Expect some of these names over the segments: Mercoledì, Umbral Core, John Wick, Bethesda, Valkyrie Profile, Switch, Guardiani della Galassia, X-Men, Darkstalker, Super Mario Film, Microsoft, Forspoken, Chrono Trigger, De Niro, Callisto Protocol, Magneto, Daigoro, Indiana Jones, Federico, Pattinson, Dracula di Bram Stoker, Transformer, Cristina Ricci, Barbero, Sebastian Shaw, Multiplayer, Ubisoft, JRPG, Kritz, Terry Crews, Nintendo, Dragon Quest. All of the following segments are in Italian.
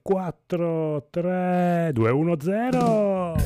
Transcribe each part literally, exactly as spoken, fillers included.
quattro tre due uno zero.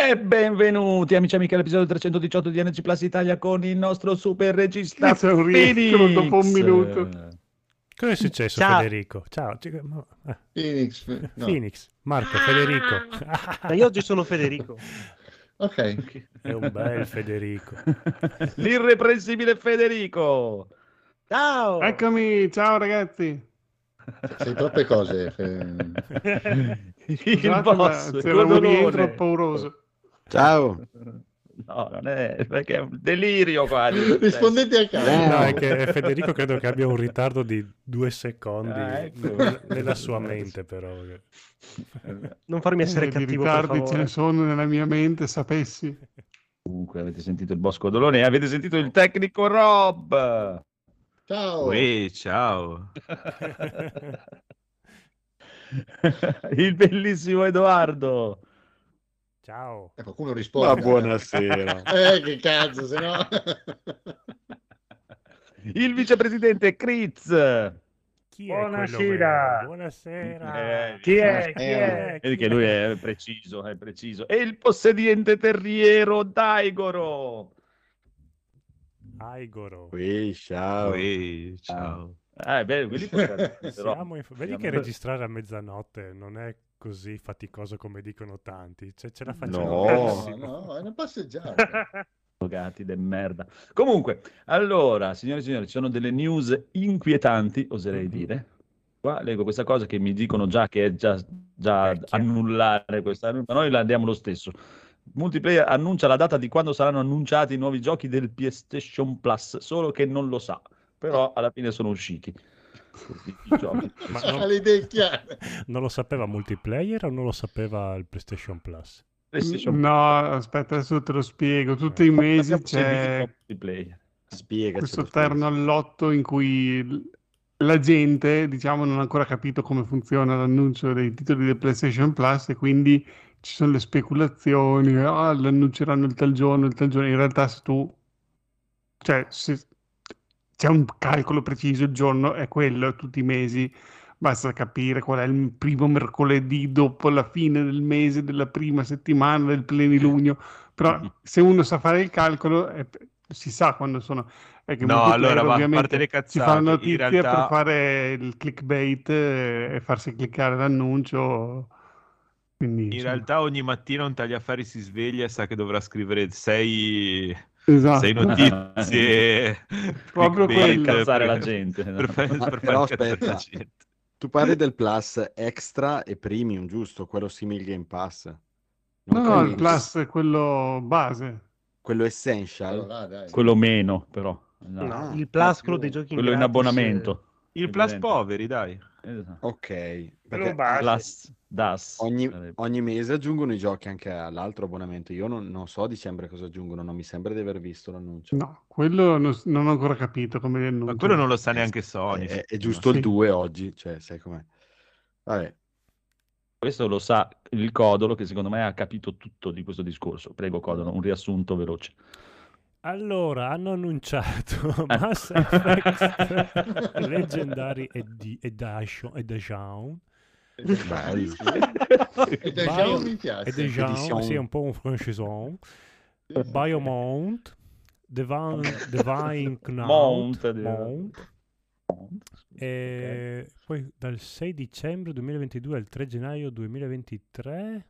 E benvenuti amici e amiche all'episodio trecentodiciotto di N G Plus Italia con il nostro super regista Federico. Dopo un minuto. Cosa è successo? Ciao. Federico? Ciao. Phoenix. No. Phoenix. Marco, Federico. Ah, io oggi sono Federico. Ok. È un bel Federico. L'irreprensibile Federico. Ciao. Eccomi. Ciao ragazzi. Sei troppe cose. Fe... Il boss. C'era un rientro pauroso. Ciao. No, non è perché è un delirio quasi. Rispondete a caso. No, è che Federico credo che abbia un ritardo di due secondi ah, ecco. nella sua mente, però. Non farmi essere cattivo, per favore. I ritardi ce ne sono nella mia mente, sapessi. Comunque avete sentito il boss Codolone e avete sentito il tecnico Rob. Ciao. Uè, ciao. Il bellissimo Edoardo. Ciao. E qualcuno risponde. Ma buonasera. Eh, che cazzo, se no. Il vicepresidente Kritz. Chi buonasera. È buonasera. Eh, chi è? Chi è? Vedi che lui è preciso, è preciso. E il possediente terriero Daigoro. Daigoro. Qui, ciao. Qui, ciao. Ah, è bello, quelli siamo in... Vedi che registrare a mezzanotte non è così faticoso come dicono tanti, cioè ce la facciamo no, no, è una passeggiata. Gatti de merda. Comunque, allora, signore e signori, ci sono delle news inquietanti, oserei mm-hmm. dire. Qua leggo questa cosa che mi dicono già che è già, già è annullare questa, ma noi la andiamo lo stesso. Multiplayer annuncia la data di quando saranno annunciati i nuovi giochi del PlayStation Plus, solo che non lo sa. Però alla fine sono usciti. Ma non... non lo sapeva Multiplayer o non lo sapeva il PlayStation Plus? PlayStation no, Plus. Aspetta, adesso te lo spiego. Tutti eh. i mesi ma c'è Multiplayer. Questo terno all'otto in cui la gente, diciamo, non ha ancora capito come funziona l'annuncio dei titoli del PlayStation Plus e quindi ci sono le speculazioni. Ah, oh, l'annunceranno il tal giorno, il tal giorno. In realtà se tu... Cioè, se... c'è un calcolo preciso, il giorno è quello, tutti i mesi, basta capire qual è il primo mercoledì dopo la fine del mese, della prima settimana, del plenilunio, però se uno sa fare il calcolo è, si sa quando sono... È che no, allora, va, a parte le cazzate, si fanno notizie realtà... per fare il clickbait e farsi cliccare l'annuncio... Quindi, in insomma... realtà ogni mattina un tagliaffari si sveglia e sa che dovrà scrivere sei... Esatto. Sei notizie proprio per incazzare la gente, no? per, per, per però aspetta la gente. Tu parli del Plus Extra e Premium, giusto? Quello simile Game Pass, non no, no il Plus è quello base, quello Essential, allora, dai. Quello meno però no. No, il Plus quello dei giochi quello in abbonamento, il Plus poveri, dai, esatto. Ok, quello base. Plus Das. Ogni, ogni mese aggiungono i giochi anche all'altro abbonamento. Io non, non so a dicembre cosa aggiungono, non mi sembra di aver visto l'annuncio. No, quello non, non ho ancora capito come. Ma quello non lo sa neanche Sony. È, è giusto, sì. Il due oggi, cioè sai com'è. Vabbè. Questo lo sa il Codolo, che secondo me ha capito tutto di questo discorso. Prego Codolo, un riassunto veloce. Allora, hanno annunciato Mass Effect Leggendari Edition e déjà mi piace, è sì, un po' un franchison. Biomount, Divine, Divine Mount, Mount. E okay. Poi dal sei dicembre duemilaventidue al tre gennaio duemilaventitré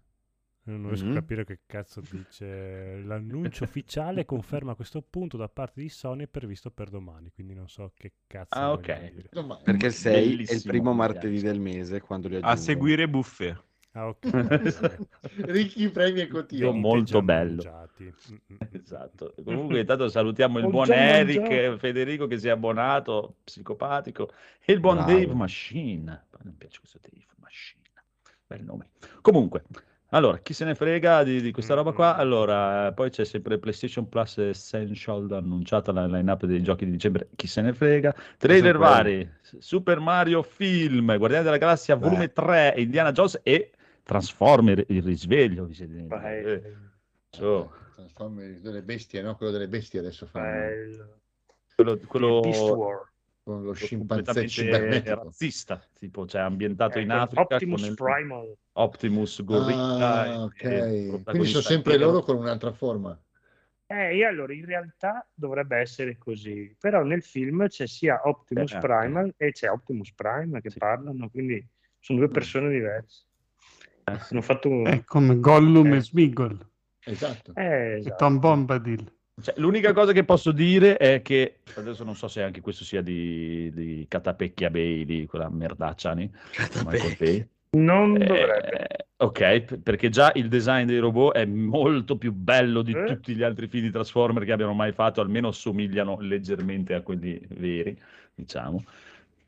non riesco mm-hmm. a capire che cazzo dice. L'annuncio ufficiale conferma questo punto da parte di Sony, previsto per domani, quindi non so che cazzo ah, okay. dire. Domani. Perché il sei è il primo martedì del mese quando li aggiungo. A seguire buffe. Ah, ok. Ricchi premi e cotilloni. Molto bello. Esatto. Comunque intanto salutiamo il buon, buon Eric, mangiato. Federico che si è abbonato, psicopatico, e il buon Bravo. Dave Machine. Mi piace questo Dave Machine. bel nome. Comunque, allora, chi se ne frega di, di questa roba qua? Allora, poi c'è sempre PlayStation Plus Essential, annunciata la line-up dei giochi di dicembre, chi se ne frega. Trailer esatto. Vari, Super Mario Film, Guardiani della Galassia Beh. Volume tre, Indiana Jones e Transformer, il risveglio. Vi siete... eh. so. Transformer, delle bestie, no? Quello delle bestie adesso fa. Quello... quello... Beast War. Con lo scimpanzé cibernetico razzista, tipo, cioè ambientato eh, in Africa Optimus con il... Primal Optimus Gorilla ah, okay. Quindi sono sempre loro con un'altra forma eh, e allora in realtà dovrebbe essere così, però nel film c'è sia Optimus eh, Primal eh. e c'è Optimus Prime che sì. parlano, quindi sono due persone diverse eh. Hanno fatto... è come Gollum eh. e Smeagol esatto. Eh, esatto. E Tom Bombadil. Cioè, l'unica cosa che posso dire è che adesso non so se anche questo sia di, di Catapecchia Bay, di quella merdaccia lì, Michael Bay. Non dovrebbe. Eh, ok, perché già il design dei robot è molto più bello di eh? tutti gli altri film di Transformer che abbiano mai fatto, almeno somigliano leggermente a quelli veri, diciamo,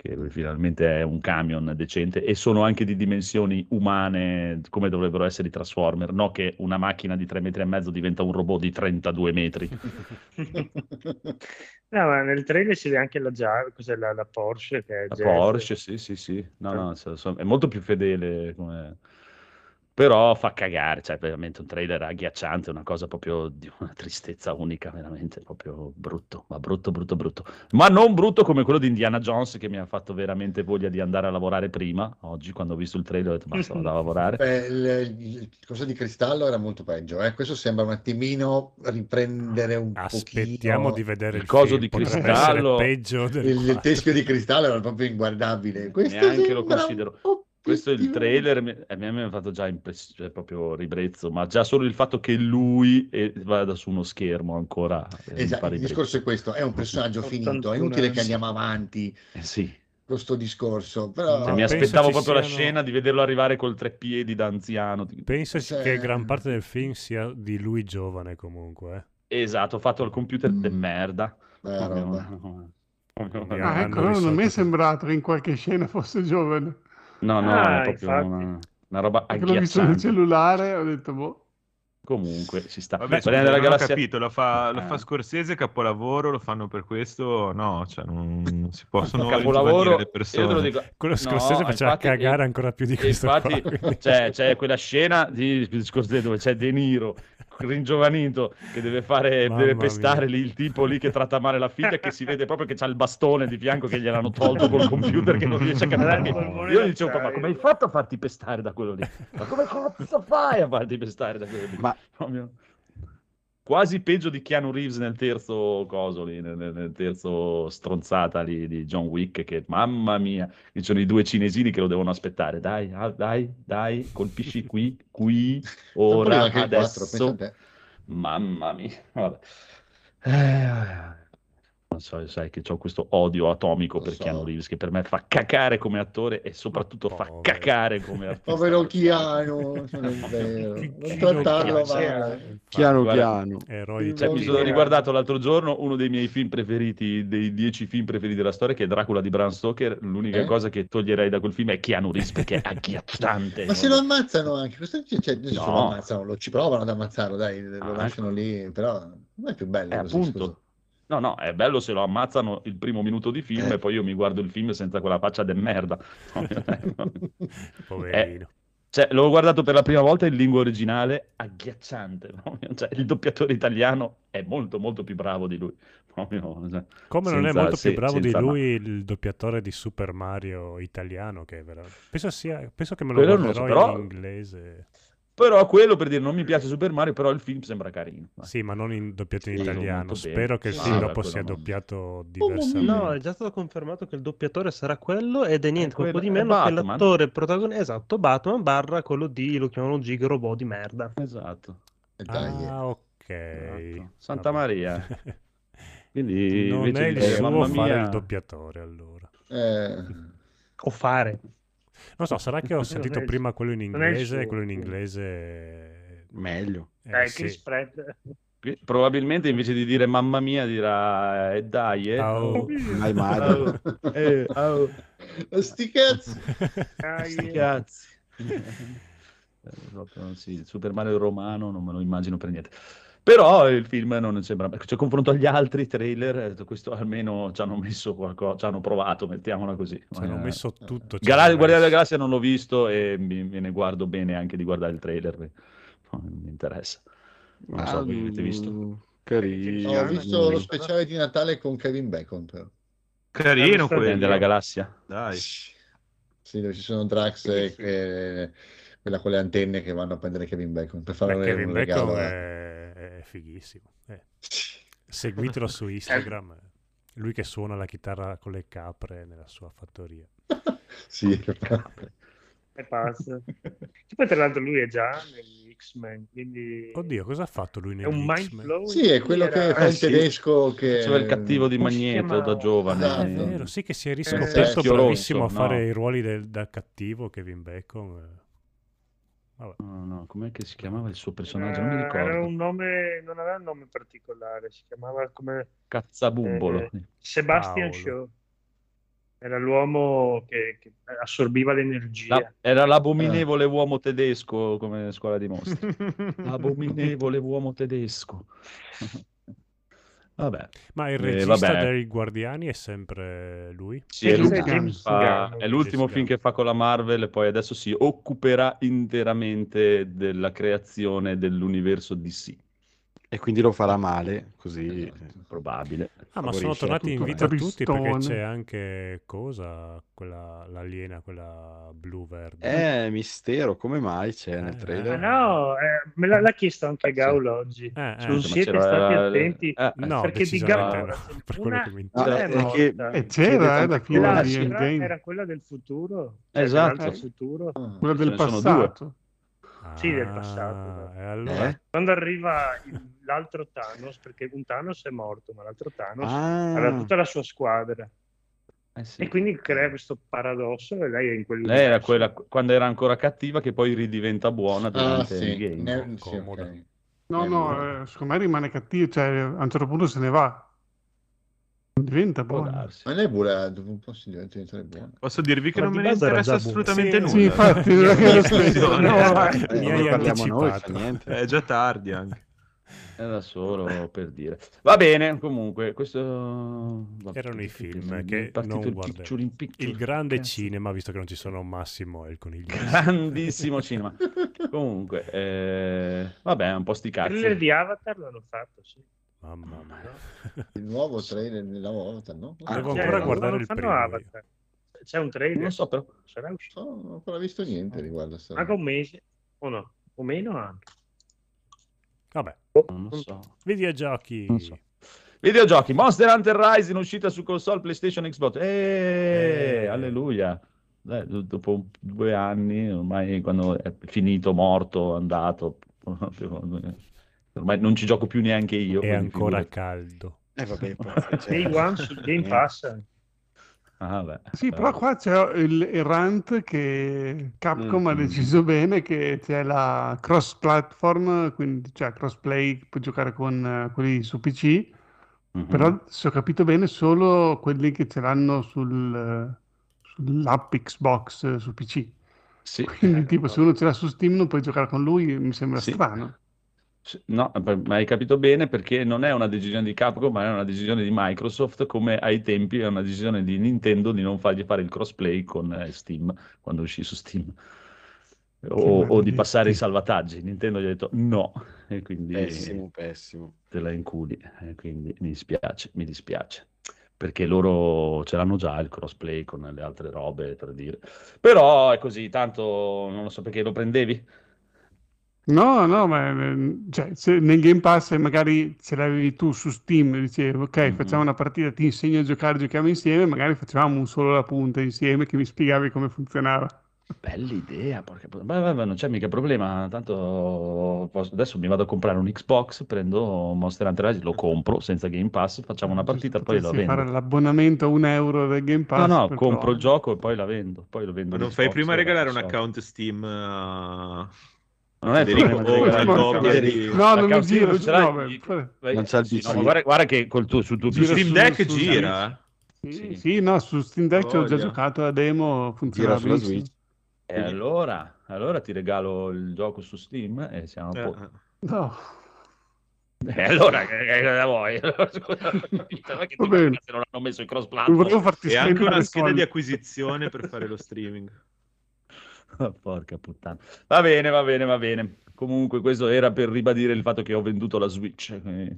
che finalmente è un camion decente e sono anche di dimensioni umane come dovrebbero essere i Transformer, no che una macchina di tre metri e mezzo diventa un robot di trentadue metri. No, ma nel trailer si vede anche la, cos'è la, la Porsche che è la Jeff. Porsche, sì, sì, sì. No, no, sono, è molto più fedele come... però fa cagare, cioè veramente un trailer agghiacciante, una cosa proprio di una tristezza unica, veramente proprio brutto, ma brutto, brutto, brutto. Ma non brutto come quello di Indiana Jones che mi ha fatto veramente voglia di andare a lavorare prima, oggi quando ho visto il trailer ho detto basta, vado a lavorare. Beh, il, il coso di cristallo era molto peggio, eh? Questo sembra un attimino riprendere un Aspettiamo pochino. Aspettiamo di vedere il, il coso film, di cristallo. Peggio del il, il teschio di cristallo era proprio inguardabile. Questo neanche lo considero. Questo è il trailer, mi, a me mi ha fatto già impress- cioè proprio ribrezzo, ma già solo il fatto che lui è, vada su uno schermo ancora. Eh, esatto, il discorso è questo, è un personaggio finito, è inutile che andiamo avanti. Eh sì. Questo discorso, però... cioè, mi aspettavo proprio siano... la scena di vederlo arrivare col tre piedi da anziano. Penso cioè... che gran parte del film sia di lui giovane comunque. Esatto, fatto al computer mm. de merda. Beh, roba. Non... Ah, ecco, allora a me è sembrato che in qualche scena fosse giovane. No, no, ah, è proprio una, una roba agghiacciante. L'ho visto nel cellulare, ho detto boh. Comunque, ci sta. Vabbè, scusa, non galassia... ho capito, lo fa, lo fa Scorsese, capolavoro, lo fanno per questo? No, cioè non, non si possono capolavoro, le persone. Io te lo dico, quello Scorsese no, faceva infatti, cagare ancora più di questo infatti, qua, c'è, c'è quella scena di Scorsese dove c'è De Niro ringiovanito che deve fare Mamma deve pestare mia. lì il tipo lì che tratta male la figlia che si vede proprio che c'ha il bastone di fianco che gliel'hanno tolto col computer che non riesce a camminare. Io gli dicevo ma come hai fatto a farti pestare da quello lì? Ma come cazzo fai a farti pestare da quello lì? Ma quasi peggio di Keanu Reeves nel terzo coso lì, nel, nel terzo stronzata lì di John Wick che mamma mia, ci sono i due cinesini che lo devono aspettare, dai, ah, dai, dai, colpisci qui, qui, ora, adesso, quattro, mamma mia, vabbè. Eh, non so, sai che ho questo odio atomico lo per so. Keanu Reeves che per me fa cacare come attore e soprattutto oh, fa oh, cacare come artista. Povero Keanu, non è vero, non trattarlo male. Chiaro piano. Cioè, mi sono riguardato l'altro giorno uno dei miei film preferiti, dei dieci film preferiti della storia, che è Dracula di Bram Stoker. L'unica eh? cosa che toglierei da quel film è Keanu Reeves, perché è agghiacciante. Ma se lo ammazzano anche, cioè, no. lo ammazzano, lo, ci provano ad ammazzarlo, dai, lo ah, lasciano ecco. lì, però non è più bello. Eh, così, appunto. Scusa. No, no, è bello se lo ammazzano il primo minuto di film eh. e poi io mi guardo il film senza quella faccia de merda. Poverino. Eh. Cioè, l'ho guardato per la prima volta in lingua originale, agghiacciante. No? Cioè, il doppiatore italiano è molto, molto più bravo di lui. No? Cioè, Come senza, non è molto se, più bravo di lui ma... il doppiatore di Super Mario italiano, che è vero. Penso, sia... Penso che me lo guarderò so, però... in inglese. Però quello per dire non mi piace Super Mario, però il film sembra carino. Sì, ma non in doppiato in sì, italiano. Spero che il film sì, dopo sia doppiato diversamente. No, è già stato confermato che il doppiatore sarà quello ed è niente, è quello, un po' di meno Batman. Che l'attore protagonista. Esatto, Batman barra quello di, lo chiamano Gig Robot di merda. Esatto. E dai, ah, ok. Esatto. Santa Vabbè. Maria. Quindi non invece è il eh, suo fare mia... il doppiatore, allora. Eh... O fare... Non so, sarà che ho sentito prima quello in inglese e quello in inglese meglio. Eh, eh, sì. Probabilmente invece di dire mamma mia dirà e dai, eh. Oh. Hai male. Oh. Eh, oh. Sti cazzi. Sti cazzi. Proprio non si... Super Mario romano non me lo immagino per niente. Però il film non sembra, cioè, confronto agli altri trailer, questo almeno ci hanno messo qualcosa, ci hanno provato, mettiamola così. Ci hanno eh, messo tutto. Gal- Guardiani della Galassia non l'ho visto e mi, me ne guardo bene anche di guardare il trailer, no, mi interessa. Non ah, so voi avete visto. Carino. Ho visto lo speciale di Natale con Kevin Bacon, però. Carino quello della Galassia. Dai. Sì, dove ci sono Drax e... e... quella con le antenne che vanno a prendere Kevin Bacon per fare Beh, un regalo. Bacon è... è fighissimo, eh. Seguitelo su Instagram, lui che suona la chitarra con le capre nella sua fattoria. Sì, è capre. E passa. Sì, poi tra l'altro lui è già negli X-Men, quindi... Oddio, cosa ha fatto lui negli X-Men? È un mind blow. Sì, è quello era... che fa il eh, tedesco sì. che... Faceva il cattivo di Magneto da giovane. Ah, è vero, sì che si è riscoperto eh, bravissimo rosso, a fare no. i ruoli del, da cattivo Kevin Bacon... No, no, com'è che si chiamava il suo personaggio? Non mi ricordo. Era un nome, non aveva un nome particolare, si chiamava come Cazzabumbolo. Eh, Sebastian Paolo. Shaw. Era l'uomo che, che assorbiva l'energia. La, era l'abominevole eh. uomo tedesco come scuola di mostri. L'abominevole uomo tedesco. Vabbè. Ma il regista eh, dei Guardiani è sempre lui? Sì, è, l'ultimo, fa, è l'ultimo film che fa con la Marvel e poi adesso si occuperà interamente della creazione dell'universo D C. E quindi lo farà male, così eh, probabile. Ah, ma sono tornati in vita tutti perché c'è anche cosa, quella, l'aliena, quella blu-verde. Eh, mistero, come mai c'è eh, nel trailer? Eh, no, eh, me l'ha, l'ha chiesto anche Gaul oggi. Eh, eh, non siete stati attenti? Eh, no, perché di Gaul no, per quello che mi interessa. Eh, eh, c'era, eh, la quella di era quella del futuro. Esatto. Del futuro. Ah, quella del passato. Ah, sì, del passato. E allora? eh? Quando arriva il, l'altro Thanos, perché un Thanos è morto, ma l'altro Thanos ah. aveva tutta la sua squadra. Eh sì. E quindi crea questo paradosso. E lei è in quel lei era quella quando era ancora cattiva, che poi ridiventa buona durante ah, sì. il game. Ne- sì, okay. No, no, eh, secondo me rimane cattiva, cioè a un certo punto se ne va. Diventa buona, ma lei pure dopo un po' si diventa buona. Posso dirvi che ma non me ne interessa assolutamente sì, nulla. Sì, infatti, non è che mi hai anticipato. Niente. È già tardi anche. Era solo per dire. Va bene, comunque, questo erano i film che non il, il grande Cazzo. cinema, visto che non ci sono Massimo e il coniglio. Grandissimo cinema. Comunque, eh... vabbè, un po' sti cazzi. Il di Avatar l'hanno fatto, sì. Mamma mia. Il nuovo trailer della Avatar, no? Ah, devo ancora cioè, guardare il primo. Avatar. C'è un trailer? Non so, però sarà uscito. No, non ho ancora visto niente no. riguardo a anche un mese o no? O meno anche. Vabbè, oh, non lo so. Videogiochi. Non so. Videogiochi. Monster Hunter Rise in uscita su console PlayStation Xbox. Eeeh, eh. Alleluia. Dai, dopo due anni, ormai quando è finito, morto, andato. Ormai non ci gioco più neanche io. È ancora caldo. Eh vabbè, Day One su Game Pass. Ah, beh. Sì, però qua c'è il, il rant che Capcom mm. ha deciso bene che c'è la cross platform, quindi cioè crossplay, puoi giocare con uh, quelli su P C, mm-hmm. però se ho capito bene solo quelli che ce l'hanno sul, uh, sull'app Xbox uh, su P C. Sì. Quindi eh, tipo no. se uno ce l'ha su Steam non puoi giocare con lui, mi sembra sì. strano. No, ma hai capito bene, perché non è una decisione di Capcom, ma è una decisione di Microsoft, come ai tempi è una decisione di Nintendo di non fargli fare il crossplay con Steam quando uscì su Steam, o, o di passare i salvataggi. Nintendo gli ha detto no, e quindi pessimo, pessimo. Te la inculi, e quindi mi dispiace, mi dispiace. Perché loro ce l'hanno già il crossplay con le altre robe, per dire. Però è così, tanto non lo so perché lo prendevi. No, no, ma cioè, se nel Game Pass magari ce l'avevi tu su Steam e dicevi ok, mm-hmm. facciamo una partita, ti insegno a giocare, giochiamo insieme, magari facevamo un solo la punta insieme che mi spiegavi come funzionava. Bella idea, porca puttana, non c'è mica problema, tanto posso... adesso mi vado a comprare un Xbox, prendo Monster Hunter Rise, lo compro senza Game Pass, facciamo una partita, poi la vendo. Fare l'abbonamento a un euro del Game Pass. No, no, compro provare. il gioco e poi la vendo, poi lo vendo. Ma non Xbox, fai prima regalare un so. account Steam... Uh... Non è Federico, oh, no, di... no, non mi giro, no, gli... non c'è il P C. No, guarda, guarda che col tuo, sul tuo P C Steam Deck su, gira. Sì, sì. sì, no, su Steam Deck oh, ho già yeah. giocato la demo, funziona sulla Switch. E allora, allora ti regalo il gioco su Steam e siamo a posto. No. Eh, allora, eh, da voi, allora, scusa, che non hanno messo il cross-platform e anche una scheda soldi. Di acquisizione per fare lo streaming. Oh, porca puttana. Va bene, va bene, va bene. Comunque questo era per ribadire il fatto che ho venduto la Switch. Quindi...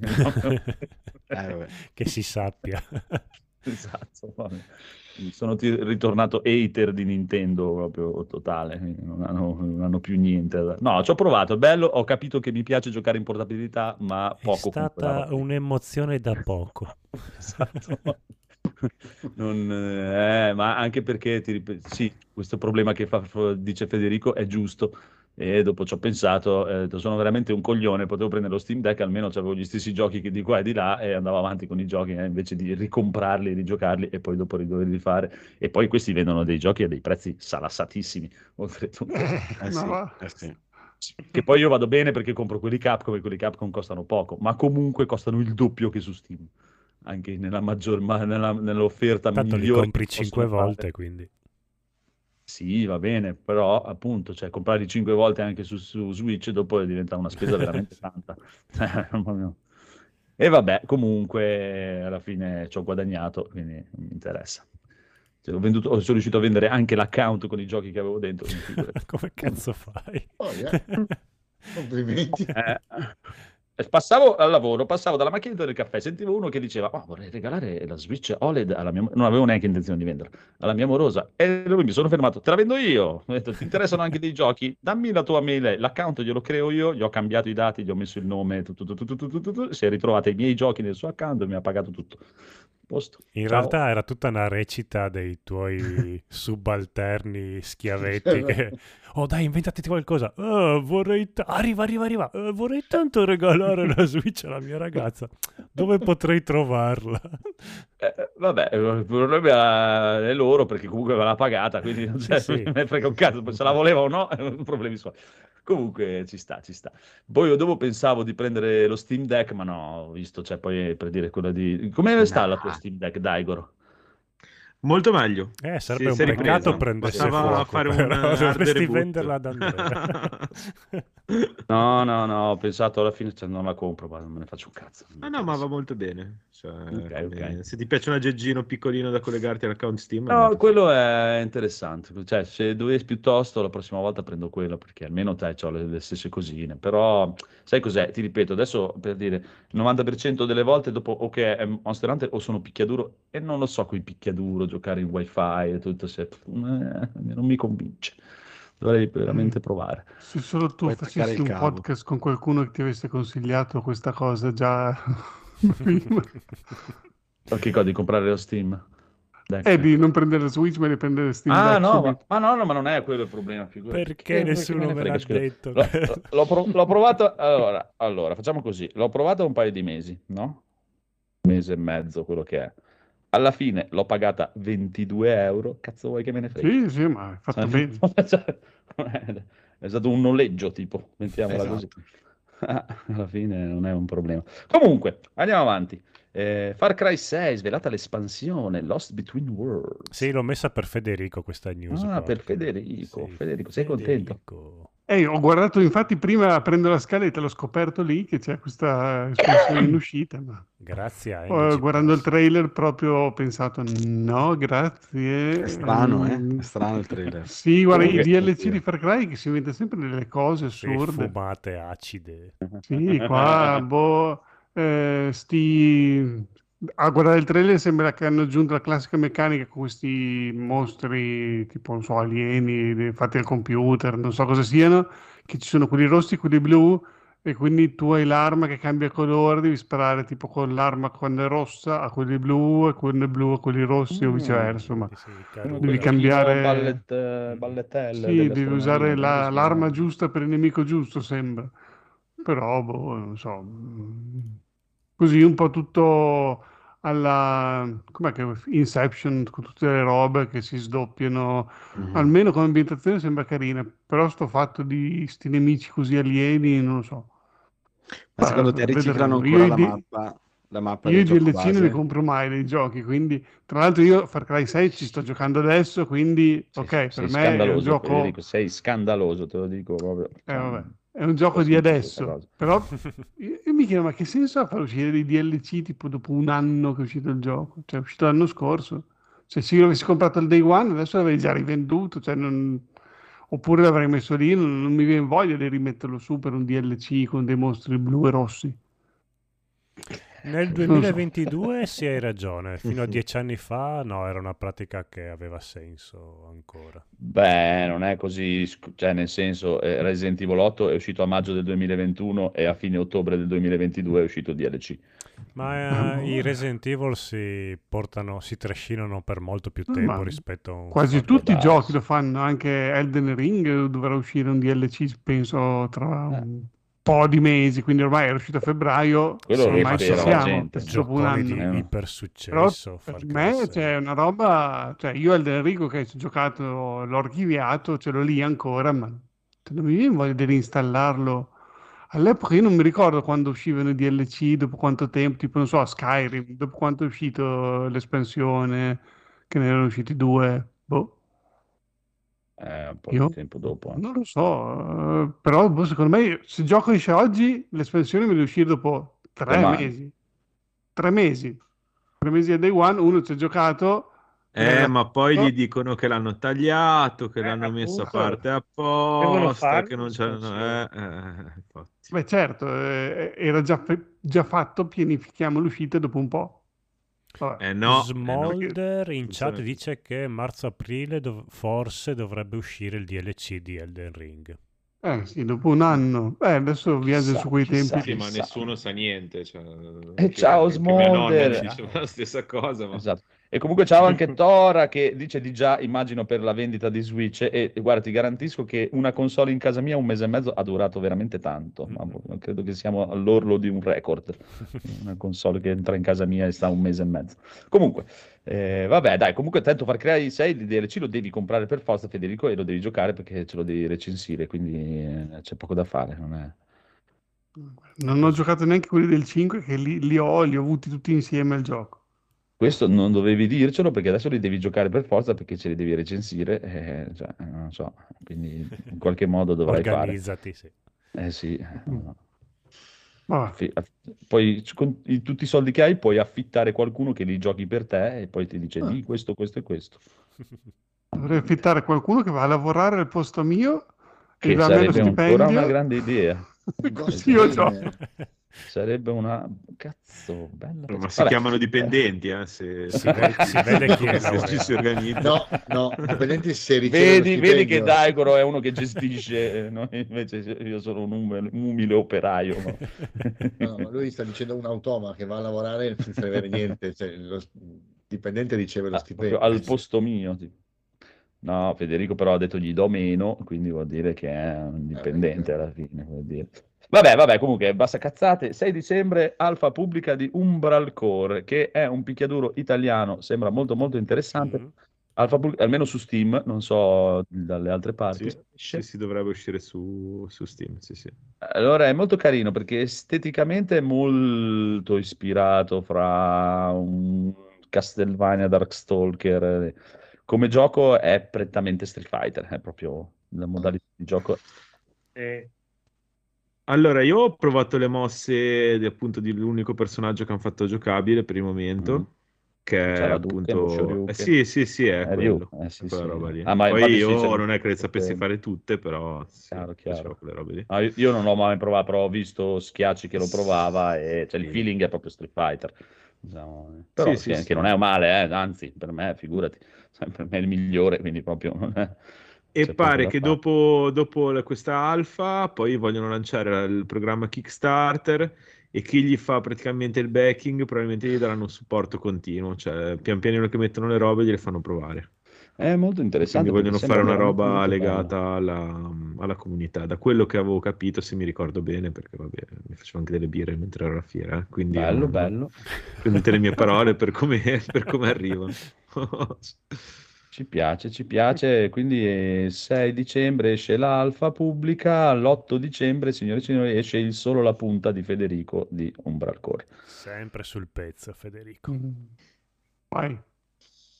eh, che si sappia. Esatto, va bene. Sono t- ritornato hater di Nintendo proprio totale, non hanno, non hanno più niente. No, ci ho provato, è bello, ho capito che mi piace giocare in portabilità, ma poco. È stata un'emozione da poco. Esatto. Non, eh, ma anche perché ti rip- sì, questo problema che fa, dice Federico è giusto. E dopo ci ho pensato, eh, sono veramente un coglione, potevo prendere lo Steam Deck, almeno avevo gli stessi giochi che di qua e di là e andavo avanti con i giochi, eh, invece di ricomprarli, rigiocarli e poi dopo doverli fare. E poi questi vendono dei giochi a dei prezzi salassatissimi, oltretutto. Eh sì, eh sì. Che poi io vado bene perché compro quelli Capcom e quelli Capcom costano poco, ma comunque costano il doppio che su Steam, anche nella maggior, ma nella, nell'offerta tanto migliore. Li compri cinque volte, quindi. Sì, va bene, però appunto, cioè, comprarli cinque volte anche su, su Switch dopo diventa una spesa veramente tanta. E vabbè, comunque alla fine ci ho guadagnato, quindi non mi interessa. Cioè, ho venduto, sono riuscito a vendere anche l'account con i giochi che avevo dentro. Come cazzo fai? Oh, yeah. Complimenti. Eh. Passavo al lavoro, passavo dalla macchinetta del caffè, sentivo uno che diceva: oh, vorrei regalare la Switch O L E D alla mia, non avevo neanche intenzione di venderla, alla mia morosa. E lui, mi sono fermato, te la vendo io. Ho detto, ti interessano anche dei giochi? Dammi la tua mail, l'account glielo creo io, gli ho cambiato i dati, gli ho messo il nome, tutto, tutto, tutto, tutto, tutto. Si è ritrovato i miei giochi nel suo account e mi ha pagato tutto. Posto. In Ciao. Realtà era tutta una recita dei tuoi subalterni schiavetti che, oh dai, inventati qualcosa, oh, vorrei ta- arriva arriva arriva oh, vorrei tanto regalare la Switch alla mia ragazza, dove potrei trovarla? Eh, vabbè, il problema è loro perché comunque me l'ha pagata, quindi non c'è, sì, sì. Me frega un cazzo se la voleva o no, problemi suoi. Comunque ci sta, ci sta. Poi io dopo pensavo di prendere lo Steam Deck, ma no, ho visto, cioè poi per dire quella di... Come no. Sta la tua Steam Deck, Daigoro? Molto meglio. Eh, sarebbe sì, un peccato prendere a fare un dovresti venderla ad Andrea. No, no, no, ho pensato alla fine, cioè, non la compro, ma non me ne faccio un cazzo. Ah no, penso. Ma va molto bene. Cioè, okay, okay. Se ti piace un aggeggino piccolino da collegarti all'account Steam... No, è quello è interessante. Cioè, se dovessi piuttosto, la prossima volta prendo quello, perché almeno te c'ho le, le stesse cosine. Però, sai cos'è? Ti ripeto, adesso per dire, il novanta per cento delle volte dopo o che è Monster Hunter o sono picchiaduro, e non lo so con i picchiaduro, giocare in wifi e tutto, se... eh, non mi convince, dovrei veramente provare. Se solo tu puoi facessi un cavo. Podcast con qualcuno che ti avesse consigliato questa cosa già prima. Che cosa, di comprare lo Steam? Deck. E di non prendere Switch ma di prendere Steam ah, Deck no, ma, ma no, no, ma non è quello il problema, figurati. Perché eh, nessuno me, me l'ha detto. L'ho, l'ho, pro- l'ho provato, allora, allora facciamo così, l'ho provato un paio di mesi, no? Un mese e mezzo, quello che è. Alla fine l'ho pagata ventidue euro, cazzo vuoi che me ne frega? Sì, sì, ma hai fatto bene. È stato un noleggio, tipo, mettiamola esatto. Così. Alla fine non è un problema. Comunque, andiamo avanti. Eh, Far Cry sei, svelata l'espansione, Lost Between Worlds. Sì, l'ho messa per Federico questa news. Ah, qua. Per Federico. Sì, Federico, sei Federico. Contento? Eh, ho guardato, infatti, prima prendo la scaletta, l'ho scoperto lì che c'è questa espansione in uscita. Ma... Grazie. Eh, Poi, guardando il trailer, proprio ho pensato: no, grazie. È strano, eh? È strano il trailer. Sì, guarda, i D L C di Far Cry che si inventa sempre delle cose assurde. Fumate, acide. Sì, qua, boh, eh, sti... A guardare il trailer sembra che hanno aggiunto la classica meccanica con questi mostri tipo, non so, alieni fatti al computer, non so cosa siano, che ci sono quelli rossi, quelli blu, e quindi tu hai l'arma che cambia colore, devi sparare tipo con l'arma quando è rossa a quelli blu e quando è blu a quelli rossi mm. o viceversa, ma sì, sì, devi cambiare ballet, balletelle, sì, devi usare la, l'arma giusta per il nemico giusto, sembra, però boh, non so, così un po' tutto alla, com'è che, Inception, con tutte le robe che si sdoppiano, mm-hmm. almeno come ambientazione sembra carina, però sto fatto di sti nemici così alieni, non lo so. Ma secondo te riciclano ancora la mappa la mappa. Io i D L C non li compro mai nei giochi, quindi tra l'altro io Far Cry sei ci sto giocando adesso, quindi sei, ok, sei per me è un gioco... Dico, sei scandaloso, te lo dico proprio. Eh, vabbè. È un gioco di adesso, però io mi chiedo, ma che senso ha far uscire dei D L C tipo dopo un anno che è uscito il gioco? Cioè è uscito l'anno scorso, cioè se io l'avessi comprato al day one adesso l'avrei già rivenduto, cioè non... oppure l'avrei messo lì, non, non mi viene voglia di rimetterlo su per un D L C con dei mostri blu e rossi. Nel duemilaventidue sì, hai ragione, fino a dieci anni fa no, era una pratica che aveva senso ancora. Beh, non è così, cioè nel senso eh, Resident Evil otto è uscito a maggio del duemilaventuno e a fine ottobre del duemilaventidue è uscito D L C. Ma eh, i Resident Evil si portano, si trascinano per molto più tempo Ma rispetto a un... Quasi tutti i giochi lo fanno, anche Elden Ring dovrà uscire un D L C penso tra... Eh. po' di mesi, quindi ormai è uscito a febbraio, quello ormai ci siamo dopo un anno. Iper successo, per me c'è cioè, una roba, cioè io al Enrico che ci ho giocato, l'ho archiviato, ce l'ho lì ancora, ma non mi viene voglia di reinstallarlo. All'epoca io non mi ricordo quando uscivano i D L C, dopo quanto tempo, tipo non so Skyrim, dopo quanto è uscito l'espansione, che ne erano usciti due, boh. Eh, un po' Io? di tempo dopo anche. Non lo so, però boh, secondo me se gioco esce oggi l'espansione deve uscire dopo tre Domani. mesi tre mesi tre mesi a day one, uno ci ha giocato eh, eh ma poi gli dicono che l'hanno tagliato, che eh, l'hanno messo a parte apposta, che non c'è eh, eh, beh certo eh, era già, già fatto, pianifichiamo l'uscita dopo un po'. Eh no, Smolder eh no. in chat dice che marzo-aprile dov- forse dovrebbe uscire il D L C di Elden Ring. Eh sì, dopo un anno. Eh, adesso viaggio su quei chissà, tempi. Sì, ma nessuno sa niente. Cioè, eh, che, ciao Smolder. Dice la stessa cosa. Ma... Esatto. E comunque ciao anche Tora che dice di già, immagino, per la vendita di Switch. E guarda, ti garantisco che una console in casa mia un mese e mezzo ha durato veramente tanto. Mm. Ma credo che siamo all'orlo di un record. Una console che entra in casa mia e sta un mese e mezzo. Comunque, eh, vabbè, dai, comunque tanto Far Cry sei, il D L C lo devi comprare per forza, Federico, e lo devi giocare perché ce lo devi recensire, quindi eh, c'è poco da fare, non è... Non ho giocato neanche quelli del cinque, che li, li ho, li ho avuti tutti insieme al gioco. Questo non dovevi dircelo perché adesso li devi giocare per forza perché ce li devi recensire, eh, cioè, non so, quindi in qualche modo dovrai organizzati, fare. Organizzati, sì. Eh sì. Mm. Ah. Poi con tutti i soldi che hai puoi affittare qualcuno che li giochi per te e poi ti dice ah. di questo, questo e questo. Dovrei affittare qualcuno che va a lavorare al posto mio e che sarebbe ancora una grande idea. Così io gioco. Sarebbe una cazzo bella, ma si Vabbè. chiamano dipendenti eh, se si, si vede chi è se ci si organizza. No, no, dipendenti se vedi, vedi che Daigoro è uno che gestisce, no? Invece io sono un, um- un umile operaio, no? No, ma lui sta dicendo un automa che va a lavorare senza avere niente, cioè, lo dipendente riceve lo ah, stipendio al posto mio tipo. No, Federico però ha detto gli do meno, quindi vuol dire che è un dipendente alla fine, vuol dire. Vabbè, vabbè, comunque, basta cazzate. sei dicembre, alfa pubblica di Umbral Core, che è un picchiaduro italiano, sembra molto molto interessante. Mm-hmm. Alfa pubblica, almeno su Steam, non so dalle altre parti. Sì, sì, si dovrebbe uscire su, su Steam, sì, sì. Allora, è molto carino, perché esteticamente è molto ispirato fra un Castlevania Darkstalker. Come gioco è prettamente Street Fighter, è proprio la modalità di gioco. E... Allora, io ho provato le mosse di, appunto, dell'unico personaggio che hanno fatto giocabile per il momento, mm. che è appunto... Eh, sì, sì, sì, è, è quello. Eh, sì, è quella sì. roba lì. Ah, ma poi io sì, non è che le sapessi fare tutte, però sì, chiaro, chiaro. facevo quelle robe lì. Ah, io, io non l'ho mai provato, però ho visto Schiacci che lo provava e cioè, il feeling è proprio Street Fighter. Diciamo, però sì, sì, che, sì, che non è male, eh, anzi, per me, figurati, per me è il migliore, quindi proprio... Non è... E c'è pare che dopo, dopo questa alfa poi vogliono lanciare il programma Kickstarter e chi gli fa praticamente il backing probabilmente gli daranno un supporto continuo, cioè pian pianino che mettono le robe gliele fanno provare. È molto interessante. Quindi vogliono fare una roba legata alla, alla comunità, da quello che avevo capito, se mi ricordo bene, perché vabbè, mi facevo anche delle birre mentre ero alla fiera, quindi bello, eh, bello. Prendete le mie parole per come, per come arrivano. Ci piace, ci piace, quindi eh, sei dicembre esce l'alfa pubblica, l'otto dicembre, signore e signori, esce il solo la punta di Federico di Umbral Core. Sempre sul pezzo Federico. Vai.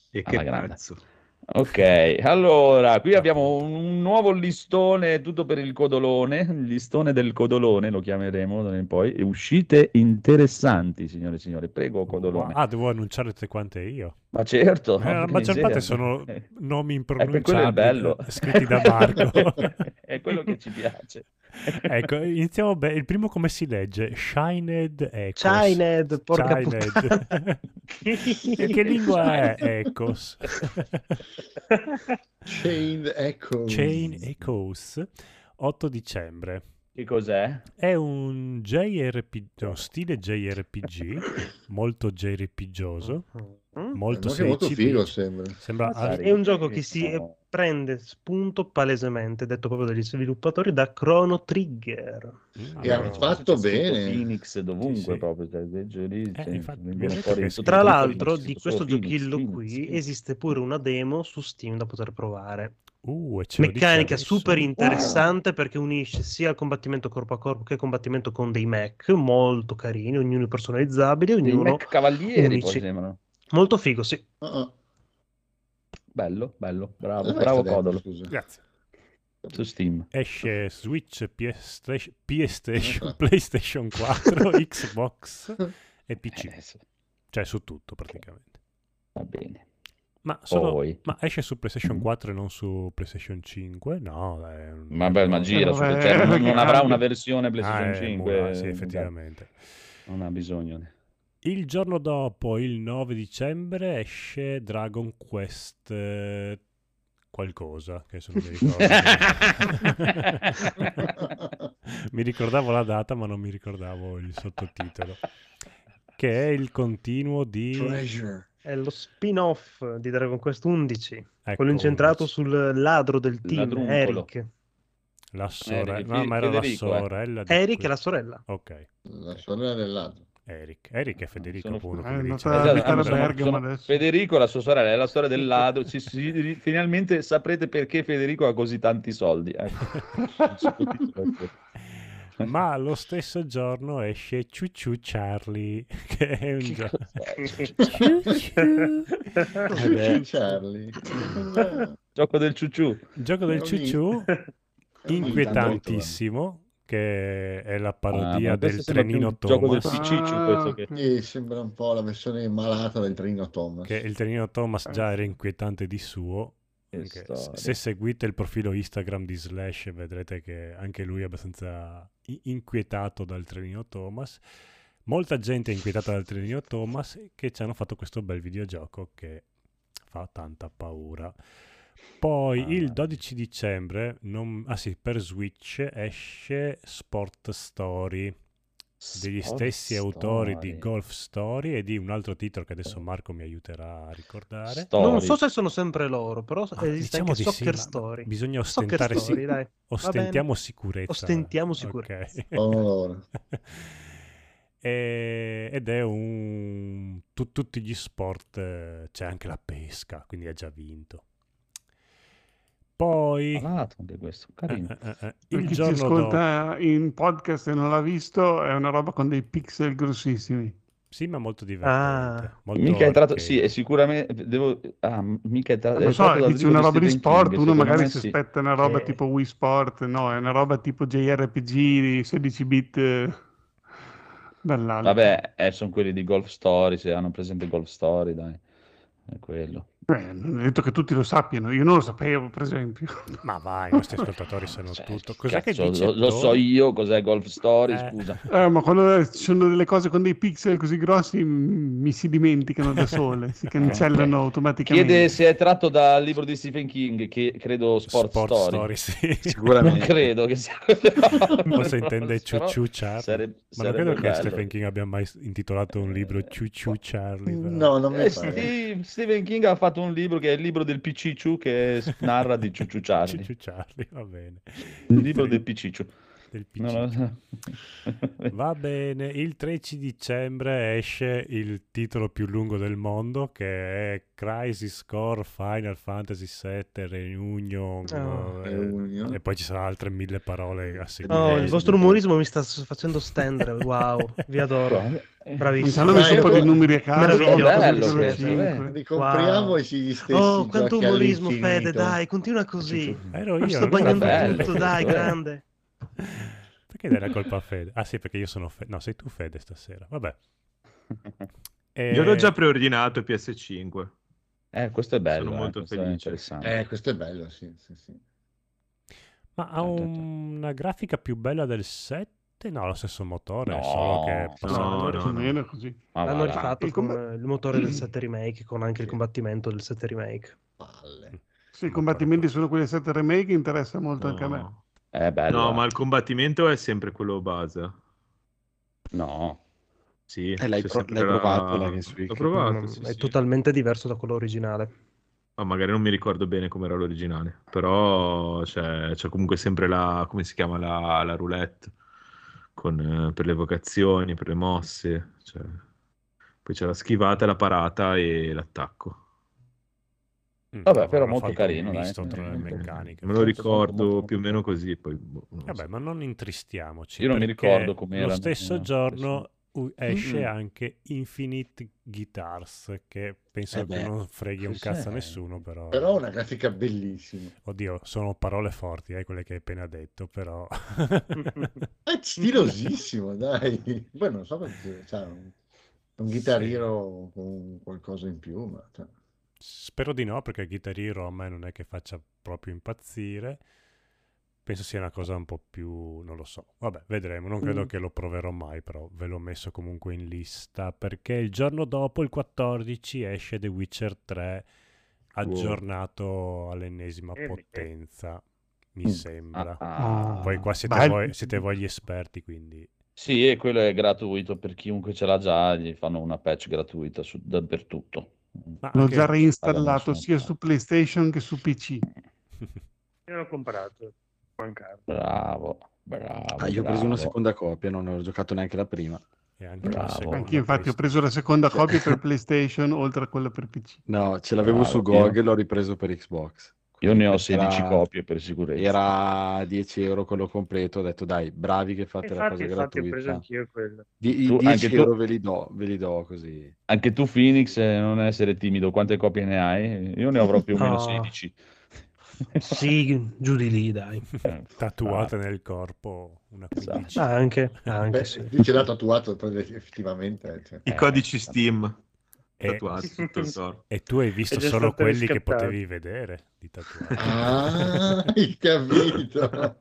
E che cazzo. Ok, allora, qui abbiamo un nuovo listone, tutto per il codolone, il listone del codolone, lo chiameremo da in poi, e uscite interessanti, signore e signori, prego codolone. Ah, devo annunciare tutte quante io? Ma certo. Eh, la maggior parte sono nomi impronunciabili, è bello. Scritti da Marco. È quello che ci piace. Ecco, iniziamo bene. Il primo come si legge? Shined Ecos. Shined, porca puttana. Che lingua è Ecos? Chain Echoes. Chain Echoes, otto dicembre. Che cos'è? È un J R P G, no, stile J R P G, molto JRPGioso. Mm, molto molto figo sembra, sembra ah, è un gioco che si no. prende spunto palesemente, detto proprio dagli sviluppatori, da Chrono Trigger. Mm, e hanno fatto bene Phoenix dovunque, sì, sì. proprio cioè, leggeri, eh, cioè, infatti, fuori, tutto, tra l'altro Phoenix, di questo giochillo Phoenix, qui Phoenix. Esiste pure una demo su Steam da poter provare. Uh, meccanica super interessante, wow. Perché unisce sia il combattimento corpo a corpo che il combattimento con dei mech molto carini, ognuno personalizzabile, ognuno mech cavalieri poi sembrano. Molto figo, sì. Uh-uh. Bello, bello, bravo, eh, bravo Codolo. Scusa. Grazie. Su Steam. Esce Switch, PS, PlayStation, PlayStation quattro, Xbox e P C. Eh, sì. Cioè su tutto praticamente. Va bene. Ma, solo, ma esce su PlayStation quattro e non su PlayStation cinque? No, dai, ma, beh, ma gira, eh, su, cioè, eh, non, non avrà una versione PlayStation ah, cinque. Mura, sì, effettivamente. Non ha bisogno. Il giorno dopo, il nove dicembre, esce Dragon Quest eh, qualcosa, che adesso non mi ricordo. Mi ricordavo la data, ma non mi ricordavo il sottotitolo. Che è il continuo di... Treasure. È lo spin-off di Dragon Quest undici, ecco, quello incentrato sul ladro del team, ladruncolo. Eric. La sorella, no, ma era Federico, la sorella. Eh. Di Eric qui. È la sorella. Ok. La sorella del ladro. Eric, Eric è Federico. Sono... Eh, dice. Sono... Sono... Sono... Federico, la sua sorella, è la storia del ladro. Ci, ci, finalmente saprete perché Federico ha così tanti soldi. Ecco. Ma lo stesso giorno esce Ciuciù Charlie, che è un che gioco. Ciuciù Charlie, gioco del ciuciù. Gioco del ciuciù, inquietantissimo. Che è la parodia ah, del trenino Thomas. Gioco del Ciciccio, ah, che... sì, sembra un po' la versione malata del trenino Thomas. Che il trenino Thomas già era inquietante di suo. Se seguite il profilo Instagram di Slash vedrete che anche lui è abbastanza inquietato dal trenino Thomas. Molta gente è inquietata dal trenino Thomas, che ci hanno fatto questo bel videogioco che fa tanta paura. Poi ah, il dodici dicembre, non... ah sì, per Switch esce Sport Story, degli Sport stessi Story. Autori di Golf Story e di un altro titolo che adesso Marco mi aiuterà a ricordare. Story. Non so se sono sempre loro, però ah, esiste diciamo anche Soccer sì, Story. Bisogna ostentare Story, sic... dai. Ostentiamo sicurezza. Ostentiamo sicurezza. Okay. Allora. E... Ed è un... Tut- tutti gli sport, c'è anche la pesca, quindi ha già vinto. Poi malato anche questo, carino. Eh, eh, eh. Il chi giorno ci ascolta dopo... in podcast e non l'ha visto, è una roba con dei pixel grossissimi. Sì, ma molto divertente. Ah, molto mica è tratto, sì, è sicuramente devo ah, mica è tratto, non so, dice una roba di sport, King, uno magari si sì. aspetta una roba eh. tipo Wii Sport, no, è una roba tipo J R P G di sedici bit eh, dall'alto. Vabbè, eh, sono quelli di Golf Story, se hanno presente Golf Story, dai. È quello. Beh, non è detto che tutti lo sappiano, io non lo sapevo per esempio. Ma vai, i nostri ascoltatori sanno cioè, tutto. Cos'è cazzo, che dice lo, lo so io cos'è Golf Story, eh. scusa. Eh, ma quando ci sono delle cose con dei pixel così grossi mi si dimenticano da sole, si cancellano okay. automaticamente. Chiede se è tratto dal libro di Stephen King, che credo Sport, Sport Story. Story sì. Sicuramente. Non credo che sia o se intende Ciuciù Charlie. Sareb- ma non credo bello. Che Stephen King abbia mai intitolato un libro Ciuciù Charlie. Però. No, non mi eh, Steve, Stephen King ha fatto un libro che è il libro del Piccicciu che narra di Ciuciù Charlie. Ciuciù Charlie, va bene. Il libro del Piccicciu. del P C. No, no. Va bene, il tredici dicembre esce il titolo più lungo del mondo, che è Crisis Core Final Fantasy sette Reunion, oh, eh, e poi ci saranno altre mille parole a seguire. Oh, il vostro umorismo mi sta facendo stendere, wow, vi adoro. Bravissimo. Ho messo un po' di numeri a caso. Compriamo gli stessi. Oh, quanto umorismo, Fede, dai, continua così. Ero io. Sto bagnando tutto, dai, grande. Perché dai la colpa a Fede? Ah sì, perché io sono Fede. No, sei tu Fede stasera. Vabbè. E... Io l'ho già preordinato P S cinque. Eh, questo è bello. Sono molto eh, felice. È eh, questo è bello, sì, sì, sì. Ma ha un... una grafica più bella del set? No, lo stesso motore, no, solo che no, no, no. Così. L'hanno rifatto il con com... il motore del sette Remake, con anche il combattimento del sette Remake. Palle. Sì, i combattimenti sono quelli del sette Remake, interessa molto, no, anche a me. È bello. No, ma il combattimento è sempre quello base. No. Sì, eh, l'hai, pro- l'hai provato, la... l'ho provato, mm, sì, è sì, totalmente diverso da quello originale. Oh, magari non mi ricordo bene come era l'originale, però c'è, c'è comunque sempre la, come si chiama, la, la roulette. Con, per le vocazioni, per le mosse, cioè. Poi c'è la schivata, la parata e l'attacco. Vabbè, no, però molto carino, dai. Tra le meccaniche. Me lo ricordo più o meno così. Poi, boh, non Vabbè, so. Ma non intristiamoci. Io non mi ricordo com'era. Lo stesso giorno esce mm-hmm. anche Infinite Guitars, che penso eh che non freghi un cazzo a nessuno, però però una grafica bellissima. Oddio, sono parole forti, eh, quelle che hai appena detto, però è stilosissimo, dai. Poi non so perché c'è un, un chitarrino, sì, con qualcosa in più, ma spero di no, perché il chitarrino a me non è che faccia proprio impazzire. Penso sia una cosa un po' più... non lo so. Vabbè, vedremo. Non credo mm. che lo proverò mai, però ve l'ho messo comunque in lista. Perché il giorno dopo, il quattordici, esce The Witcher tre aggiornato wow. all'ennesima eh, potenza, mi mm. sembra. Ah, ah. Poi qua siete, Beh, voi, siete voi gli esperti, quindi... Sì, e quello è gratuito per chiunque ce l'ha già. Gli fanno una patch gratuita su, dappertutto. Ma l'ho anche... già reinstallato sia su PlayStation che su P C. Io l'ho comprato. Mancato. Bravo, bravo. Ah, io bravo. ho preso una seconda copia, non ho giocato neanche la prima. E anche io, infatti, ho preso la seconda copia per PlayStation oltre a quella per P C. No, ce l'avevo bravo, su G O G e l'ho ripreso per Xbox. Io ne ho sedici era... copie per sicurezza. Era dieci euro quello completo. Ho detto, dai, bravi che fate infatti, la cosa gratuita. Ho preso anch'io quello. Di, tu, dieci euro tu... ve li do, ve li do così. Anche tu, Phoenix, non essere timido. Quante copie ne hai? Io ne avrò più o meno sedici. Sì, giù di lì, dai. Tatuata ah. nel corpo una quindici. Ah, anche, anche Beh, sì. Ce l'ha tatuato effettivamente, cioè. I eh, codici Steam e, tatuati tutto il corpo. E tu hai visto solo quelli riscattato. Che potevi vedere di tatuato. Ah, hai capito.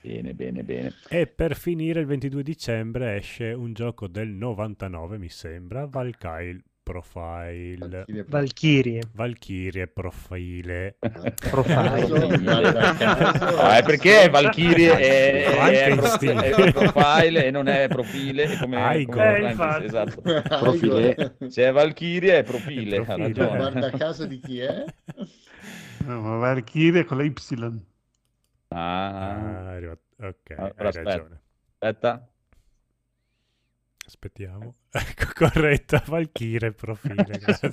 Bene, bene, bene. E per finire, il ventidue dicembre esce un gioco del novantanove, mi sembra, Valkyrie Profile. Valkyrie. Valkyrie Profile. Profile. Ah, è perché Valkyrie è, è, è Profile e non è Profile. Come, come eh, esatto. Profile. Se è Valkyrie è Profile. È profile. Guarda caso di chi è? No, Valkyrie con la Y. Ah, ah ok. Allora, hai aspetta. ragione. Aspetta. Aspettiamo, ecco, corretta, Valkyrie Profile, grazie.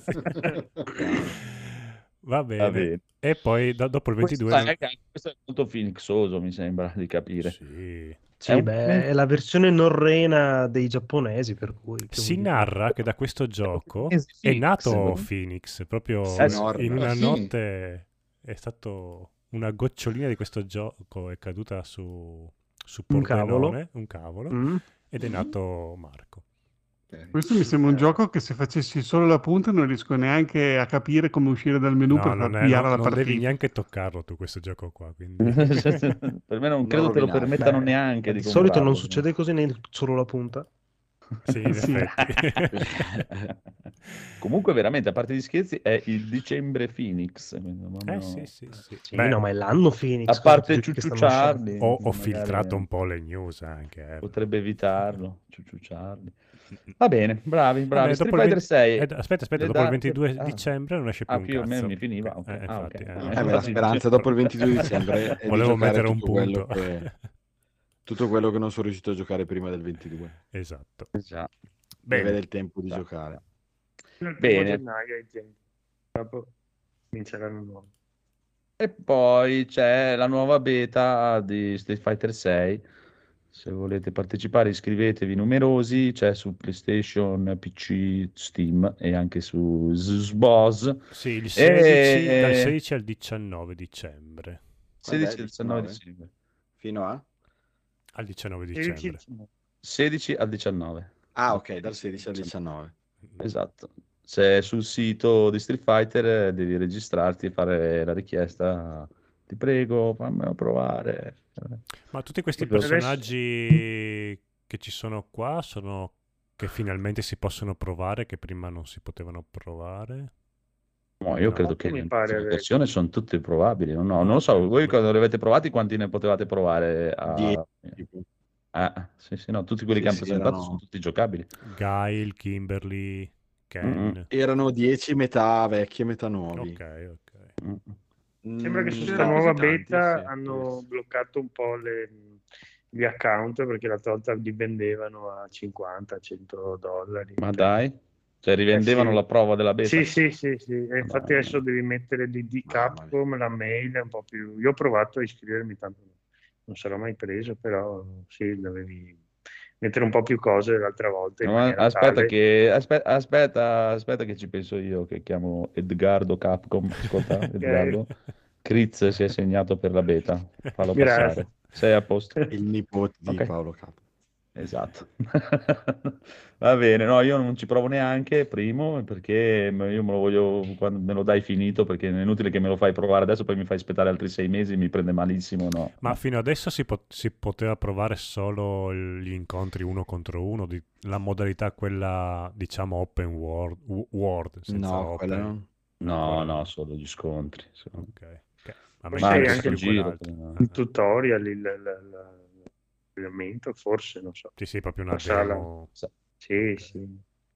Va bene. Va bene. E poi da, dopo il ventidue... Questo, non... sai, questo è molto finixoso, mi sembra di capire. Sì, sì, è, beh, un... è la versione norrena dei giapponesi, per cui... Si narra che da questo gioco eh, sì, è nato Phoenix, proprio eh, in una sì. notte è stato una gocciolina di questo gioco, è caduta su, su Pordenone, un cavolo, un cavolo mm. ed è nato Marco. Questo mi sembra un gioco che se facessi solo la punta non riesco neanche a capire come uscire dal menu, no, per avviare la non partita. Non devi neanche toccarlo tu questo gioco qua, quindi. Per me non credo non te lo permettano. Beh, neanche di, di solito non succede così, né solo la punta. Sì, in sì. effetti. Comunque veramente, a parte gli scherzi, è il dicembre Phoenix. Eh no... sì, sì, sì. Sì. Beh, no, ma è l'anno Phoenix. A parte Ciuciù Charlie. Ho, ho filtrato un po' le news anche. Eh. Potrebbe evitarlo, Ciuciù Charlie. Va bene, bravi, bravi. Vabbè, dopo il... sei. Ed... Aspetta, aspetta, dopo il ventidue ah. dicembre non esce più ah, un più cazzo. Mi finiva. Okay. Eh, infatti, ah, okay. eh, eh, la speranza dopo il ventidue dicembre. Volevo mettere un punto. Che... tutto quello che non sono riuscito a giocare prima del ventidue. Esatto. Già. Bene. Avere il tempo di Già. giocare. Bene. Dopo cominceranno nuovo. E poi c'è la nuova beta di Street Fighter sei. Se volete partecipare iscrivetevi numerosi, c'è su PlayStation, P C, Steam e anche su Xbox. Sì, il sedici, e... dal sedici al diciannove dicembre. sedici al diciannove dicembre. Fino a? Al diciannove dicembre. sedici al diciannove. Ah, ok, dal sedici al diciannove. Esatto. Se sul sito di Street Fighter devi registrarti e fare la richiesta... Ti prego, fammelo provare. Ma tutti questi personaggi che ci sono qua sono che finalmente si possono provare, che prima non si potevano provare? No, io no, credo che in situazione sono tutti provabili. No, non lo so, voi quando li avete provati quanti ne potevate provare? A... Ah, sì, sì, no, tutti quelli sì, che hanno sì, presentato erano... sono tutti giocabili. Gail, Kimberly, Ken. Mm-hmm. Erano dieci metà vecchie, metà nuovi. Ok, ok. Mm-hmm. Sembra che su questa no, nuova tanti, beta sì, hanno sì. bloccato un po' le, gli account, perché l'altra volta li vendevano a cinquanta cento dollari. Ma dai, cioè rivendevano eh, sì. la prova della beta? Sì, sì, sì, sì. E infatti dai. adesso devi mettere di, di Capcom la mail un po' più... Io ho provato a iscrivermi, tanto non sarò mai preso, però sì, dovevi mettere un po' più cose l'altra volta. No, aspetta tale... che aspetta, aspetta, aspetta che ci penso io, che chiamo Edoardo Capcom, ascolta, Edoardo. Kritz si è segnato per la beta, fallo Grazie. passare, sei a posto. Il nipote di okay. Paolo Capcom. Esatto. Va bene, no, io non ci provo neanche, primo, perché io me lo voglio, quando me lo dai finito, perché è inutile che me lo fai provare adesso, poi mi fai aspettare altri sei mesi, mi prende malissimo, no. Ma fino adesso si, po- si poteva provare solo gli incontri uno contro uno, di- la modalità quella, diciamo, open world, world senza no, open. Quella non... No, no, solo gli scontri. Solo. Ok. okay. Ma ma anche, anche il, giro, no. il tutorial, il, il, il, il forse, non so. Sì, sì, proprio una demo... sala. Sì, okay. sì.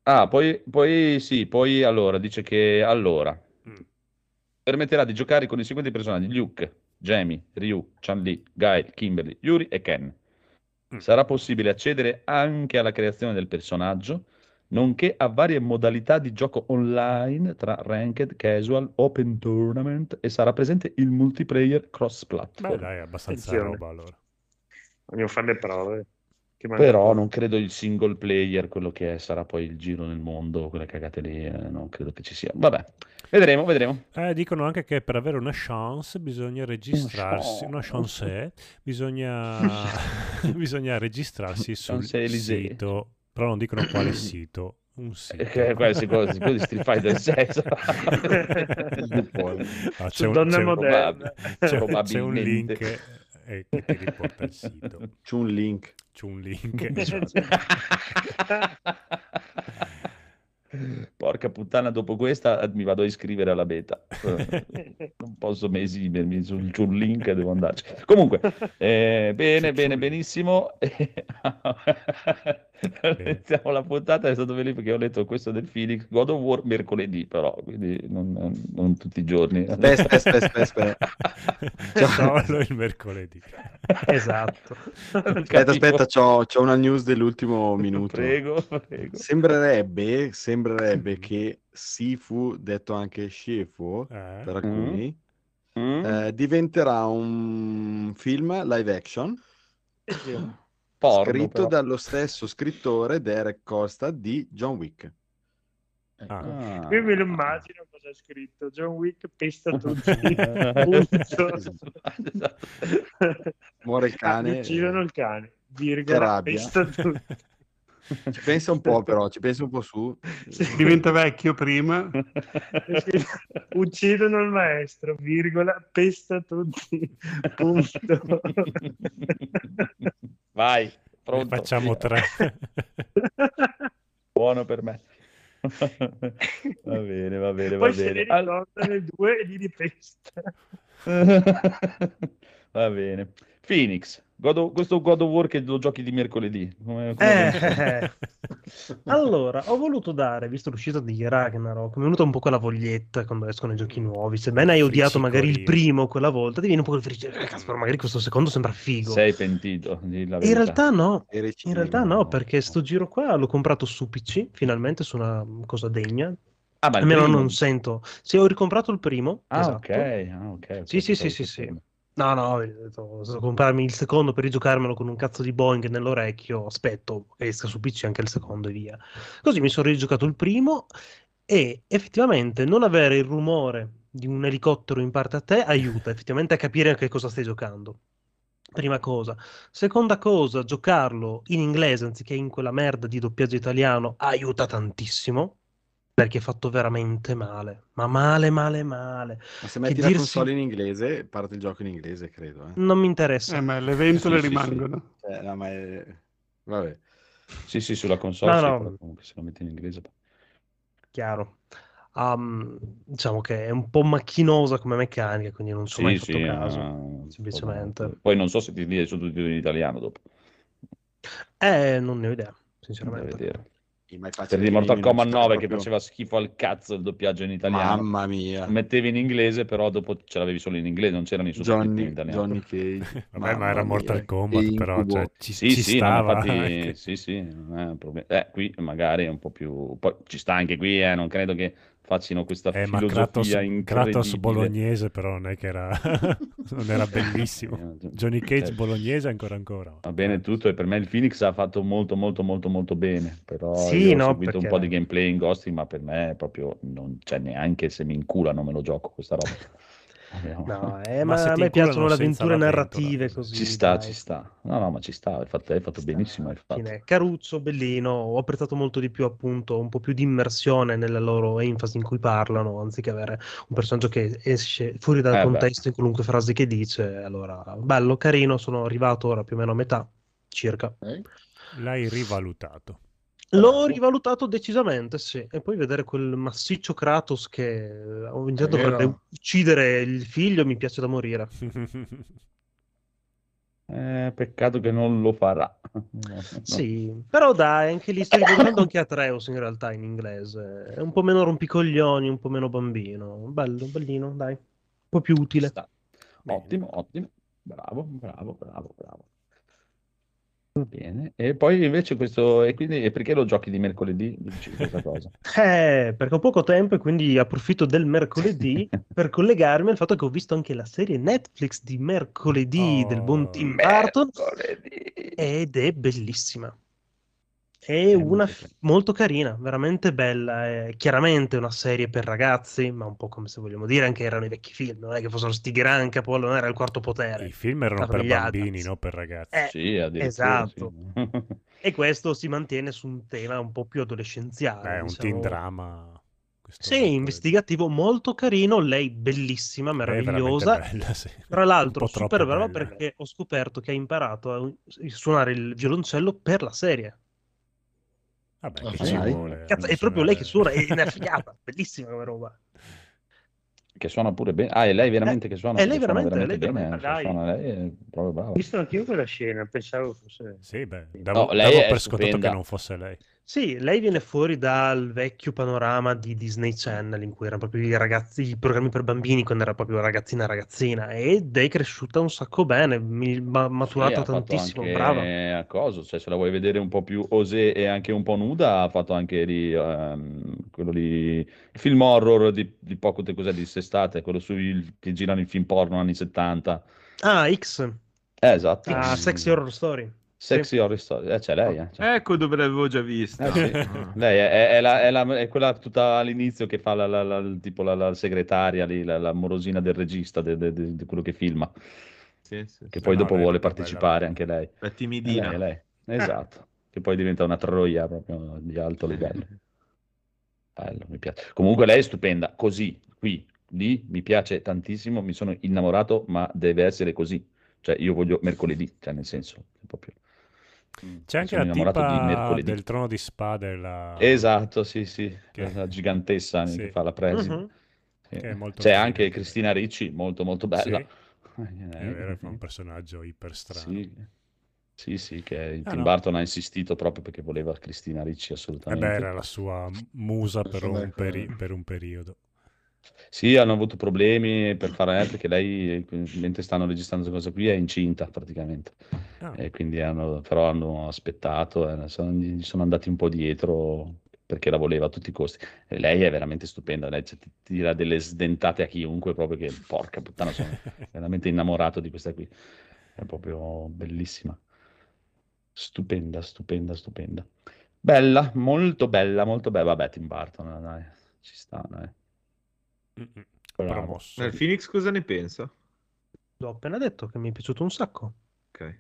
Ah, poi, poi sì, poi allora, dice che allora, mm. permetterà di giocare con i seguenti personaggi, Luke, Jamie, Ryu, Chun-Li, Gail, Kimberly, Yuri e Ken. Mm. Sarà possibile accedere anche alla creazione del personaggio, nonché a varie modalità di gioco online tra Ranked, Casual, Open Tournament e sarà presente il multiplayer cross-platform. Beh dai, è abbastanza Attenzione. roba allora. Voglio fare le prove. Che Però non credo il single player, quello che è, sarà poi il giro nel mondo, quella cagata lì, eh, non credo che ci sia. Vabbè, vedremo, vedremo. Eh, dicono anche che per avere una chance bisogna registrarsi, una chance, una chance bisogna, bisogna registrarsi sul sito. Però non dicono quale sito, un sito. Eh, quello sicuro, sicuro di Street Fighter sei. Ah, c'è, un, Donna c'è, moderna. C'è, c'è un link che, che ti riporta al sito. C'è un link. C'è un link. Porca puttana, dopo questa mi vado a iscrivere alla beta. Non posso esimermi sul c'è un link e devo andarci. Comunque, eh, bene, bene, benissimo. Iniziamo la puntata, è stato bello perché ho letto questo del Felix, God of War mercoledì, però, quindi non, non tutti i giorni. Aspetta, aspetta, aspetta. Solo il mercoledì. Esatto. Aspetta, aspetta, c'ho, c'ho una news dell'ultimo minuto. Prego, prego. Sembrerebbe, sembrerebbe Sembrerebbe mm. che Sifu, detto anche Shifu eh. per alcuni, mm. eh, diventerà un film live action Porno, scritto però. dallo stesso scrittore Derek Costa di John Wick. Ah. Io me lo immagino cosa ha scritto John Wick pesta tutti esatto. Muore il cane, uccidono il cane, virgola, pesta tutti. Ci pensa un po', però, ci pensa un po' su. Diventa vecchio prima. Uccidono il maestro, virgola, pesta tutti, punto. Vai, pronto. Ne facciamo tre. Buono per me. Va bene, va bene, va Poi bene. Poi allora le due e li ripesta. Va bene. Phoenix, God of, questo God of War che lo giochi di mercoledì. Come, come eh. Allora, ho voluto dare, visto l'uscita di Ragnarok, mi è venuta un po' quella voglietta quando escono i giochi nuovi. Sebbene hai odiato Fricicoli. magari il primo quella volta, ti viene un po' il friccio, eh, caspita, magari questo secondo sembra figo. Sei pentito? Di la in realtà no, in realtà no, perché sto giro qua l'ho comprato su P C, finalmente su una cosa degna. Ah, ma almeno primo. non sento. Se ho ricomprato il primo. Ah, esatto. ok. Ah, okay. Sì, sì, sì, sì, sì. No, no, se comprarmi il secondo per rigiocarmelo con un cazzo di Boeing nell'orecchio, aspetto che esca su P C anche il secondo e via. Così mi sono rigiocato il primo e effettivamente non avere il rumore di un elicottero in parte a te aiuta effettivamente a capire anche cosa stai giocando. Prima cosa. Seconda cosa, giocarlo in inglese anziché in quella merda di doppiaggio italiano aiuta tantissimo. Perché è fatto veramente male, ma male, male, male. Ma se metti che la dirsi... console in inglese, parte il gioco in inglese, credo. Eh. Non mi interessa. Eh, ma le ventole sì, rimangono. Sì, sì. Eh, no, ma è... Vabbè. Sì, sì, sulla console, no, sì, no. Però comunque se la metti in inglese. Chiaro. Um, diciamo che è un po' macchinosa come meccanica, quindi non so mai sì, fatto sì, caso, no, semplicemente. Po Poi non so se ti dice su tutto in italiano dopo. Eh, non ne ho idea, sinceramente. Non per di Mortal Kombat nove proprio... che faceva schifo al cazzo il doppiaggio in italiano, mamma mia, mettevi in inglese però dopo ce l'avevi solo in inglese, non c'erano i sottotitoli in italiano. Johnny Cage. Vabbè, ma era Mortal mia. Kombat e però cioè, ci, sì, ci sì, stava no, infatti, anche. sì sì non è un problema. Eh, qui magari è un po' più, poi ci sta anche qui, eh, non credo che facciano questa eh, filosofia Kratos, incredibile. Kratos bolognese però non è che era non era bellissimo. Johnny Cage bolognese ancora ancora va bene tutto, e per me il Phoenix ha fatto molto molto molto molto bene, però sì, io no, ho seguito perché... un po' di gameplay in ghosting, ma per me proprio non c'è neanche, se mi incula non me lo gioco questa roba. No, eh, ma, ma a me piacciono le avventure narrative ventola, così ci sta dai. ci sta no no ma ci sta, hai fatto, hai fatto benissimo, hai fatto. Caruccio, bellino, ho apprezzato molto di più appunto un po' più di immersione nella loro enfasi in cui parlano, anziché avere un personaggio che esce fuori dal eh, contesto beh. in qualunque frase che dice. Allora bello, carino, sono arrivato ora più o meno a metà circa. eh? L'hai rivalutato? L'ho rivalutato decisamente, sì. E poi vedere quel massiccio Kratos che ogni tanto dovrebbe uccidere il figlio mi piace da morire. Eh, peccato che non lo farà. Sì, però dai, anche lì sto riguardando anche Atreus in realtà in inglese. È un po' meno rompicoglioni, un po' meno bambino. Bello, bellino, dai. Un po' più utile. Ottimo, ottimo. Bravo, bravo, bravo, bravo. Bene, e poi invece questo, e quindi e perché lo giochi di mercoledì? Dici questa cosa? Eh, perché ho poco tempo e quindi approfitto del mercoledì per collegarmi al fatto che ho visto anche la serie Netflix di mercoledì oh, del buon Tim Burton ed è bellissima. È una f- molto carina, veramente bella. È chiaramente una serie per ragazzi, ma un po' come se vogliamo dire, anche erano i vecchi film, non è che fossero sti gran capollo, non era il quarto potere. I film erano per bambini, non per ragazzi. Eh, sì, esatto. Sì. E questo si mantiene su un tema un po' più adolescenziale. È un diciamo. teen drama. Sì, investigativo, molto carino, lei bellissima, meravigliosa. È bella, sì. Tra l'altro super brava perché ho scoperto che ha imparato a suonare il violoncello per la serie. Vabbè, ah, che ci vuole, cazzo, è proprio lei che suona, è una figata, bellissima come roba. Che suona pure bene. Ah, è lei veramente eh, che suona. È lei veramente, veramente lei bene. Veramente, suona lei proprio brava. Ho visto anch'io quella scena, pensavo fosse. Sì, beh, davo, no, lei davo per scontato stupenda. Che non fosse lei. Sì, lei viene fuori dal vecchio panorama di Disney Channel in cui erano proprio i ragazzi, i programmi per bambini quando era proprio ragazzina ragazzina, ed è cresciuta un sacco bene, maturata sì, tantissimo, anche brava. A coso, cioè se la vuoi vedere un po' più osé e anche un po' nuda, ha fatto anche lì um, quello lì, il film horror di, di poco te cos'è di quest'estate, quello sui che girano i film porno anni settanta. Ah, X. Eh, esatto. Ah, Sexy Horror Story. Sexy Horror Story, eh, c'è lei. Eh, c'è. Ecco dove l'avevo già vista. Eh, sì. Lei è, è, è, la, è, la, è quella tutta all'inizio che fa la, la, la, tipo la, la segretaria, lì, la, la morosina del regista, de, de, de, di quello che filma. Sì, sì, che sì, poi no, dopo lei, vuole partecipare bella. Anche lei. La timidina. È lei, è lei. Esatto, che poi diventa una troia proprio di alto livello. Bello, mi piace. Comunque lei è stupenda, così, qui, lì, mi piace tantissimo, mi sono innamorato, ma deve essere così. Cioè io voglio mercoledì, cioè nel senso, proprio... C'è anche la tipa di del Trono di Spade la... Esatto, sì, sì, che... la gigantessa sì. Che fa la presi. Uh-huh. Sì. C'è anche Cristina Ricci, molto molto bella. Sì. È vero, fa un personaggio iper strano. Sì, sì, sì, che Tim ah, no. Burton ha insistito proprio perché voleva Cristina Ricci assolutamente. Eh beh, era la sua musa per un, peri- per un periodo. Sì, hanno avuto problemi per fare, perché lei, mentre stanno registrando questa cosa qui, è incinta praticamente. Ah. E quindi hanno, però hanno aspettato, eh, sono, sono andati un po' dietro perché la voleva a tutti i costi. E lei è veramente stupenda, lei cioè, ti tira delle sdentate a chiunque, proprio che porca puttana, sono veramente innamorato di questa qui. È proprio bellissima. Stupenda, stupenda, stupenda. Bella, molto bella, molto bella. Vabbè, Tim Burton, dai, ci sta, dai. Promosso. Nel Phoenix cosa ne pensa? L'ho appena detto che mi è piaciuto un sacco. Ok.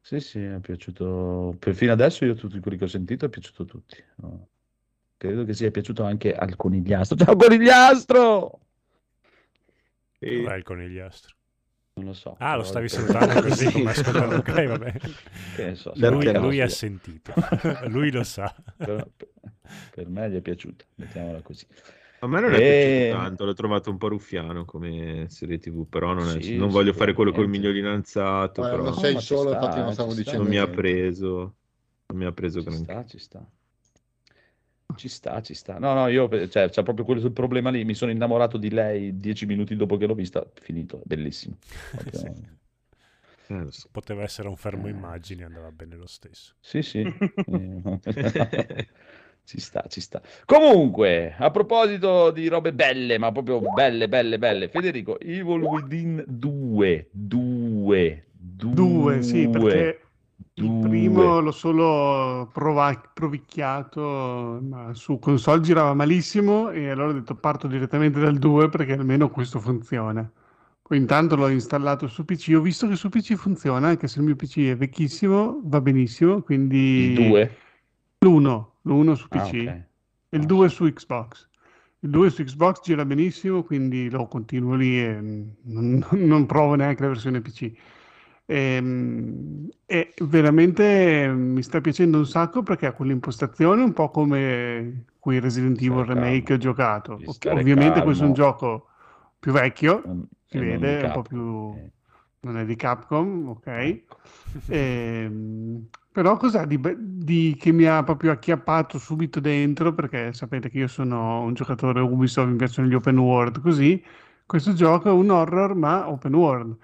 Sì, sì, mi è piaciuto. Per fino adesso io tutti quelli che ho sentito è piaciuto tutti. No. Credo che sia piaciuto anche al conigliastro. Ciao conigliastro! E... Dov'è il conigliastro? Non lo so. Ah, lo stavi salutando così sì. Come ascoltando. Ok, vabbè. Che ne so, lui, lui ha sentito. Lui lo sa. Però, per me gli è piaciuto. Mettiamola così. A me non è e... piaciuto tanto, l'ho trovato un po' ruffiano come serie tivù, però non, è... sì, non voglio fare quello col migliolino alzato. Però... Non sei no, solo, sta, infatti non stavo dicendo. Non mi ha preso, non mi ha preso ci granché. Sta, ci sta, ci sta, ci sta. No, no, io, cioè, c'è proprio quel problema lì, mi sono innamorato di lei dieci minuti dopo che l'ho vista, finito, bellissimo. Proprio... sì. Eh, so. Poteva essere un fermo immagine, andava bene lo stesso. Sì, sì. Ci sta, ci sta. Comunque, a proposito di robe belle, ma proprio belle, belle, belle, Federico, Evil Within due, due, due, due, sì, perché due. Il primo l'ho solo prova- provicchiato, ma su console girava malissimo e allora ho detto parto direttamente dal due perché almeno questo funziona. Poi intanto l'ho installato su P C, ho visto che su P C funziona, anche se il mio P C è vecchissimo, va benissimo, quindi... Il due? L'uno. L'uno su P C ah, okay. E il due su Xbox. Il due su Xbox gira benissimo, quindi lo continuo lì e non, non provo neanche la versione P C. E, e veramente mi sta piacendo un sacco perché ha quell'impostazione un po' come qui Resident Evil Stare Remake calmo. Ho giocato. Ovviamente calmo. Questo è un gioco più vecchio, non, si vede, è un po' più... Eh. Non è di Capcom, ok. E, però cos'ha di, di che mi ha proprio acchiappato subito dentro, perché sapete che io sono un giocatore Ubisoft, mi piacciono gli open world, così questo gioco è un horror ma open world,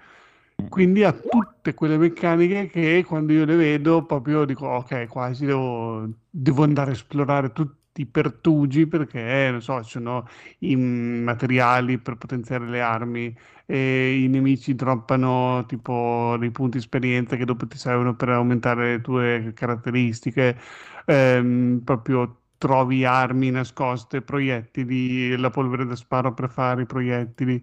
quindi ha tutte quelle meccaniche che quando io le vedo proprio dico ok, quasi devo, devo andare a esplorare tutti i pertugi, perché non so, ci sono i materiali per potenziare le armi e i nemici droppano tipo dei punti esperienza che dopo ti servono per aumentare le tue caratteristiche, ehm, proprio trovi armi nascoste, proiettili, la polvere da sparo per fare i proiettili,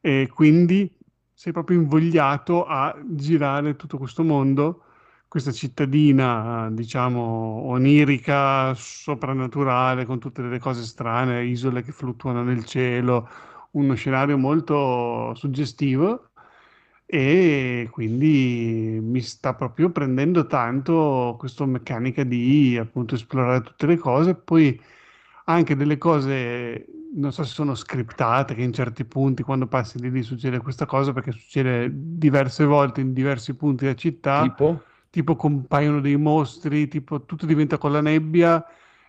e quindi sei proprio invogliato a girare tutto questo mondo, questa cittadina diciamo onirica, soprannaturale, con tutte le cose strane, isole che fluttuano nel cielo, uno scenario molto suggestivo, e quindi mi sta proprio prendendo tanto questa meccanica di appunto esplorare tutte le cose, poi anche delle cose non so se sono scriptate, che in certi punti quando passi di lì succede questa cosa perché succede diverse volte in diversi punti della città, tipo, tipo compaiono dei mostri, tipo tutto diventa con la nebbia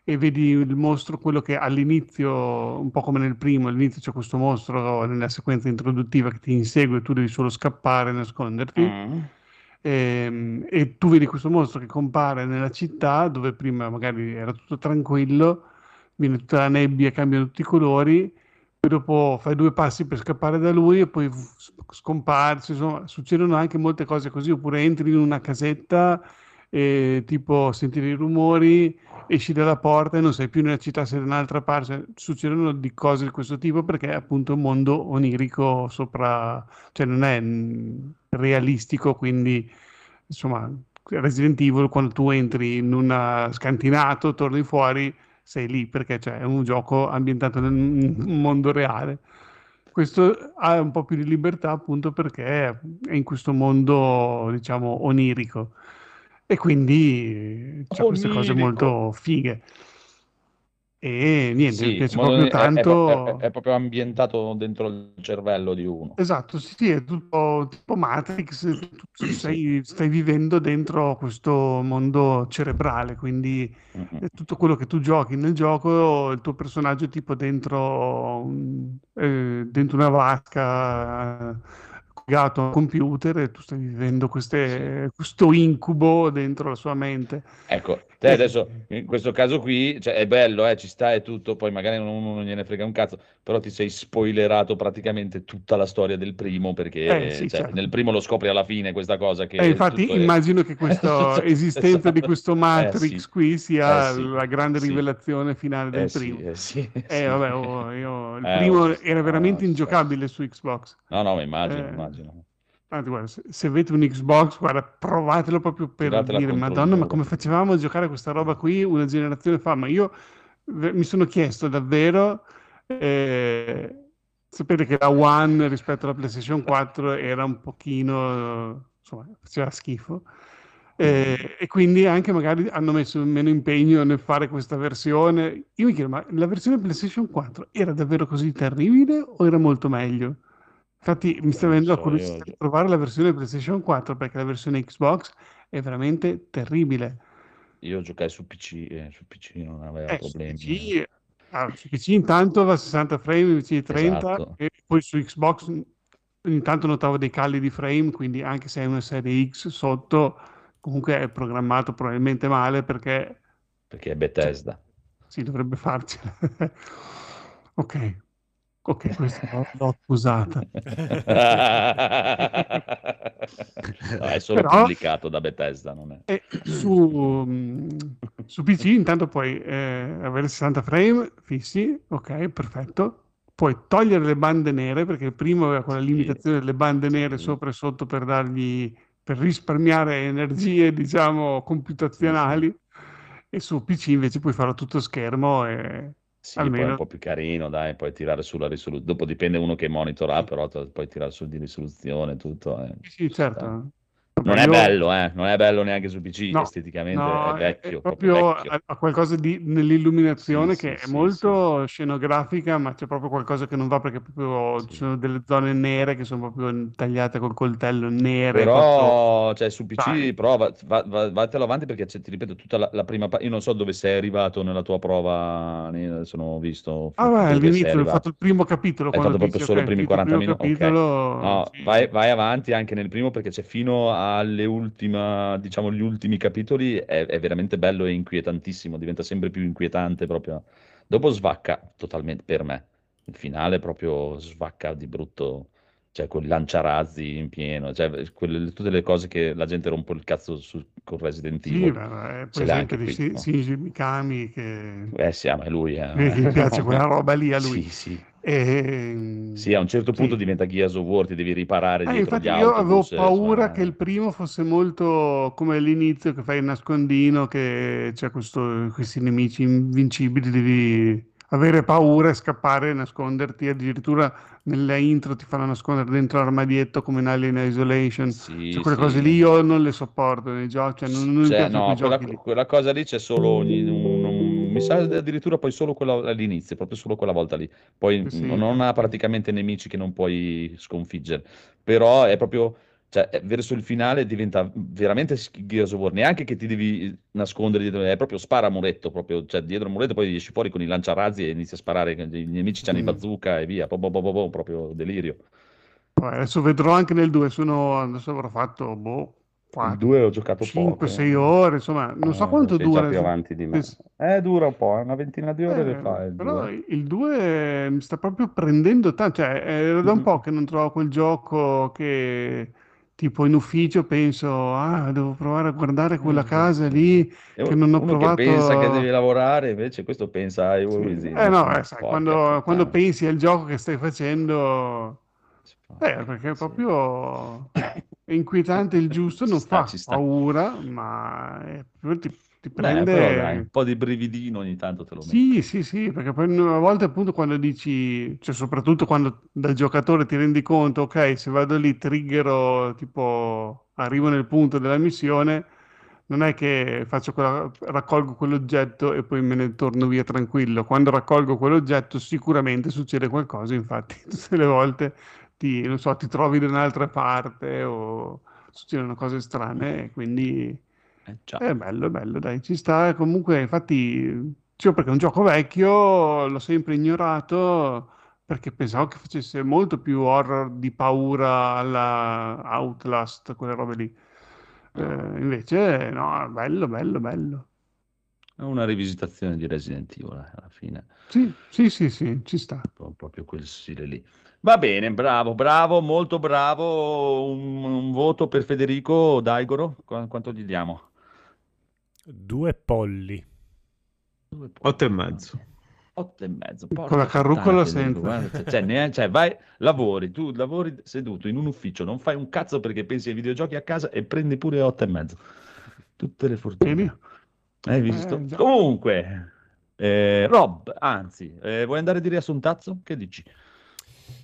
e vedi il mostro, quello che all'inizio, un po' come nel primo, all'inizio c'è questo mostro nella sequenza introduttiva che ti insegue e tu devi solo scappare, nasconderti, mm. e, e tu vedi questo mostro che compare nella città dove prima magari era tutto tranquillo, viene tutta la nebbia, cambiano tutti i colori, poi dopo fai due passi per scappare da lui e poi scomparsi, insomma succedono anche molte cose così, oppure entri in una casetta e tipo sentire i rumori, esci dalla porta e non sei più nella città, sei da un'altra parte, succedono di cose di questo tipo perché è appunto un mondo onirico sopra, cioè non è realistico, quindi insomma Resident Evil quando tu entri in un scantinato, torni fuori, sei lì perché cioè, è un gioco ambientato nel mondo reale. Questo ha un po' più di libertà appunto perché è in questo mondo diciamo onirico. E quindi c'è onirico. Queste cose molto fighe. E niente, sì, mi piace proprio tanto. È, è, è proprio ambientato dentro il cervello di uno. Esatto, sì, è tutto tipo Matrix, tu sei, stai vivendo dentro questo mondo cerebrale, quindi uh-huh. tutto quello che tu giochi nel gioco, il tuo personaggio è tipo dentro, un, eh, dentro una vasca collegato a un computer e tu stai vivendo queste, sì. questo incubo dentro la sua mente. Ecco. Te adesso in questo caso qui, cioè, è bello, eh, ci sta e tutto, poi magari non, uno non gliene frega un cazzo, però ti sei spoilerato praticamente tutta la storia del primo, perché eh, sì, cioè, certo. nel primo lo scopri alla fine questa cosa che eh, infatti immagino è... che questa esistenza esatto. di questo Matrix eh, sì. qui sia eh, sì. la grande rivelazione sì. finale del eh, primo sì, eh, sì, eh, sì. Vabbè, oh, io, il eh, primo oh, era veramente no, ingiocabile su Xbox. No no, ma immagino, eh. immagino. Anzi, guarda, se avete un Xbox, guarda, provatelo proprio per Datela dire madonna, ma come facevamo a giocare a questa roba qui una generazione fa? Ma io mi sono chiesto davvero, eh, sapete che la One rispetto alla PlayStation quattro era un pochino, insomma, faceva schifo, eh, e quindi anche magari hanno messo meno impegno nel fare questa versione. Io mi chiedo, ma la versione PlayStation quattro era davvero così terribile o era molto meglio? Infatti mi sta venendo la curiosità di provare la versione PlayStation quattro, perché la versione Xbox è veramente terribile. Io giocai su P C e eh, su P C non aveva eh, problemi. Su P C, ah, su P C intanto va a sessanta frame invece di trenta, esatto. E poi su Xbox intanto notavo dei cali di frame, quindi anche se hai una serie X sotto, comunque è programmato probabilmente male perché... Perché è Bethesda. Cioè, sì, dovrebbe farcela. Ok. Ok, questa l'ho accusata. No, è solo però, pubblicato da Bethesda, non è? Su, su P C intanto puoi eh, avere sessanta frame fissi, ok, perfetto. Puoi togliere le bande nere, perché il primo aveva quella limitazione delle bande nere sopra e sotto per dargli, per risparmiare energie, diciamo, computazionali. E su P C invece puoi farlo tutto schermo e... Sì, almeno. Poi è un po' più carino, dai, puoi tirare sulla risoluzione, dopo dipende uno che monitora, però t- puoi tirare su di risoluzione, tutto. Eh. Sì, certo. Non è bello, eh, non è bello neanche su P C, no, esteticamente no, è vecchio. È proprio, proprio vecchio. Ha qualcosa di, nell'illuminazione sì, che sì, è sì, molto sì. scenografica, ma c'è proprio qualcosa che non va, perché proprio sì. ci sono delle zone nere che sono proprio tagliate col coltello nere. Però, cioè, su P C vai. prova, va, va, vattelo avanti, perché c'è, ti ripeto, tutta la, la prima parte, io non so dove sei arrivato nella tua prova, adesso non ho visto. Ah, beh, all'inizio ho fatto il primo capitolo. Hai fatto proprio solo i primi quaranta minuti? Capitolo... Okay. No, sì. vai, vai avanti anche nel primo, perché c'è fino a alle ultima, diciamo, gli ultimi capitoli è, è veramente bello e inquietantissimo, diventa sempre più inquietante proprio. Dopo svacca totalmente per me. Il finale proprio svacca di brutto, cioè con lanciarazzi in pieno, cioè quelle, tutte le cose che la gente rompe il cazzo su, con Resident Evil. Sì, beh, poi anche di Shinji si, no? si, Mikami che Eh sì, ma è lui eh. mi piace quella roba lì a lui. Sì, sì. E... sì, a un certo punto sì. diventa Gears of War, ti devi riparare eh, dietro gli autobus. Io avevo paura sono... che il primo fosse molto come all'inizio, che fai il nascondino, che c'è questo, questi nemici invincibili, devi avere paura e scappare, nasconderti, addirittura nella intro ti fanno nascondere dentro l'armadietto come in Alien Isolation, sì, cioè, quelle sì. cose lì io non le sopporto nei giochi, cioè, non, non cioè, no, quella, giochi quella cosa lì c'è solo ogni, un, un... mi sa addirittura poi solo quella all'inizio, proprio solo quella volta lì, poi sì. non ha praticamente nemici che non puoi sconfiggere, però è proprio, cioè, verso il finale diventa veramente Gears of War, neanche che ti devi nascondere dietro, è proprio spara muretto, proprio, cioè dietro il muretto, poi esci fuori con i lanciarazzi e inizi a sparare, i nemici c'hanno mm. i bazooka e via, bo bo bo bo bo, proprio delirio. Adesso vedrò anche nel due, sono adesso avrò fatto boh due ho giocato cinque sei ore, insomma, non so quanto dura. Più avanti di me. Eh, dura un po', una ventina di ore eh, le fa. Però il due mi sta proprio prendendo tanto, cioè era da un po' che non trovo quel gioco che tipo in ufficio penso, ah, devo provare a guardare quella casa lì e che non ho uno provato. Che pensa che devi lavorare, invece questo pensa ai sì. Eh no, eh, sai, quando, quando pensi al gioco che stai facendo... Eh, perché è proprio sì. inquietante il giusto, non sta, fa paura, ma è, ti, ti prende... Beh, però, dai, un po' di brividino ogni tanto te lo metti. Sì, sì, sì, perché poi a volte appunto quando dici, cioè soprattutto quando da giocatore ti rendi conto, ok, se vado lì triggero, tipo arrivo nel punto della missione, non è che faccio quella, raccolgo quell'oggetto e poi me ne torno via tranquillo. Quando raccolgo quell'oggetto sicuramente succede qualcosa, infatti tutte le volte ti, non so, ti trovi da un'altra parte o succedono cose strane, quindi eh, è bello, è bello, dai, ci sta. Comunque infatti, cioè, perché è un gioco vecchio, l'ho sempre ignorato perché pensavo che facesse molto più horror di paura alla Outlast, quelle robe lì. Eh, invece no, bello, bello, bello. È una rivisitazione di Resident Evil alla fine. Sì, sì, sì, sì, ci sta. Proprio quel stile lì. Va bene, bravo, bravo, molto bravo. Un, un voto per Federico Daigoro. Qu- quanto gli diamo? Due polli. Due polli. Otto e mezzo. Otto e mezzo. Con la carrucola sempre. Cioè, ne, cioè, vai, lavori, tu lavori seduto in un ufficio, non fai un cazzo perché pensi ai videogiochi a casa e prendi pure otto e mezzo. Tutte le fortune. Hai visto? Eh, Comunque, eh, Rob, anzi, eh, vuoi andare di riassuntazzo? Che dici?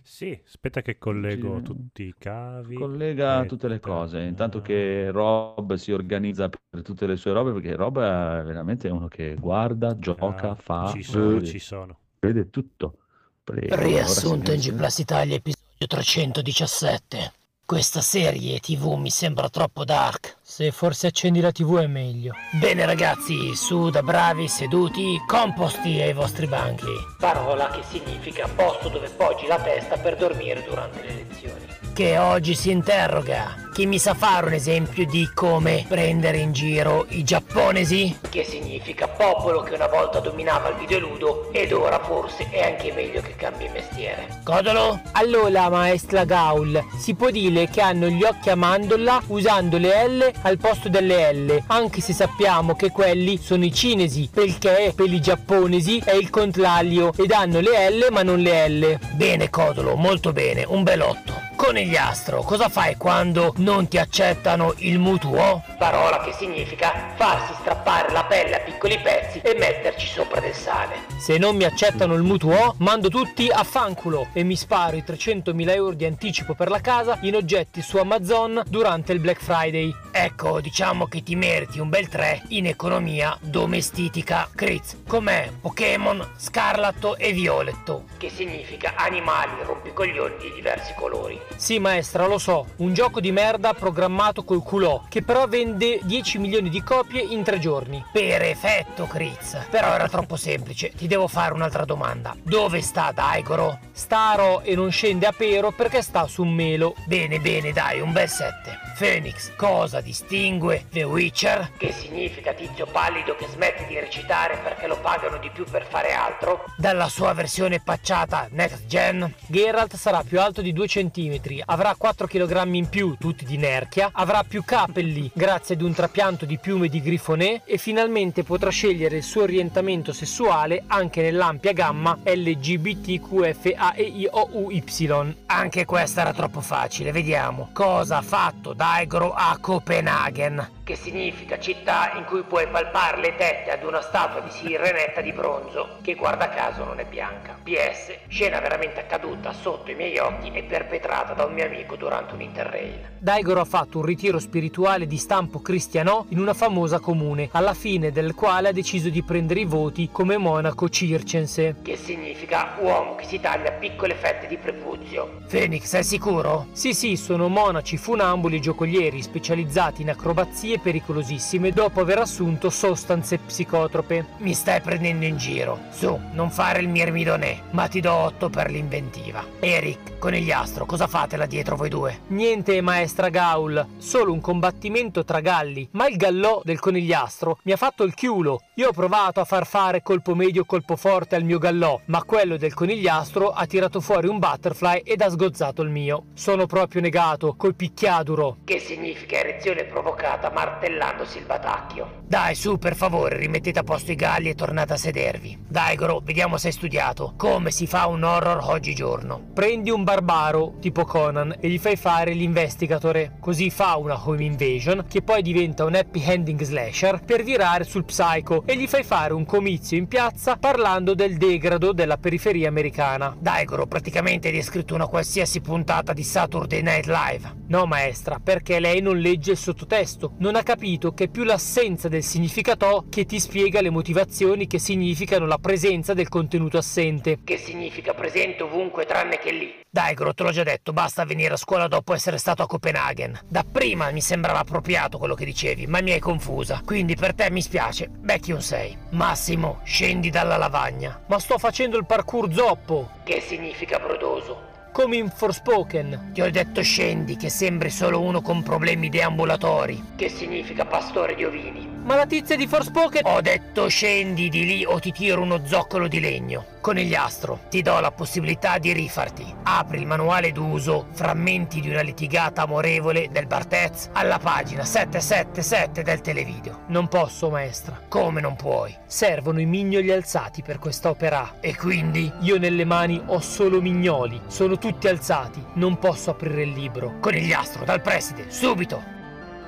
Sì, aspetta che collego sì. tutti i cavi. Collega tutte le cose, intanto che Rob si organizza per tutte le sue robe, perché Rob è veramente uno che guarda, gioca, ah, fa... Ci sono, vede, ci sono. Vede tutto. Prego, riassunto in G Plus Italia, episodio trecentodiciassette. Questa serie tivù mi sembra troppo dark. Se forse accendi la tivù è meglio. Bene ragazzi, su da bravi, seduti, composti ai vostri banchi. Parola che significa posto dove poggi la testa per dormire durante le lezioni. Che oggi si interroga. Chi mi sa fare un esempio di come prendere in giro i giapponesi? Che significa popolo che una volta dominava il videoludo ed ora forse è anche meglio che cambi mestiere. Codolo? Allora maestra Gaul, si può dire che hanno gli occhi a mandorla usando le L al posto delle L, anche se sappiamo che quelli sono i cinesi, perché per i giapponesi è il contrario ed hanno le L ma non le L. Bene Codolo, molto bene, un bellotto. Conigliastro, cosa fai quando non ti accettano il mutuo? Parola che significa farsi strappare la pelle a piccoli pezzi e metterci sopra del sale. Se non mi accettano il mutuo, mando tutti a fanculo e mi sparo i trecentomila euro di anticipo per la casa in oggetti su Amazon durante il Black Friday. Ecco, diciamo che ti meriti un bel tre in economia domestitica. Kritz, com'è Pokémon Scarlatto e Violetto? Che significa animali rompicoglioni di diversi colori. Sì maestra, lo so, un gioco di merda programmato col culò che però vende dieci milioni di copie in tre giorni. Perfetto Kritz, però era troppo semplice, ti devo fare un'altra domanda. Dove sta Daigoro? Sta a Ro e non scende a Pero perché sta su un melo. Bene bene dai, un bel sette. Phoenix, cosa distingue The Witcher? Che significa tizio pallido che smette di recitare perché lo pagano di più per fare altro? Dalla sua versione patchata Next Gen, Geralt sarà più alto di due centimetri, avrà quattro chilogrammi in più, tutti di nerchia, avrà più capelli grazie ad un trapianto di piume di grifonè e finalmente potrà scegliere il suo orientamento sessuale anche nell'ampia gamma L G B T Q F A E I O U Y. Anche questa era troppo facile, vediamo. Cosa ha fatto Daigoro a Copenaghen? Che significa città in cui puoi palpare le tette ad una statua di Sirenetta di bronzo, che guarda caso non è bianca. P S, scena veramente accaduta sotto i miei occhi e perpetrata da un mio amico durante un interrail. Daigoro ha fatto un ritiro spirituale di stampo cristiano in una famosa comune, alla fine del quale ha deciso di prendere i voti come monaco circense. Che significa uomo che si taglia piccole fette di prepuzio. Phoenix, sei sicuro? Sì sì, sono monaci funamboli e giocolieri specializzati in acrobazie pericolosissime dopo aver assunto sostanze psicotrope. Mi stai prendendo in giro. Su, non fare il mirmidonè, ma ti do otto per l'inventiva. Eric, conigliastro, cosa fa? Fatela dietro voi due. Niente maestra Gaul, solo un combattimento tra galli, ma il gallò del conigliastro mi ha fatto il chiulo. Io ho provato a far fare colpo medio colpo forte al mio gallò, ma quello del conigliastro ha tirato fuori un butterfly ed ha sgozzato il mio. Sono proprio negato, col picchiaduro. Che significa erezione provocata martellandosi il batacchio. Dai su, per favore, rimettete a posto i galli e tornate a sedervi. Daigoro, vediamo se hai studiato. Come si fa un horror oggigiorno? Prendi un barbaro, tipo Conan, e gli fai fare l'investigatore, così fa una home invasion che poi diventa un happy ending slasher per virare sul psycho, e gli fai fare un comizio in piazza parlando del degrado della periferia americana. Daigoro, praticamente hai descritto una qualsiasi puntata di Saturday Night Live. No maestra, perché lei non legge il sottotesto, non ha capito che è più l'assenza del significato che ti spiega le motivazioni che significano la presenza del contenuto assente, che significa presente ovunque tranne che lì. Daigoro, te l'ho già detto, basta venire a scuola dopo essere stato a Copenaghen. Da prima mi sembrava appropriato quello che dicevi, ma mi hai confusa, quindi per te mi spiace, becchi un sei. Massimo, scendi dalla lavagna. Ma sto facendo il parkour zoppo, che significa brodoso, come in Forspoken. Ti ho detto scendi, che sembri solo uno con problemi deambulatori, che significa pastore di ovini. Ma la tizia di Forspoken... Ho detto scendi di lì o ti tiro uno zoccolo di legno. Conigliastro, ti do la possibilità di rifarti. Apri il manuale d'uso, frammenti di una litigata amorevole del Bartez, alla pagina settecentosettantasette del televideo. Non posso, maestra. Come non puoi? Servono i mignoli alzati per quest'opera. E quindi? Io nelle mani ho solo mignoli. Sono tutti alzati. Non posso aprire il libro. Conigliastro, dal preside, subito!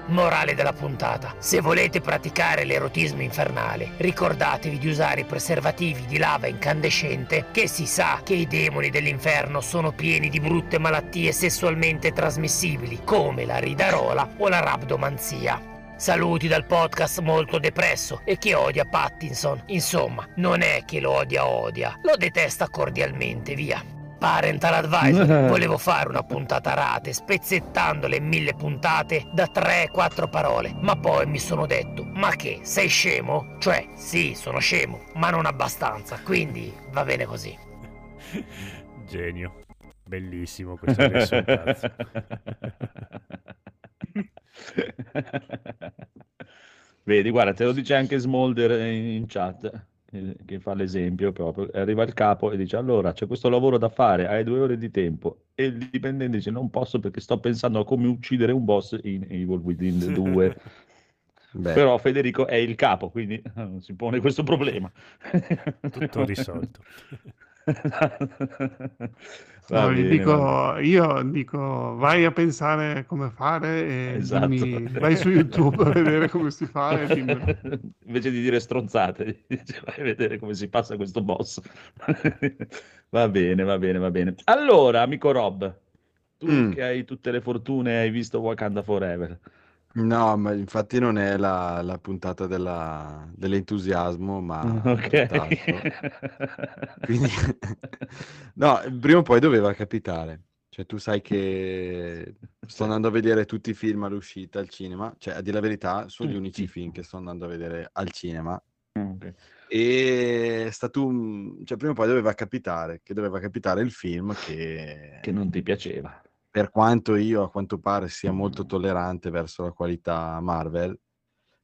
Morale della puntata: se volete praticare l'erotismo infernale, ricordatevi di usare i preservativi di lava incandescente, che si sa che i demoni dell'inferno sono pieni di brutte malattie sessualmente trasmissibili, come la ridarola o la rabdomanzia. Saluti dal podcast molto depresso e che odia Pattinson. Insomma, non è che lo odia odia, lo detesta cordialmente, via. Parental Advisor, volevo fare una puntata a rate, spezzettandole in mille puntate da tre quattro parole, ma poi mi sono detto, ma che, sei scemo? Cioè, sì, sono scemo, ma non abbastanza, quindi va bene così. Genio, bellissimo questo adesso, cazzo. Vedi, guarda, te lo dice anche Smolder in chat, che fa l'esempio proprio. Arriva il capo e dice: allora c'è questo lavoro da fare, hai due ore di tempo, e il dipendente dice: non posso perché sto pensando a come uccidere un boss in Evil Within due. Beh, però Federico è il capo, quindi non si pone questo problema. Tutto risolto. No, bene, dico, io dico vai a pensare come fare e esatto. dimmi, vai su YouTube a vedere come si fa e dimmi. Invece di dire stronzate dice, vai a vedere come si passa questo boss. Va bene, va bene, va bene. Allora amico Rob, tu mm. che hai tutte le fortune, hai visto Wakanda Forever? No, ma infatti non è la, la puntata della, dell'entusiasmo, ma okay. Quindi no, prima o poi doveva capitare. Cioè, tu sai che sto andando a vedere tutti i film all'uscita al cinema, cioè a dire la verità sono gli unici film che sto andando a vedere al cinema. Okay. E è stato un... cioè prima o poi doveva capitare, che doveva capitare il film che che non ti piaceva. Per quanto io, a quanto pare, sia molto tollerante verso la qualità Marvel,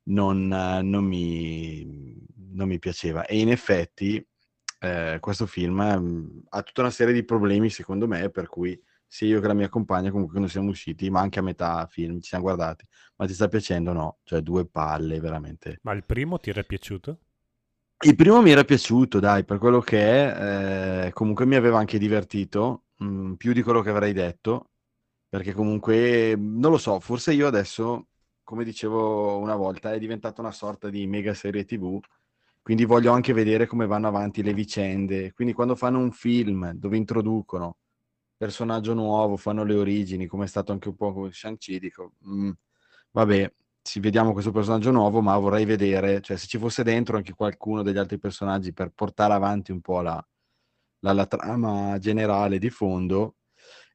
non, non, mi, non mi piaceva. E in effetti eh, questo film eh, ha tutta una serie di problemi, secondo me, per cui sia io che la mia compagna comunque quando siamo usciti, ma anche a metà film, ci siamo guardati. Ma ti sta piacendo? No. Cioè, due palle, veramente. Ma il primo ti era piaciuto? Il primo mi era piaciuto, dai, per quello che è. Eh, comunque mi aveva anche divertito, mh, più di quello che avrei detto. Perché comunque, non lo so, forse io adesso, come dicevo una volta, è diventata una sorta di mega serie tivù, quindi voglio anche vedere come vanno avanti le vicende. Quindi quando fanno un film dove introducono personaggio nuovo, fanno le origini, come è stato anche un po' con Shang-Chi, dico, mh, vabbè, sì, vediamo questo personaggio nuovo, ma vorrei vedere, cioè se ci fosse dentro anche qualcuno degli altri personaggi per portare avanti un po' la, la, la trama generale di fondo.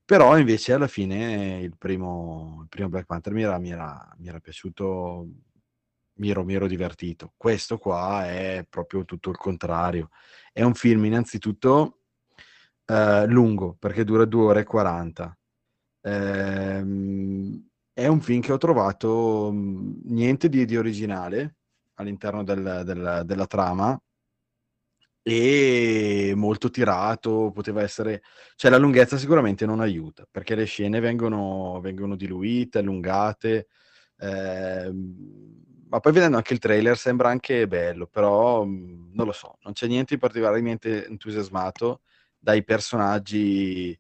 Però invece alla fine il primo, il primo Black Panther mi era, mi era, mi era piaciuto, mi ero, mi ero divertito. Questo qua è proprio tutto il contrario. È un film innanzitutto eh, lungo, perché dura due ore e quaranta. Ehm, è un film che ho trovato niente di, di originale all'interno del, del, della trama, e molto tirato, poteva essere, cioè la lunghezza sicuramente non aiuta, perché le scene vengono, vengono diluite, allungate, eh... ma poi vedendo anche il trailer sembra anche bello, però non lo so, non c'è niente di particolarmente entusiasmato dai personaggi.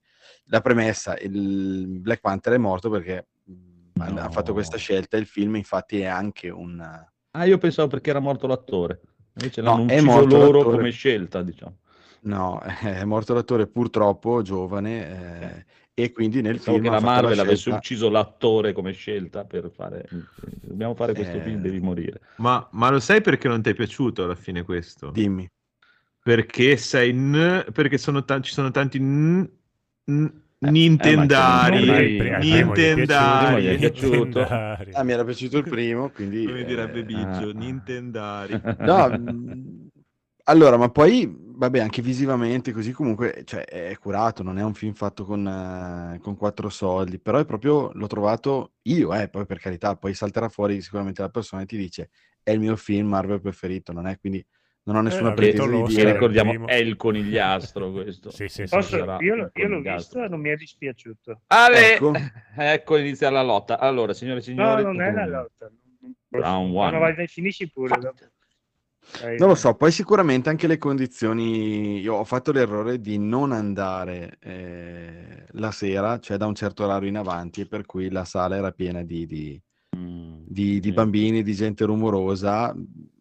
La premessa, il Black Panther è morto perché no. ha fatto questa scelta, il film infatti è anche un... Ah, io pensavo perché era morto l'attore. Invece no, l'hanno ucciso loro l'attore... come scelta, diciamo. No, è morto l'attore purtroppo giovane, eh, okay. e quindi nel Pensavo film che la Marvel la avesse ucciso l'attore come scelta per fare dobbiamo fare questo eh... film, devi morire. Ma, ma lo sai perché non ti è piaciuto alla fine questo? Dimmi. Perché sei n... perché sono t... ci sono tanti n... N... Eh, Nintendari eh, Nintendari mi, piaciuto. Ah, mi era piaciuto il primo, quindi come eh... direbbe Biggio, ah. Nintendari no. Allora, ma poi vabbè, anche visivamente così comunque, cioè, è curato, non è un film fatto con, eh, con quattro soldi, però è proprio, l'ho trovato io, eh, poi per carità, poi salterà fuori sicuramente la persona e ti dice è il mio film Marvel preferito, non è, quindi non ho nessuna eh, pretesa di dire. Ricordiamo, è il conigliastro questo. Sì, sì, sì, Posso, io l'ho, io l'ho visto e non mi è dispiaciuto. Ale, ecco, ecco inizia la lotta. Allora, signore e signori... No, non è la lotta. Round one. No, vai, finisci pure. Non lo so, poi sicuramente anche le condizioni, io ho fatto l'errore di non andare eh, la sera, cioè da un certo orario in avanti, per cui la sala era piena di, di, mm, di, di bambini, di gente rumorosa,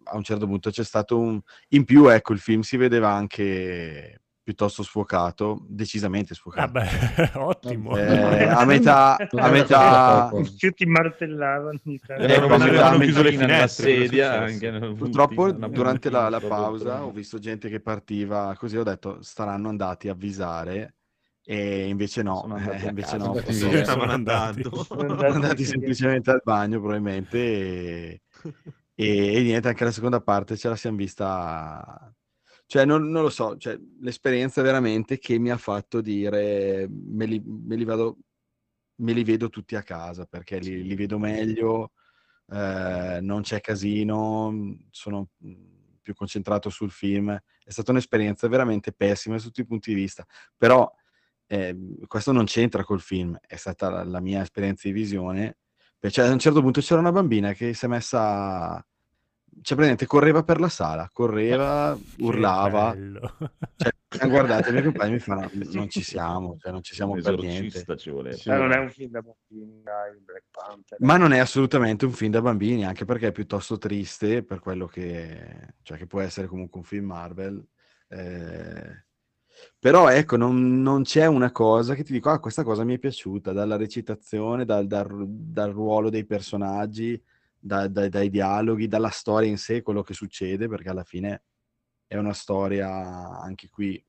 a un certo punto c'è stato un... In più, ecco, il film si vedeva anche piuttosto sfuocato, decisamente sfuocato. Vabbè, ottimo. Eh, a metà... a metà... Tutti martellavano. Avevano chiuso le finestre. Anche purtroppo, durante la, la pausa, ho visto gente che partiva così, ho detto, staranno andati a avvisare, e invece no, invece no. Stavano andando. Sono andati semplicemente al bagno, probabilmente, e... E, e niente, anche la seconda parte ce la siamo vista, cioè non, non lo so, cioè, l'esperienza veramente che mi ha fatto dire me li, me li, vado, me li vedo tutti a casa, perché li, li vedo meglio, eh, non c'è casino, sono più concentrato sul film. È stata un'esperienza veramente pessima su tutti i punti di vista, però eh, questo non c'entra col film, è stata la, la mia esperienza di visione. Cioè, a un certo punto c'era una bambina che si è messa, cioè praticamente correva per la sala, correva, urlava, cioè, guardate, i miei compagni mi fanno non ci siamo, cioè, non ci siamo per niente. Cioè, non è un film da bambini, dai, Black Panther. Ma non è assolutamente un film da bambini, anche perché è piuttosto triste per quello che, cioè, che può essere comunque un film Marvel. Eh... Però ecco, non, non c'è una cosa che ti dico, ah, questa cosa mi è piaciuta, dalla recitazione, dal, dal, dal ruolo dei personaggi, da, da, dai dialoghi, dalla storia in sé, quello che succede, perché alla fine è una storia anche qui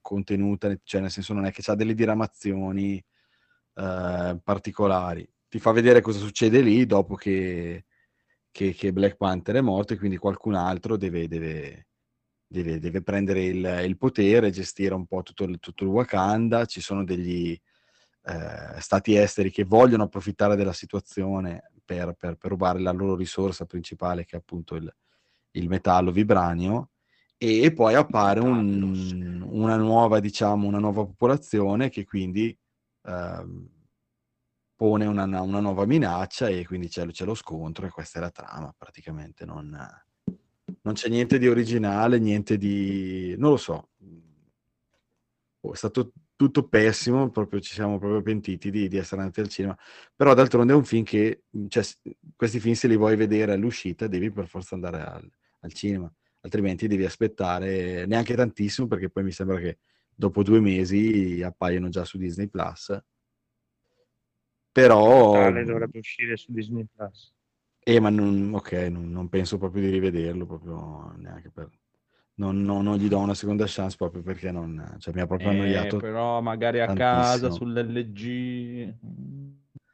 contenuta, cioè nel senso non è che c'ha delle diramazioni eh, particolari, ti fa vedere cosa succede lì dopo che, che, che Black Panther è morto e quindi qualcun altro deve... deve Deve, deve prendere il, il potere, gestire un po' tutto il, tutto il Wakanda. Ci sono degli eh, stati esteri che vogliono approfittare della situazione per, per, per rubare la loro risorsa principale, che è appunto il, il metallo vibranio, e, e poi appare un, una nuova, diciamo, una nuova popolazione che quindi eh, pone una, una nuova minaccia, e quindi c'è, c'è lo scontro, e questa è la trama praticamente. Non... Non c'è niente di originale, niente di... non lo so. Oh, è stato tutto pessimo, proprio, ci siamo proprio pentiti di, di essere andati al cinema. Però d'altronde è un film che... Cioè, questi film, se li vuoi vedere all'uscita, devi per forza andare al, al cinema. Altrimenti devi aspettare neanche tantissimo, perché poi mi sembra che dopo due mesi appaiono già su Disney Plus. Però... Tale dovrebbe uscire su Disney Plus. Eh, ma non, ok, non, non penso proprio di rivederlo, proprio neanche per... Non, non, non gli do una seconda chance, proprio perché non... Cioè, mi ha proprio eh, annoiato. Però magari a tantissimo. Casa, sull'L G...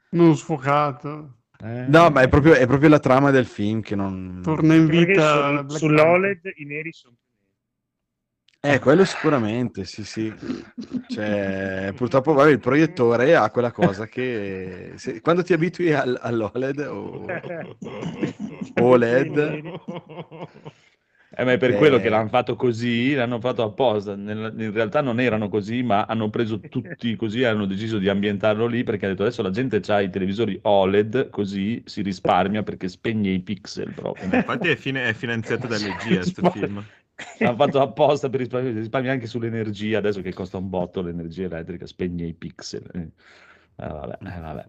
Non sfocato. Eh. No, ma è proprio, è proprio la trama del film che non... Torna in vita... Su, sull'OLED i neri sono... Eh, quello sicuramente, sì, sì. Cioè, purtroppo vabbè, il proiettore ha quella cosa che se, quando ti abitui al, all'OLED o OLED... Eh, ma è per eh... quello che l'hanno fatto così, l'hanno fatto apposta. Nel, in realtà non erano così, ma hanno preso tutti così, hanno deciso di ambientarlo lì, perché hanno detto adesso la gente ha i televisori OLED, così si risparmia perché spegne i pixel proprio. Eh, infatti è, fine, è finanziato da L G questo film. L'hanno fatto apposta per risparmiare, risparmiare anche sull'energia, adesso che costa un botto l'energia elettrica, spegne i pixel. Eh, vabbè, eh, vabbè.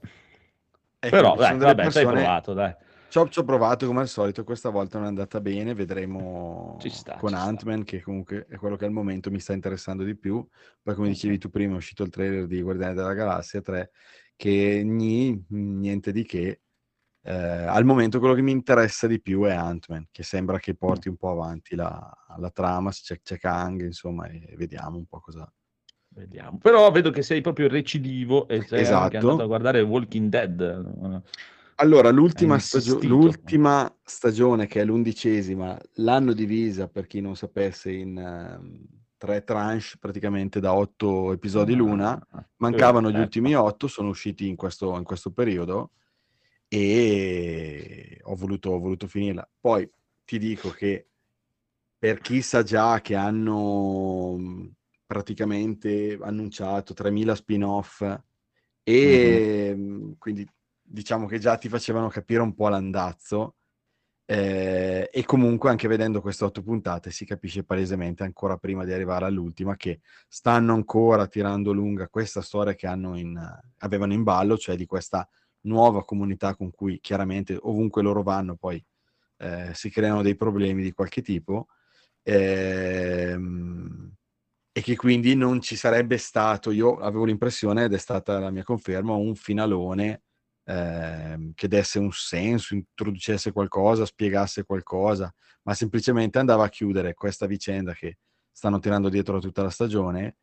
Ecco, però dai, vabbè, persone... hai provato, dai. Ci ho, ci ho provato come al solito, questa volta non è andata bene, vedremo ci sta, con ci Ant-Man sta. Che comunque è quello che al momento mi sta interessando di più. Poi come dicevi tu prima è uscito il trailer di Guardiani della Galassia tre, che gni, niente di che. Eh, al momento quello che mi interessa di più è Ant-Man, che sembra che porti un po' avanti la, la trama, c'è, c'è Kang, insomma, e vediamo un po' cosa... Vediamo. Però vedo che sei proprio recidivo e sei esatto. anche andato a guardare Walking Dead. Allora, l'ultima, stagio- l'ultima stagione, che è l'undicesima, l'hanno divisa, per chi non sapesse, in uh, tre tranche, praticamente da otto episodi l'una. Mancavano gli ultimi otto, sono usciti in questo, in questo periodo e ho voluto, ho voluto finirla. Poi ti dico che per chi sa già che hanno... praticamente annunciato tremila spin-off e mm-hmm. quindi diciamo che già ti facevano capire un po' l'andazzo eh, e comunque anche vedendo queste otto puntate si capisce palesemente ancora prima di arrivare all'ultima che stanno ancora tirando lunga questa storia che hanno in, avevano in ballo, cioè di questa nuova comunità con cui chiaramente ovunque loro vanno poi eh, si creano dei problemi di qualche tipo eh, e che quindi non ci sarebbe stato, io avevo l'impressione, ed è stata la mia conferma, un finalone eh, che desse un senso, introducesse qualcosa, spiegasse qualcosa, ma semplicemente andava a chiudere questa vicenda che stanno tirando dietro tutta la stagione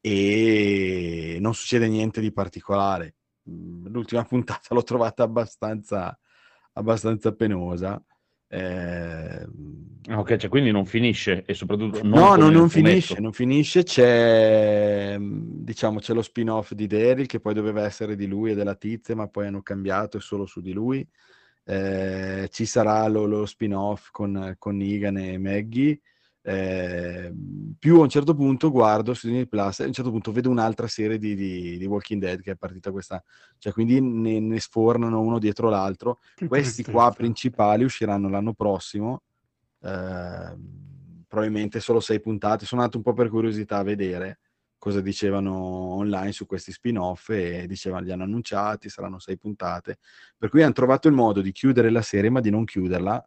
e non succede niente di particolare. L'ultima puntata l'ho trovata abbastanza, abbastanza penosa. Eh... Ok, cioè quindi non finisce e soprattutto non no, no non finisce, non finisce. C'è diciamo c'è lo spin-off di Daryl che poi doveva essere di lui e della tizia, ma poi hanno cambiato, è solo su di lui. Eh, ci sarà lo, lo spin-off con, con Negan e Maggie. Eh, più a un certo punto guardo su Disney Plus, a un certo punto vedo un'altra serie di, di, di Walking Dead che è partita questa, cioè quindi ne, ne sfornano uno dietro l'altro. Che questi qua principali usciranno l'anno prossimo, eh, probabilmente solo sei puntate. Sono andato un po' per curiosità a vedere cosa dicevano online su questi spin-off e dicevano li hanno annunciati, saranno sei puntate, per cui hanno trovato il modo di chiudere la serie ma di non chiuderla.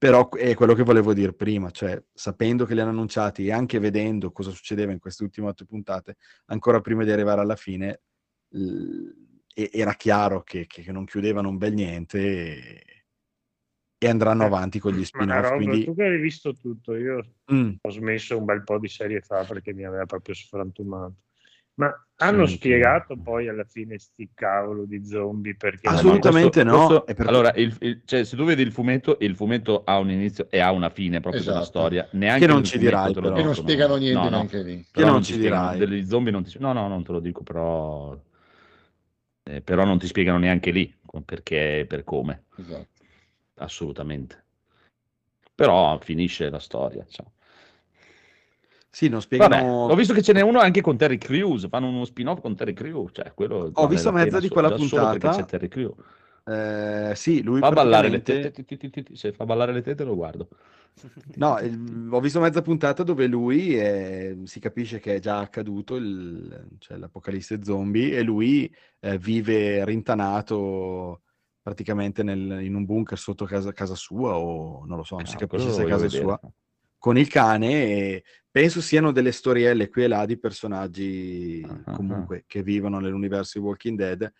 Però è quello che volevo dire prima, cioè sapendo che li hanno annunciati e anche vedendo cosa succedeva in queste ultime otto puntate, ancora prima di arrivare alla fine, l- era chiaro che, che non chiudevano un bel niente e, e andranno eh, avanti con gli spin-off. Roba, quindi... Tu che avevi visto tutto, io mm. ho smesso un bel po' di serie fa perché mi aveva proprio sfrantumato. Ma hanno sì, spiegato sì. poi alla fine sti cavolo di zombie perché assolutamente no, questo, no. Questo, allora il, il, cioè, se tu vedi il fumetto il fumetto ha un inizio e ha una fine proprio esatto. della storia neanche che non ci dirai però, che non spiegano niente no, neanche no. lì che non, non ci dirai degli zombie non ti, no no non te lo dico però eh, però non ti spiegano neanche lì perché per come esatto. assolutamente però finisce la storia diciamo. Sì, non spiegano... Vabbè, ho visto che ce n'è uno anche con Terry Crews, fanno uno spin-off con Terry Crews, cioè quello... Ho visto mezza di quella puntata... C'è Terry Crews. Eh, sì, lui fa ballare le tette, se fa ballare le tette lo guardo. No, ho visto mezza puntata dove lui si capisce che è già accaduto l'apocalisse zombie e lui vive rintanato praticamente in un bunker sotto casa sua o non lo so, non si capisce se è casa sua. Con il cane e penso siano delle storielle qui e là di personaggi uh-huh. comunque che vivono nell'universo di Walking Dead,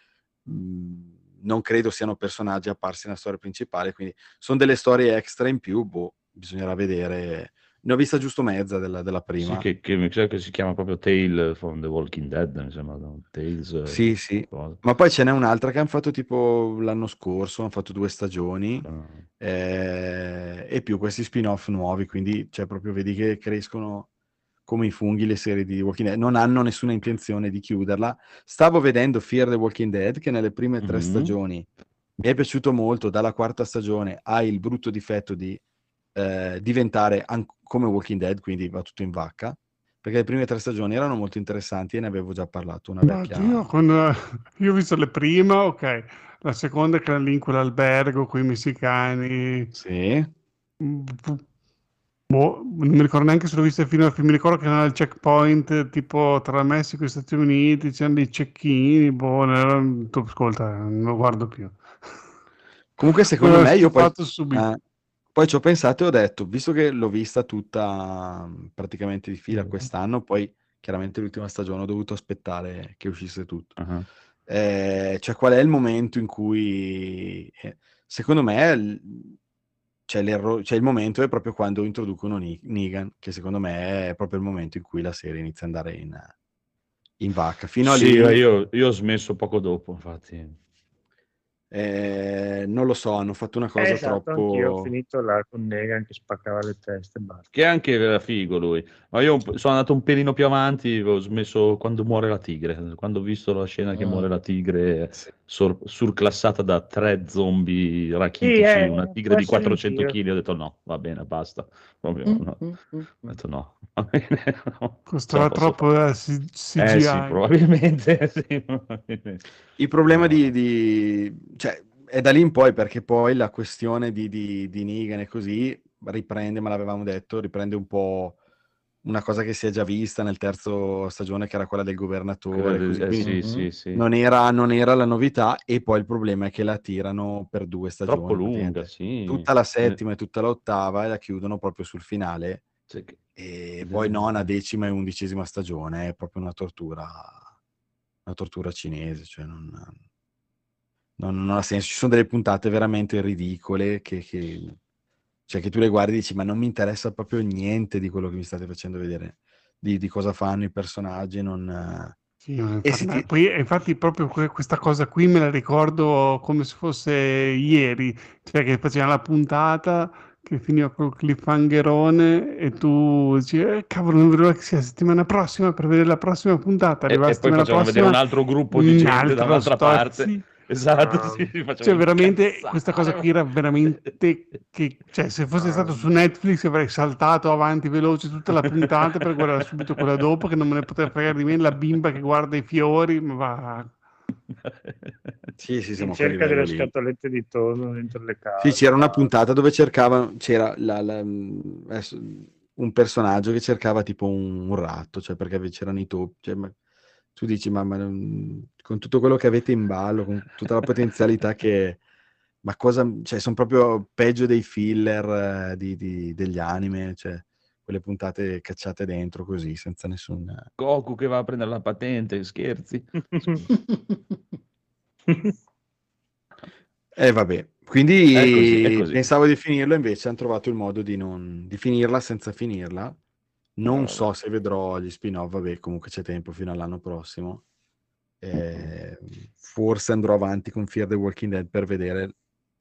non credo siano personaggi apparsi nella storia principale, quindi sono delle storie extra in più, boh, bisognerà vedere. Ne ho vista giusto mezza della, della prima. Sì, che, che, che si chiama proprio Tale from the Walking Dead, mi sembra. No? Tales, sì, sì. Cosa. Ma poi ce n'è un'altra che hanno fatto tipo l'anno scorso, hanno fatto due stagioni ah. eh, e più questi spin-off nuovi, quindi cioè, proprio vedi che crescono come i funghi le serie di Walking Dead. Non hanno nessuna intenzione di chiuderla. Stavo vedendo Fear the Walking Dead, che nelle prime tre mm-hmm. stagioni mi è piaciuto molto, dalla quarta stagione ha il brutto difetto di Eh, diventare an- come Walking Dead, quindi va tutto in vacca, perché le prime tre stagioni erano molto interessanti e ne avevo già parlato una vecchia... Dio, quando... io ho visto le prime, ok, la seconda che era lì in quell'albergo con i messicani sì boh, non mi ricordo neanche se l'ho vista fino a mi ricordo che era il checkpoint tipo tra Messico e Stati Uniti, c'erano dei cecchini boh, era... ascolta, non lo guardo più. Comunque secondo Quello me io poi, eh, poi ci ho pensato e ho detto, visto che l'ho vista tutta praticamente di fila, mm-hmm, quest'anno, poi chiaramente l'ultima stagione ho dovuto aspettare che uscisse tutto, uh-huh, eh, cioè qual è il momento in cui, eh, secondo me c'è, c'è il momento, è proprio quando introducono Negan, che secondo me è proprio il momento in cui la serie inizia ad andare in, in vacca. Fino a sì, lì... io, io ho smesso poco dopo, infatti. Eh, non lo so, hanno fatto una cosa, esatto, troppo... Anch'io ho finito là con Negan che spaccava le teste, basta. Che anche era figo lui, ma io sono andato un pelino più avanti, ho smesso quando muore la tigre, quando ho visto la scena che mm. muore la tigre sur- surclassata da tre zombie rachitici, sì, eh, una tigre di quattrocento chili, ho detto no, va bene, basta. Proprio, mm, no. Mm, mm. Ho detto no, va bene, no. Costava troppo eh, C- C G I. Eh, sì, probabilmente, sì, probabilmente. Il problema di... di... Cioè, è da lì in poi, perché poi la questione di, di, di Negan e così riprende, ma l'avevamo detto, riprende un po' una cosa che si è già vista nel terzo stagione, che era quella del governatore. Quello, così. Eh, Quindi, sì, mh, sì, non, era, non era la novità, e poi il problema è che la tirano per due stagioni. Troppo lunga, sì. Tutta la settima e tutta l'ottava, e la chiudono proprio sul finale. Cioè, che... E poi nona, decima e undicesima stagione, è proprio una tortura, una tortura cinese, cioè non... Non, non ha senso, ci sono delle puntate veramente ridicole che, che, cioè che tu le guardi e dici ma non mi interessa proprio niente di quello che mi state facendo vedere, di, di cosa fanno i personaggi, non... Sì, infatti, e ti... poi, infatti proprio questa cosa qui me la ricordo come se fosse ieri, cioè che facevano la puntata che finiva col cliffhangerone e tu dici eh, cavolo, non vedo che sia la settimana prossima per vedere la prossima puntata, arriva e, e poi facevano vedere un altro gruppo di gente da un'altra parte. Esatto, um, sì, cioè veramente incazzare. Questa cosa qui era veramente che, cioè, se fosse stato su Netflix avrei saltato avanti veloce tutta la puntata per guardare subito quella dopo, che non me ne poteva fregare di me, la bimba che guarda i fiori, ma va. Sì, sì, siamo in cerca delle lì. Scatolette di tonno dentro le case. Sì, c'era una puntata dove cercavano, c'era la, la, un personaggio che cercava tipo un, un ratto, cioè perché c'erano i topi, cioè, ma... Tu dici, ma, ma con tutto quello che avete in ballo, con tutta la potenzialità che... Ma cosa... Cioè, sono proprio peggio dei filler eh, di, di, degli anime, cioè, quelle puntate cacciate dentro così, senza nessun... Goku che va a prendere la patente, scherzi. E eh, vabbè. Quindi è così, è così. Pensavo di finirlo, invece hanno trovato il modo di, non... di finirla senza finirla. Non so se vedrò gli spin-off, vabbè, comunque c'è tempo fino all'anno prossimo. Eh, forse andrò avanti con Fear the Walking Dead per vedere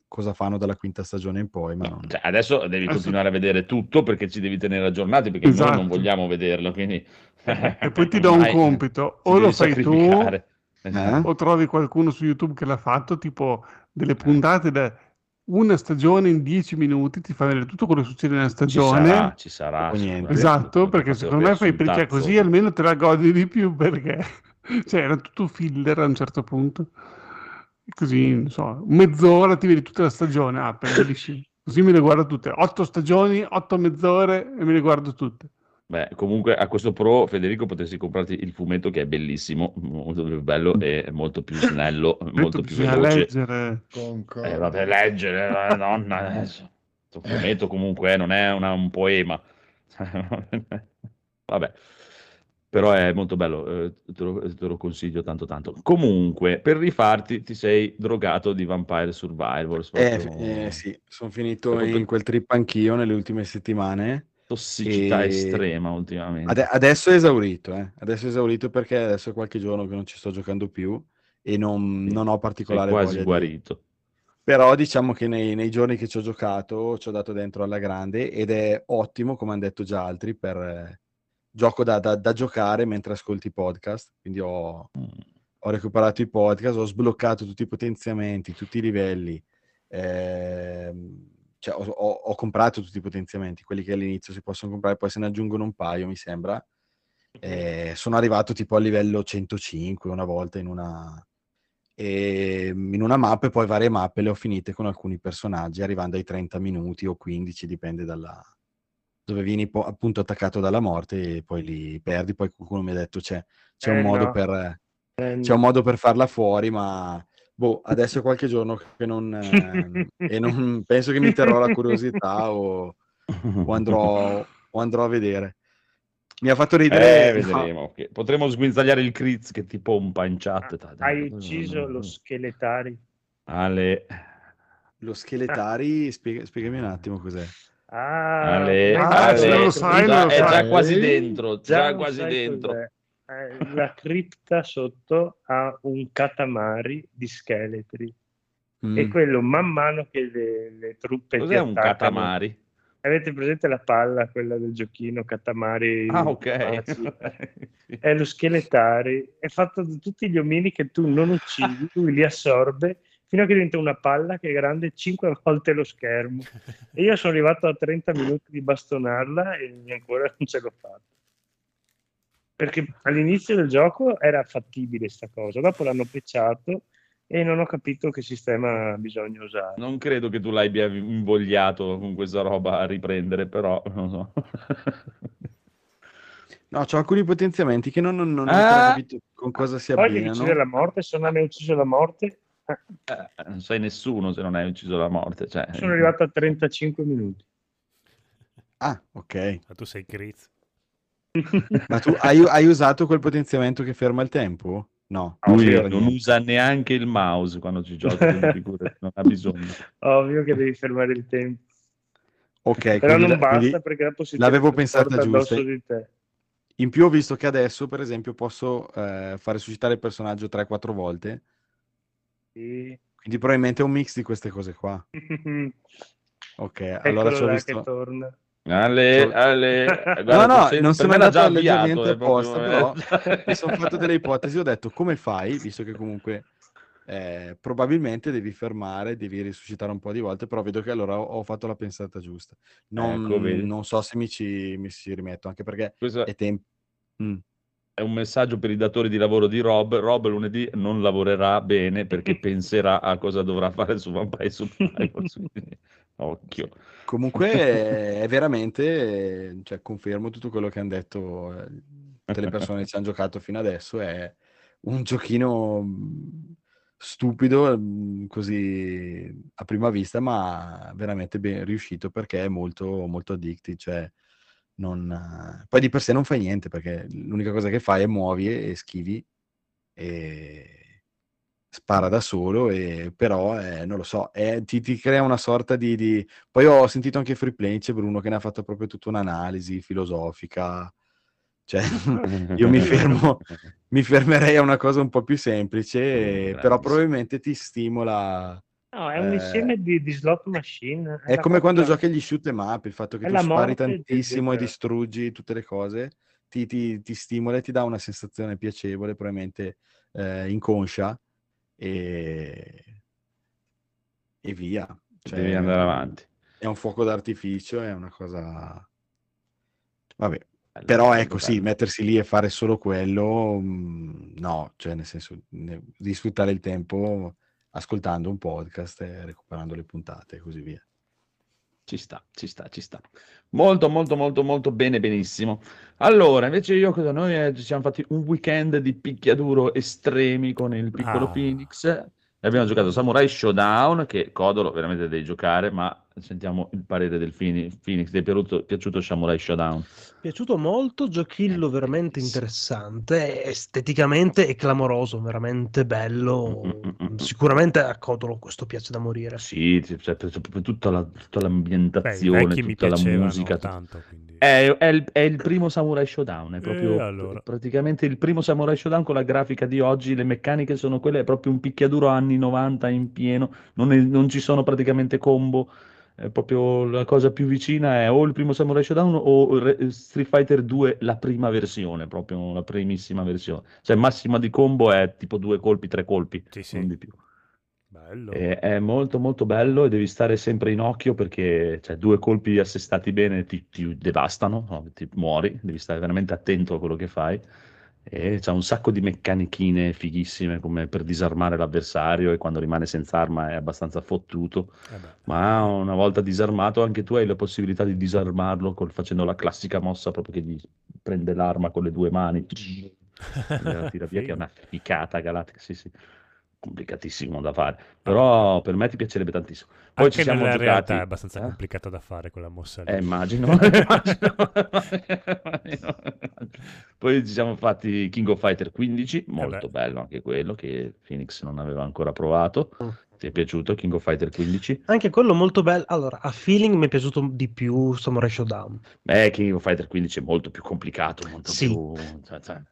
cosa fanno dalla quinta stagione in poi. Ma non... cioè, adesso devi adesso... continuare a vedere tutto perché ci devi tenere aggiornati, perché esatto. Noi non vogliamo vederlo. Quindi... E poi ti do un compito, o lo fai tu, eh? O trovi qualcuno su YouTube che l'ha fatto, tipo delle puntate da... una stagione in dieci minuti ti fa vedere tutto quello che succede nella stagione, ci sarà, ci sarà esatto, niente. Perché secondo me fai perché così almeno te la godi di più, perché cioè era tutto filler a un certo punto, così non so, mezz'ora ti vedi tutta la stagione, ah, così me le guardo tutte, otto stagioni, otto mezz'ore e me le guardo tutte. Beh, comunque a questo pro, Federico, potresti comprarti il fumetto che è bellissimo, molto più bello e molto più snello, molto più veloce. Leggere. Eh, vabbè, leggere, la nonna. Adesso. Il fumetto comunque eh, non è una, un poema. Vabbè, però è molto bello, eh, te, lo, te lo consiglio tanto tanto. Comunque, per rifarti, ti sei drogato di Vampire Survivors. Eh, fatto... eh sì, sono finito per in per... quel trip anch'io nelle ultime settimane. Tossicità e... estrema ultimamente. Ad- adesso è esaurito, eh? Adesso è esaurito perché adesso è qualche giorno che non ci sto giocando più e non, sì, non ho particolare voglia. È quasi guarito. Di... Però diciamo che nei, nei giorni che ci ho giocato ci ho dato dentro alla grande ed è ottimo, come hanno detto già altri, per eh, gioco da, da, da giocare mentre ascolti i podcast. Quindi ho, mm. ho recuperato i podcast, ho sbloccato tutti i potenziamenti, tutti i livelli. Ehm... Cioè, ho, ho, ho comprato tutti i potenziamenti, quelli che all'inizio si possono comprare, poi se ne aggiungono un paio, mi sembra. Eh, sono arrivato tipo a livello centocinque una volta in una, eh, in una mappa, e poi varie mappe le ho finite con alcuni personaggi, arrivando ai trenta minuti o quindici, dipende dalla dove vieni po- appunto attaccato dalla morte e poi li perdi. Poi qualcuno mi ha detto c'è, c'è, eh un, no. modo per, eh c'è no. un modo per farla fuori, ma... boh, adesso è qualche giorno che non eh, e non penso che mi terrò la curiosità o, o, andrò, o andrò a vedere. Mi ha fatto ridere. Eh, vedremo. Ah. Okay. Potremmo sguinzagliare il Kritz che ti pompa in chat. Ah, hai ucciso lo scheletari. Ale. Lo scheletari? Ah. Spiega, spiegami un attimo cos'è. Ah, Ale. Ah, Ale. Lo sai, lo sai. È già quasi dentro. Già, già quasi dentro. Cos'è. La cripta sotto ha un catamari di scheletri mm. e quello man mano che le, le truppe cos'è ti attaccano. Cos'è un catamari? Avete presente la palla, quella del giochino catamari? Ah, ok. È lo scheletari, è fatto di tutti gli omini che tu non uccidi, lui li assorbe fino a che diventa una palla che è grande cinque volte lo schermo, e io sono arrivato a trenta minuti di bastonarla e ancora non ce l'ho fatta. Perché all'inizio del gioco era fattibile sta cosa, dopo l'hanno patchato e non ho capito che sistema bisogna usare. Non credo che tu l'abbia invogliato con questa roba a riprendere, però non so. No, c'ho alcuni potenziamenti che non, non, non ah! ho capito con cosa si abbinano. Poi devi uccidere la morte, se non hai ucciso la morte... Eh, non sai nessuno se non hai ucciso la morte. Cioè... Sono arrivato a trentacinque minuti. Ah, ok. Ma tu sei Kritz. Ma tu hai, hai usato quel potenziamento che ferma il tempo? No, lui non niente. Usa neanche il mouse quando ci gioca, non ha bisogno. Ovvio che devi fermare il tempo. Ok, però non la, basta perché la possibilità l'avevo pensata giusta. Di te. In più ho visto che adesso, per esempio, posso eh, far resuscitare il personaggio tre quattro volte. Sì. Quindi probabilmente è un mix di queste cose qua. Ok, eccolo, allora ci ho visto che torna. Ale, ale, guarda, no, no, sei, non sono andato a leggere niente apposta, però mi sono fatto delle ipotesi, ho detto come fai, visto che comunque eh, probabilmente devi fermare, devi risuscitare un po' di volte, però vedo che allora ho, ho fatto la pensata giusta. Non, ecco, non so se mi ci mi si rimetto, anche perché questo è tempo. Mm. È un messaggio per i datori di lavoro di Rob. Rob lunedì non lavorerà bene perché penserà a cosa dovrà fare su Vampire Survivor. Occhio. Comunque è veramente, cioè, confermo tutto quello che hanno detto tutte le persone che ci hanno giocato fino adesso. È un giochino stupido così a prima vista, ma veramente ben riuscito perché è molto, molto addictive, cioè non... Poi di per sé non fai niente perché l'unica cosa che fai è muovi e schivi e spara da solo, e però eh, non lo so, è, ti, ti crea una sorta di, di... Poi ho sentito anche Free Play, c'è Bruno che ne ha fatto proprio tutta un'analisi filosofica, cioè io mi fermo mi fermerei a una cosa un po' più semplice, mm, però probabilmente ti stimola. No, è un eh, insieme di, di slot machine. È, è come quando giochi gli shoot 'em up, il fatto che è tu spari tantissimo di... e distruggi tutte le cose, ti, ti, ti stimola e ti dà una sensazione piacevole, probabilmente eh, inconscia, e... e via. Cioè, devi andare avanti. È un fuoco d'artificio, è una cosa... Vabbè, allora, però ecco, sì, mettersi lì e fare solo quello, mh, no, cioè nel senso ne... di sfruttare il tempo... ascoltando un podcast e recuperando le puntate e così via. Ci sta, ci sta, ci sta. Molto, molto, molto, molto bene, benissimo. Allora, invece io cosa? Noi eh, ci siamo fatti un weekend di picchiaduro estremi con il piccolo ah. Phoenix e abbiamo giocato Samurai Showdown, che Codolo veramente devi giocare, ma sentiamo il parere del Phoenix. Ti è piaciuto, piaciuto Samurai Showdown? Piaciuto molto, giochillo veramente interessante, esteticamente è clamoroso, veramente bello. Mm-mm-mm. Sicuramente a Codolo questo piace da morire. Sì, cioè, tutta, la, tutta l'ambientazione. Beh, tutta la musica tanto, è, è, il, è il primo Samurai Showdown, è proprio eh, allora. praticamente il primo Samurai Showdown con la grafica di oggi, le meccaniche sono quelle, è proprio un picchiaduro anni novanta in pieno, non, è, non ci sono praticamente combo. È proprio la cosa più vicina è o il primo Samurai Shodown o Street Fighter due, la prima versione, proprio la primissima versione. Cioè massima di combo è tipo due colpi, tre colpi, sì, sì. non di più. Bello. E, è molto molto bello e devi stare sempre in occhio perché cioè, due colpi assestati bene ti, ti devastano, no? Ti muori, devi stare veramente attento a quello che fai. E c'ha un sacco di meccanichine fighissime come per disarmare l'avversario, e quando rimane senza arma è abbastanza fottuto, eh ma una volta disarmato anche tu hai la possibilità di disarmarlo col, facendo la classica mossa proprio che gli prende l'arma con le due mani e la tira via, che è una ficata galattica, sì, sì. complicatissimo da fare, però per me ti piacerebbe tantissimo. Poi anche ci siamo nella giocati... realtà è abbastanza eh? complicata da fare quella mossa lì. Eh, immagino, immagino, immagino. Poi ci siamo fatti King of Fighter quindici, molto eh bello anche quello, che Phoenix non aveva ancora provato. Mm. Ti è piaciuto King of Fighter quindici? Anche quello molto bello. Allora, a feeling mi è piaciuto di più Samurai Showdown. Beh, King of Fighter quindici è molto più complicato, molto sì. più...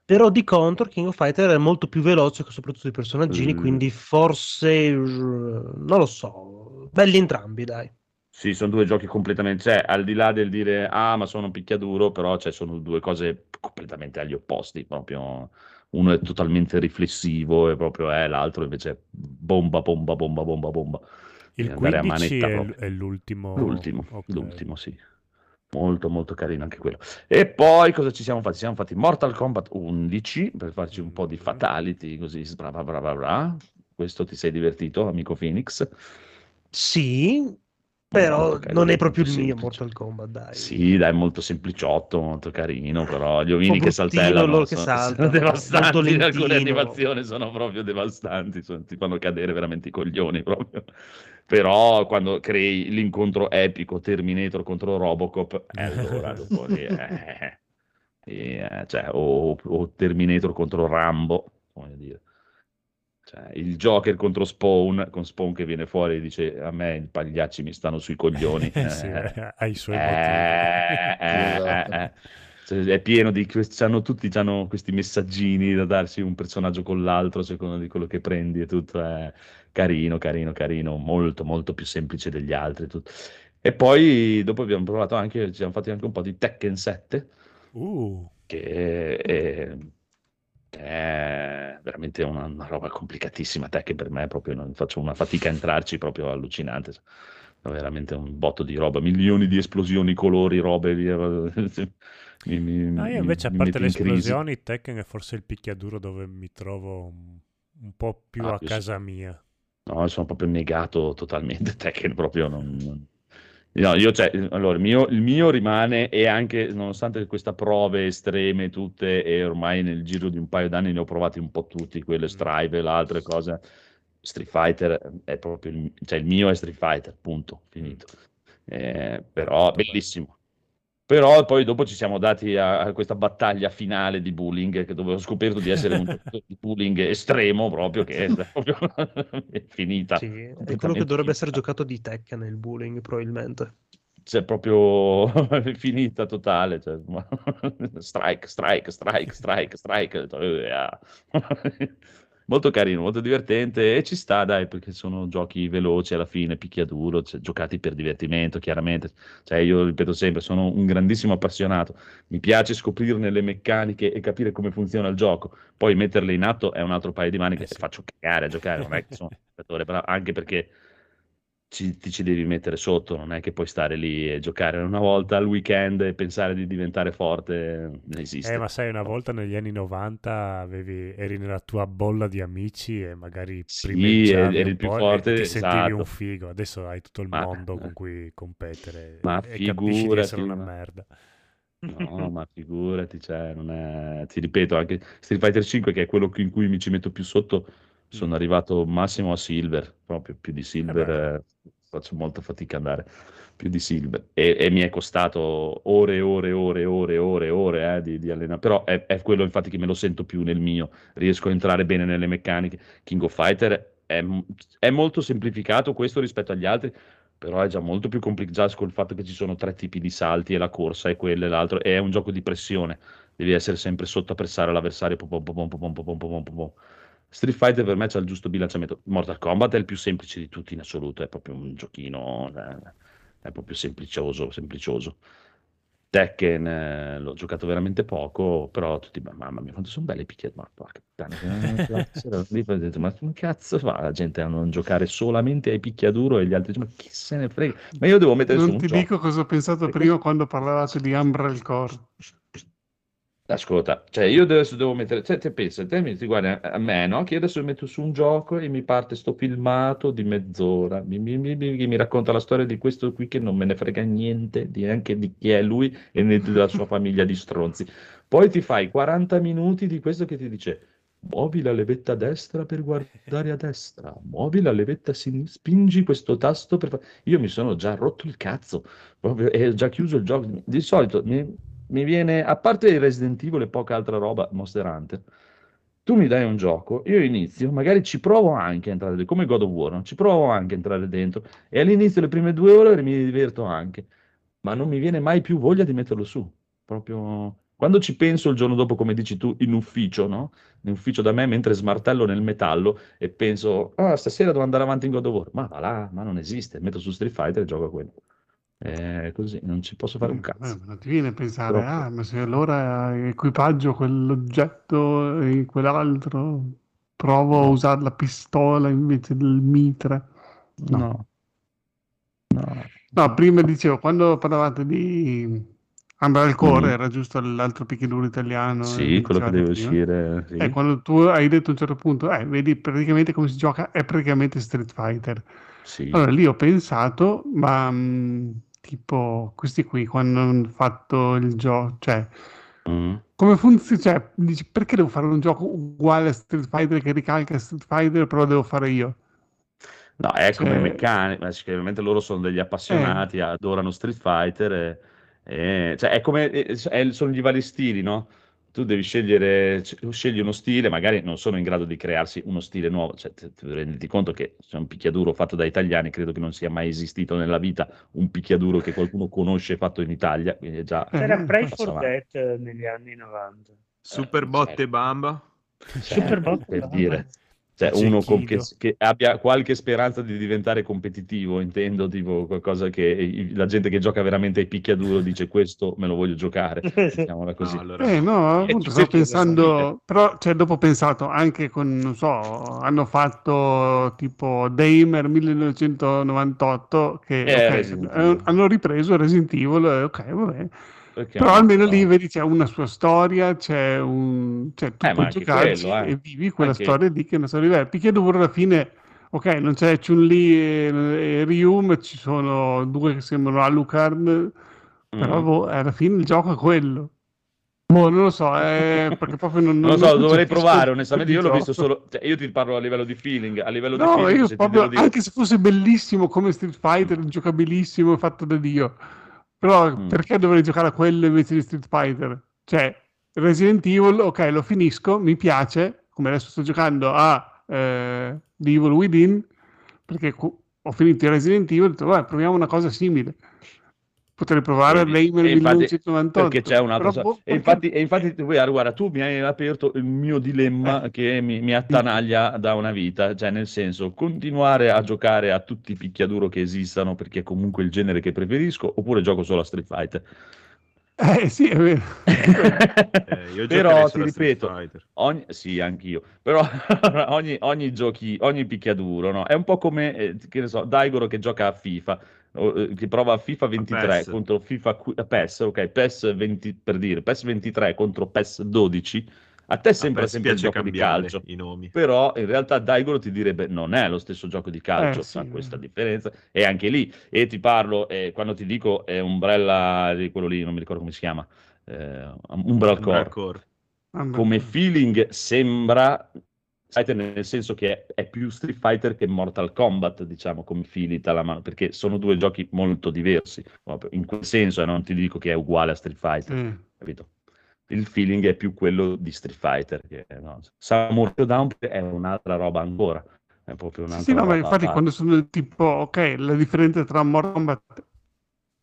Però di contro King of Fighter è molto più veloce, soprattutto i personaggini, mm. quindi forse... non lo so. Belli entrambi, dai. Sì, sono due giochi completamente... cioè, al di là del dire, ah, ma sono un picchiaduro, però cioè, sono due cose completamente agli opposti, proprio... Uno è totalmente riflessivo e proprio è, eh, l'altro invece è bomba, bomba, bomba, bomba, bomba. Il quindici a manetta è, l- è l'ultimo? L'ultimo, okay. l'ultimo, sì. Molto, molto carino anche quello. E poi cosa ci siamo fatti? Ci siamo fatti Mortal Kombat undici, per farci un po' di fatality, così, bla bla bla bla. Questo ti sei divertito, amico Phoenix? Sì... Però okay, non è proprio il mio Mortal Kombat, dai. Sì, dai, molto sempliciotto, molto carino, però gli ovini che saltellano loro sono, che saltano, sono devastanti, alcune animazioni sono proprio devastanti, sono, ti fanno cadere veramente i coglioni proprio. Però quando crei l'incontro epico Terminator contro Robocop, eh, allora dopo eh, eh, cioè, o, o Terminator contro Rambo, voglio dire. Cioè, il Joker contro Spawn, con Spawn che viene fuori e dice a me i pagliacci mi stanno sui coglioni. sì, eh, ai suoi eh, motivi. Eh, eh, eh. Cioè, è pieno di... C'hanno tutti c'hanno questi messaggini da darsi un personaggio con l'altro, secondo di quello che prendi e tutto. È carino, carino, carino. Molto, molto più semplice degli altri. Tutto. E poi dopo abbiamo provato anche... Ci siamo fatti anche un po' di Tekken sette. Uh. Che... È, è veramente una, una roba complicatissima, te che per me proprio non faccio una fatica a entrarci, proprio allucinante, è veramente un botto di roba, milioni di esplosioni, colori, robe mi, mi, no, io invece mi, a parte mi le esplosioni Tekken è forse il picchiaduro dove mi trovo un, un po' più ah, a più casa sì. mia no, sono proprio negato totalmente Tekken, proprio non, non... No, io cioè, allora, il mio, il mio rimane, e anche nonostante queste prove estreme tutte, e ormai nel giro di un paio d'anni ne ho provati un po' tutti, quelle strive, le altre cose, Street Fighter è proprio, il, cioè il mio è Street Fighter, punto, finito. Eh, però bellissimo. Però poi dopo ci siamo dati a, a questa battaglia finale di bullying, che dove ho scoperto di essere un giocatore di bullying estremo proprio, che è proprio finita. Sì, è quello che dovrebbe finita. Essere giocato di Tekken nel bullying, probabilmente. Cioè, proprio finita totale. Cioè, strike, strike, strike, strike, strike. Molto carino, molto divertente, e ci sta, dai, perché sono giochi veloci alla fine, picchiaduro, cioè, giocati per divertimento, chiaramente. Cioè, io ripeto sempre, sono un grandissimo appassionato, mi piace scoprirne le meccaniche e capire come funziona il gioco, poi metterle in atto è un altro paio di maniche, eh sì. faccio cagare a giocare, non è che sono un giocatore, però anche perché ci, ti ci devi mettere sotto, non è che puoi stare lì e giocare una volta al weekend e pensare di diventare forte, non esiste. Eh, ma sai, una volta negli anni novanta avevi, eri nella tua bolla di amici e magari sì, primeggiavi eri un più po' forte, e ti esatto. sentivi un figo, adesso hai tutto il ma, mondo con cui competere ma e figurati, capisci di essere una merda. No, ma figurati, cioè, non è... ti ripeto, anche Street Fighter cinque, che è quello in cui mi ci metto più sotto, sono arrivato massimo a Silver, proprio più di Silver eh eh, faccio molta fatica ad andare più di Silver, e, e mi è costato ore e ore e ore e ore ore, ore eh, di, di allenamento, però è, è quello infatti che me lo sento più nel mio, riesco a entrare bene nelle meccaniche. King of Fighter è, è molto semplificato questo rispetto agli altri, però è già molto più complicato con il fatto che ci sono tre tipi di salti e la corsa e quello e l'altro, e è un gioco di pressione, devi essere sempre sotto a pressare l'avversario. Pom pom pom pom pom pom pom. Street Fighter per me c'ha il giusto bilanciamento. Mortal Kombat è il più semplice di tutti in assoluto, è proprio un giochino, è proprio semplicioso, semplicioso. Tekken eh, l'ho giocato veramente poco, però tutti, mamma mia, quanto sono belli i picchiati, ma porca puttana, ma che cazzo fa la gente a non giocare solamente ai picchiaduro, e gli altri dicono, ma chi se ne frega, ma io devo mettere non su un gioco. Non ti dico cosa ho pensato prima quando parlavate di Umbral Core. Ascolta, cioè io adesso devo mettere, cioè te pensa, te mi, ti guardi a me, no? Che io adesso metto su un gioco e mi parte sto filmato di mezz'ora, mi, mi, mi, mi racconta la storia di questo qui che non me ne frega niente, neanche di chi è lui e della sua famiglia di stronzi. Poi ti fai quaranta minuti di questo che ti dice, Muovi la levetta a destra per guardare a destra, muovi la levetta a sinistra, spingi questo tasto per fa... Io mi sono già rotto il cazzo, proprio, e ho già chiuso il gioco. Di solito mi, mi viene, a parte Resident Evil e poca altra roba, Monster Hunter, tu mi dai un gioco, io inizio, magari ci provo anche a entrare dentro, come God of War, no? Ci provo anche a entrare dentro, e all'inizio le prime due ore mi diverto anche, ma non mi viene mai più voglia di metterlo su, proprio... Quando ci penso il giorno dopo, come dici tu, in ufficio, no? In ufficio da me, mentre smartello nel metallo e penso, ah, stasera devo andare avanti in God of War. Ma va là, ma non esiste. Metto su Street Fighter e gioco a quello. Eh, così, non ci posso fare un cazzo. Eh, non ti viene a pensare, troppo. Ah, ma se allora equipaggio quell'oggetto e quell'altro, provo a usare la pistola invece del mitra. No. No, no. no prima dicevo, quando parlavate di... Umbral Core mm. era giusto l'altro picchiduro italiano. Sì, quello che deve uscire. Sì. E quando tu hai detto a un certo punto, eh, vedi praticamente come si gioca, è praticamente Street Fighter. Sì. Allora lì ho pensato, ma mh, tipo questi qui, quando hanno fatto il gioco, cioè, mm. come funziona? Cioè, dici, perché devo fare un gioco uguale a Street Fighter che ricalca Street Fighter, però lo devo fare io? No, è cioè... come meccanica, sicuramente loro sono degli appassionati, eh. adorano Street Fighter e... Eh, cioè è come è, sono gli vari stili, no? Tu devi scegliere, scegli uno stile, magari non sono in grado di crearsi uno stile nuovo, cioè ti, ti rendi conto che c'è un picchiaduro fatto da italiani, credo che non sia mai esistito nella vita un picchiaduro che qualcuno conosce fatto in Italia, quindi è già era Pray for Dead negli anni novanta. Super eh, botte certo. Bamba. Cioè, Super botte per bamba. Dire. Cioè uno con, che, che abbia qualche speranza di diventare competitivo, intendo tipo qualcosa che la gente che gioca veramente ai picchiaduro dice questo me lo voglio giocare, diciamola così. No, allora. Eh no, appunto, sto pensando, però cioè, dopo ho pensato anche con, non so, hanno fatto tipo Daimer millenovecentonovantotto che eh, okay, hanno ripreso Resident Evil, ok va bene. Perché però almeno no. lì vedi c'è una sua storia, c'è un cioè, tu eh, puoi giocarci quello, eh. e vivi quella anche... storia lì che è una storia diversa. Picchiaduro alla fine, ok, non c'è Chun-Li e, e Ryu, ma ci sono due che sembrano Alucard, però mm. boh, alla fine il gioco è quello. Boh, non lo so, eh, perché proprio non, non, non lo so, dovrei provare, onestamente io l'ho visto solo, cioè, io ti parlo a livello di feeling, a livello no, di feeling, io se proprio, anche dire... se fosse bellissimo come Street Fighter, giocabilissimo, fatto da Dio. Però mm. perché dovrei giocare a quello invece di Street Fighter? Cioè, Resident Evil, ok, lo finisco, mi piace, come adesso sto giocando a eh, The Evil Within, perché cu- ho finito Resident Evil, ho detto, vabbè, proviamo una cosa simile. Potrei provare Daimer millenovecentonovantotto. Perché c'è un'altra cosa. Boh, e, infatti, e infatti, guarda, tu mi hai aperto il mio dilemma eh. che mi, mi attanaglia da una vita, cioè nel senso, continuare a giocare a tutti i picchiaduro che esistano perché è comunque il genere che preferisco, oppure gioco solo a Street Fighter. Eh sì, è vero. eh, io però ti ripeto, ogni, sì, anch'io, però ogni, ogni giochi, ogni picchiaduro, no? È un po' come, eh, che ne so, Daigoro che gioca a FIFA, che prova FIFA ventitré P E S. Contro FIFA P E S, ok, P E S venti per dire, P E S ventitré contro P E S dodici. A te sembra a sempre il gioco di calcio, i nomi. Però in realtà Daigoro ti direbbe non è lo stesso gioco di calcio, eh, sì, ma eh. questa differenza è anche lì. E ti parlo eh, quando ti dico è Umbrella di quello lì, non mi ricordo come si chiama, eh, Umbral Core. Core. Come feeling sembra nel senso che è, è più Street Fighter che Mortal Kombat, diciamo, come filita la mano, perché sono due giochi molto diversi, proprio in quel senso, e non ti dico che è uguale a Street Fighter, mm. capito? Il feeling è più quello di Street Fighter, che, no? Samurai Down è un'altra roba ancora, è proprio un'altra sì, roba. Sì, no, ma infatti quando sono tipo, ok, la differenza tra Mortal Kombat e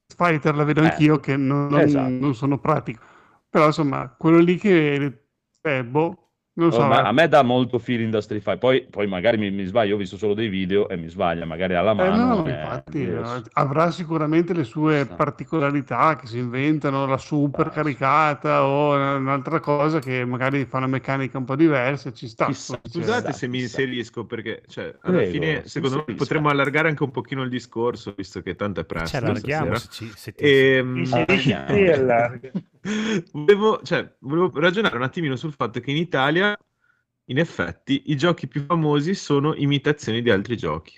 Street Fighter la vedo eh, anch'io, che non, esatto. non sono pratico, però insomma, quello lì che è boh, non so, oh, ma eh. a me dà molto feeling da Street Fighter, poi, poi magari mi, mi sbaglio, ho visto solo dei video e mi sbaglia, magari alla mano eh no, eh, infatti, eh, avrà sicuramente le sue sì. particolarità che si inventano, la super caricata o un'altra cosa che magari fa una meccanica un po' diversa, ci sta. Chissà, scusate chissà, se mi inserisco perché cioè, alla Prego, fine secondo me potremmo allargare anche un pochino il discorso visto che tanto è presto. Ci allarghiamo se ci, se ti... e, Volevo, cioè, volevo ragionare un attimino sul fatto che in Italia, in effetti, i giochi più famosi sono imitazioni di altri giochi.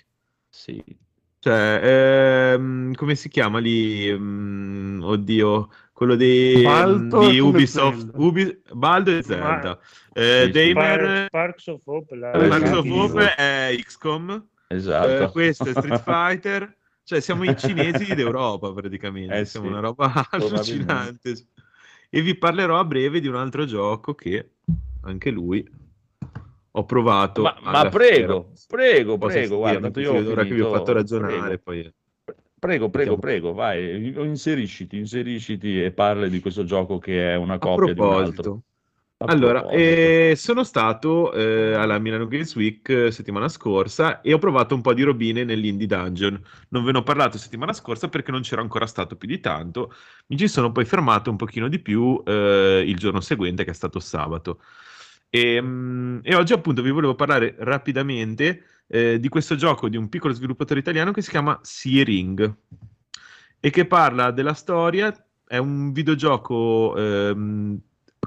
Sì. Cioè, ehm, come si chiama lì? Ehm, oddio, quello di, di Ubisoft, Ubi, Baldo e Zelda. Eh, Damer, Parks of Hope, Parks of Hope è X COM, esatto. Eh, questo è Street Fighter, cioè siamo i cinesi d'Europa praticamente, eh, siamo sì, una roba allucinante. E vi parlerò a breve di un altro gioco che anche lui ho provato. Ma, ma prego, prego, prego, prego, guarda, io ho finito, che vi ho fatto ragionare, prego. Poi... Prego, prego, prego, vai, inserisciti, inserisciti e parli di questo gioco che è una copia di un altro. A allora, eh, sono stato eh, alla Milano Games Week settimana scorsa e ho provato un po' di robine nell'Indie Dungeon. Non ve ne ho parlato settimana scorsa perché non c'ero ancora stato più di tanto. Mi ci sono poi fermato un pochino di più eh, il giorno seguente, che è stato sabato. E, mh, e oggi appunto vi volevo parlare rapidamente... Eh, di questo gioco di un piccolo sviluppatore italiano che si chiama Searing e che parla della storia. È un videogioco ehm,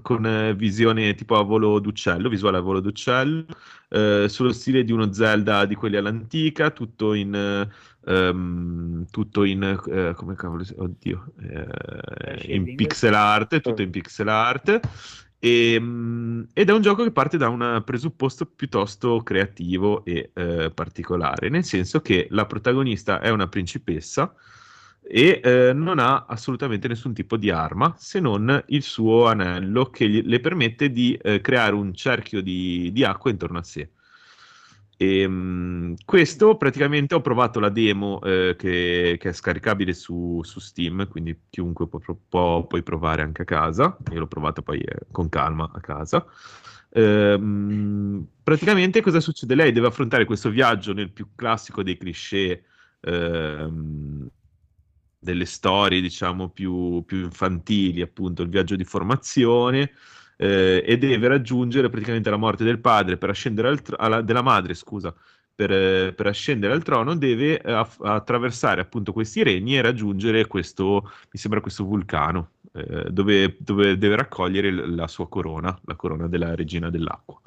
con visione tipo a volo d'uccello, visuale a volo d'uccello, eh, sullo stile di uno Zelda di quelli all'antica, tutto in ehm, tutto in eh, come cavolo, oddio eh, in pixel art, tutto in pixel art. E, ed è un gioco che parte da un presupposto piuttosto creativo e eh, particolare, nel senso che la protagonista è una principessa e eh, non ha assolutamente nessun tipo di arma se non il suo anello che gli, le permette di eh, creare un cerchio di, di acqua intorno a sé. E, mh, questo praticamente ho provato la demo eh, che, che è scaricabile su, su Steam, quindi chiunque può, può poi provare anche a casa. Io l'ho provata poi eh, con calma a casa. E, mh, praticamente cosa succede? Lei deve affrontare questo viaggio nel più classico dei cliché eh, delle storie diciamo più, più infantili, appunto il viaggio di formazione. Eh, e deve raggiungere praticamente la morte del padre per ascendere al tr- alla, della madre, scusa, per, per ascendere al trono. Deve aff- attraversare appunto questi regni e raggiungere questo, mi sembra questo vulcano, eh, dove, dove deve raccogliere l- la sua corona, la corona della regina dell'acqua.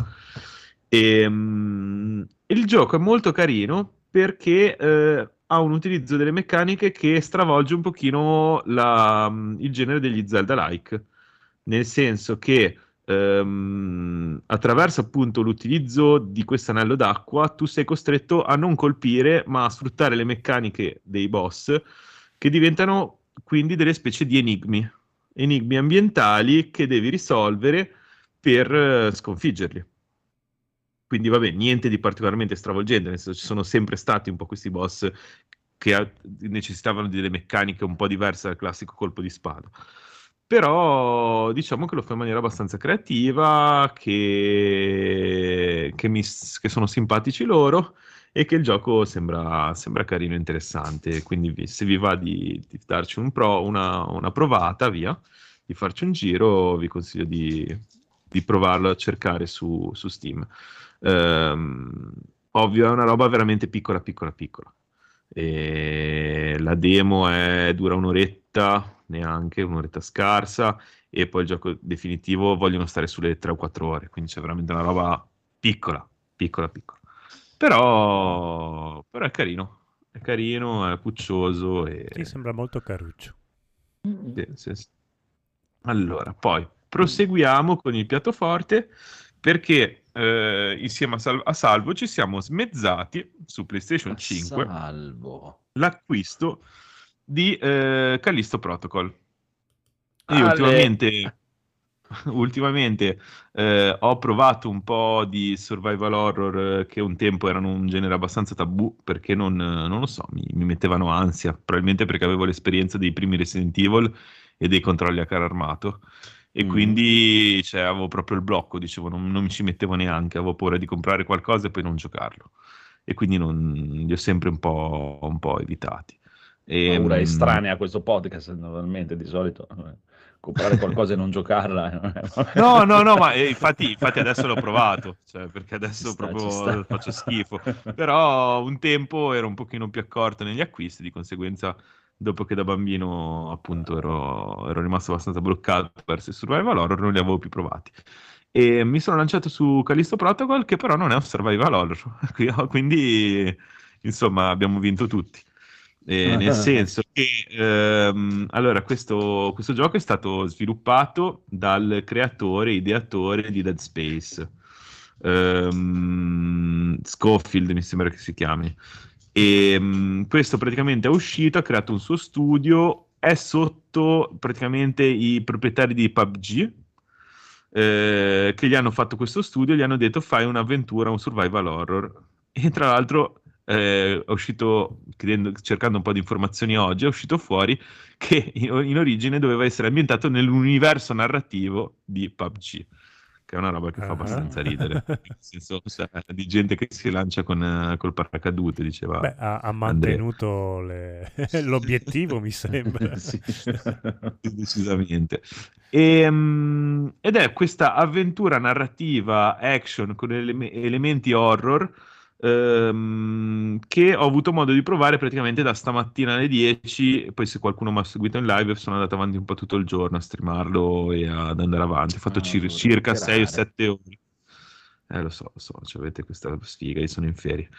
E, mh, il gioco è molto carino perché eh, ha un utilizzo delle meccaniche che stravolge un pochino la, il genere degli Zelda-like, nel senso che ehm, attraverso appunto l'utilizzo di questo anello d'acqua tu sei costretto a non colpire ma a sfruttare le meccaniche dei boss, che diventano quindi delle specie di enigmi enigmi ambientali che devi risolvere per eh, sconfiggerli. Quindi vabbè, niente di particolarmente stravolgente, nel senso ci sono sempre stati un po' questi boss che ha, necessitavano di delle meccaniche un po' diverse dal classico colpo di spada. Però diciamo che lo fa in maniera abbastanza creativa, che, che, mi, che sono simpatici loro e che il gioco sembra, sembra carino e interessante. Quindi vi, se vi va di, di darci un pro, una, una provata, via, di farci un giro, vi consiglio di, di provarlo a cercare su, su Steam. Ehm, ovvio, è una roba veramente piccola, piccola, piccola. E la demo è, dura un'oretta, neanche un'oretta scarsa, e poi il gioco definitivo vogliono stare sulle tre o quattro ore, quindi c'è veramente una roba piccola, piccola, piccola. Però, però è carino, è carino, è puccioso e... Sì, sembra molto caruccio. Sì, sì, sì. Allora, poi proseguiamo con il piatto forte, perché eh, insieme a, Sal- a Salvo ci siamo smezzati su PlayStation cinque Salvo. l'acquisto di eh, Callisto Protocol. Io Ale. ultimamente, ultimamente eh, ho provato un po' di survival horror che un tempo erano un genere abbastanza tabù, perché non, non lo so, mi, mi mettevano ansia, probabilmente perché avevo l'esperienza dei primi Resident Evil e dei controlli a caro armato, e mm. quindi cioè, avevo proprio il blocco, dicevo, non, non mi ci mettevo neanche, avevo paura di comprare qualcosa e poi non giocarlo, e quindi non, li ho sempre un po', un po' evitati. E, paura estranea a questo podcast, normalmente di solito comprare qualcosa e non giocarla. No, no, no, ma infatti, infatti adesso l'ho provato, cioè, perché adesso sta, proprio faccio schifo. Però un tempo ero un pochino più accorto negli acquisti, di conseguenza dopo che da bambino appunto ero, ero rimasto abbastanza bloccato verso il survival horror, non li avevo più provati. E mi sono lanciato su Callisto Protocol, che però non è un survival horror, quindi insomma abbiamo vinto tutti. eh, nel senso che ehm, allora questo, questo gioco è stato sviluppato dal creatore, ideatore di Dead Space, ehm, Scofield mi sembra che si chiami, e ehm, questo praticamente è uscito, ha creato un suo studio, è sotto praticamente i proprietari di P U B G, eh, che gli hanno fatto questo studio, gli hanno detto fai un'avventura, un survival horror, e tra l'altro eh, è uscito, chiedendo, cercando un po' di informazioni oggi, è uscito fuori che in, in origine doveva essere ambientato nell'universo narrativo di P U B G, che è una roba che fa abbastanza ridere, nel senso di gente che si lancia con uh, col paracadute, diceva. Beh, ha, ha mantenuto le... l'obiettivo, mi sembra. Sì, decisamente. E, um, ed è questa avventura narrativa action con ele- elementi horror um, che ho avuto modo di provare praticamente da stamattina alle dieci, poi se qualcuno mi ha seguito in live sono andato avanti un po' tutto il giorno a streamarlo e ad andare avanti, ho fatto ah, cir- circa sei o sette ore. Eh, lo so, lo so, cioè, avete questa sfiga, io sono in ferie.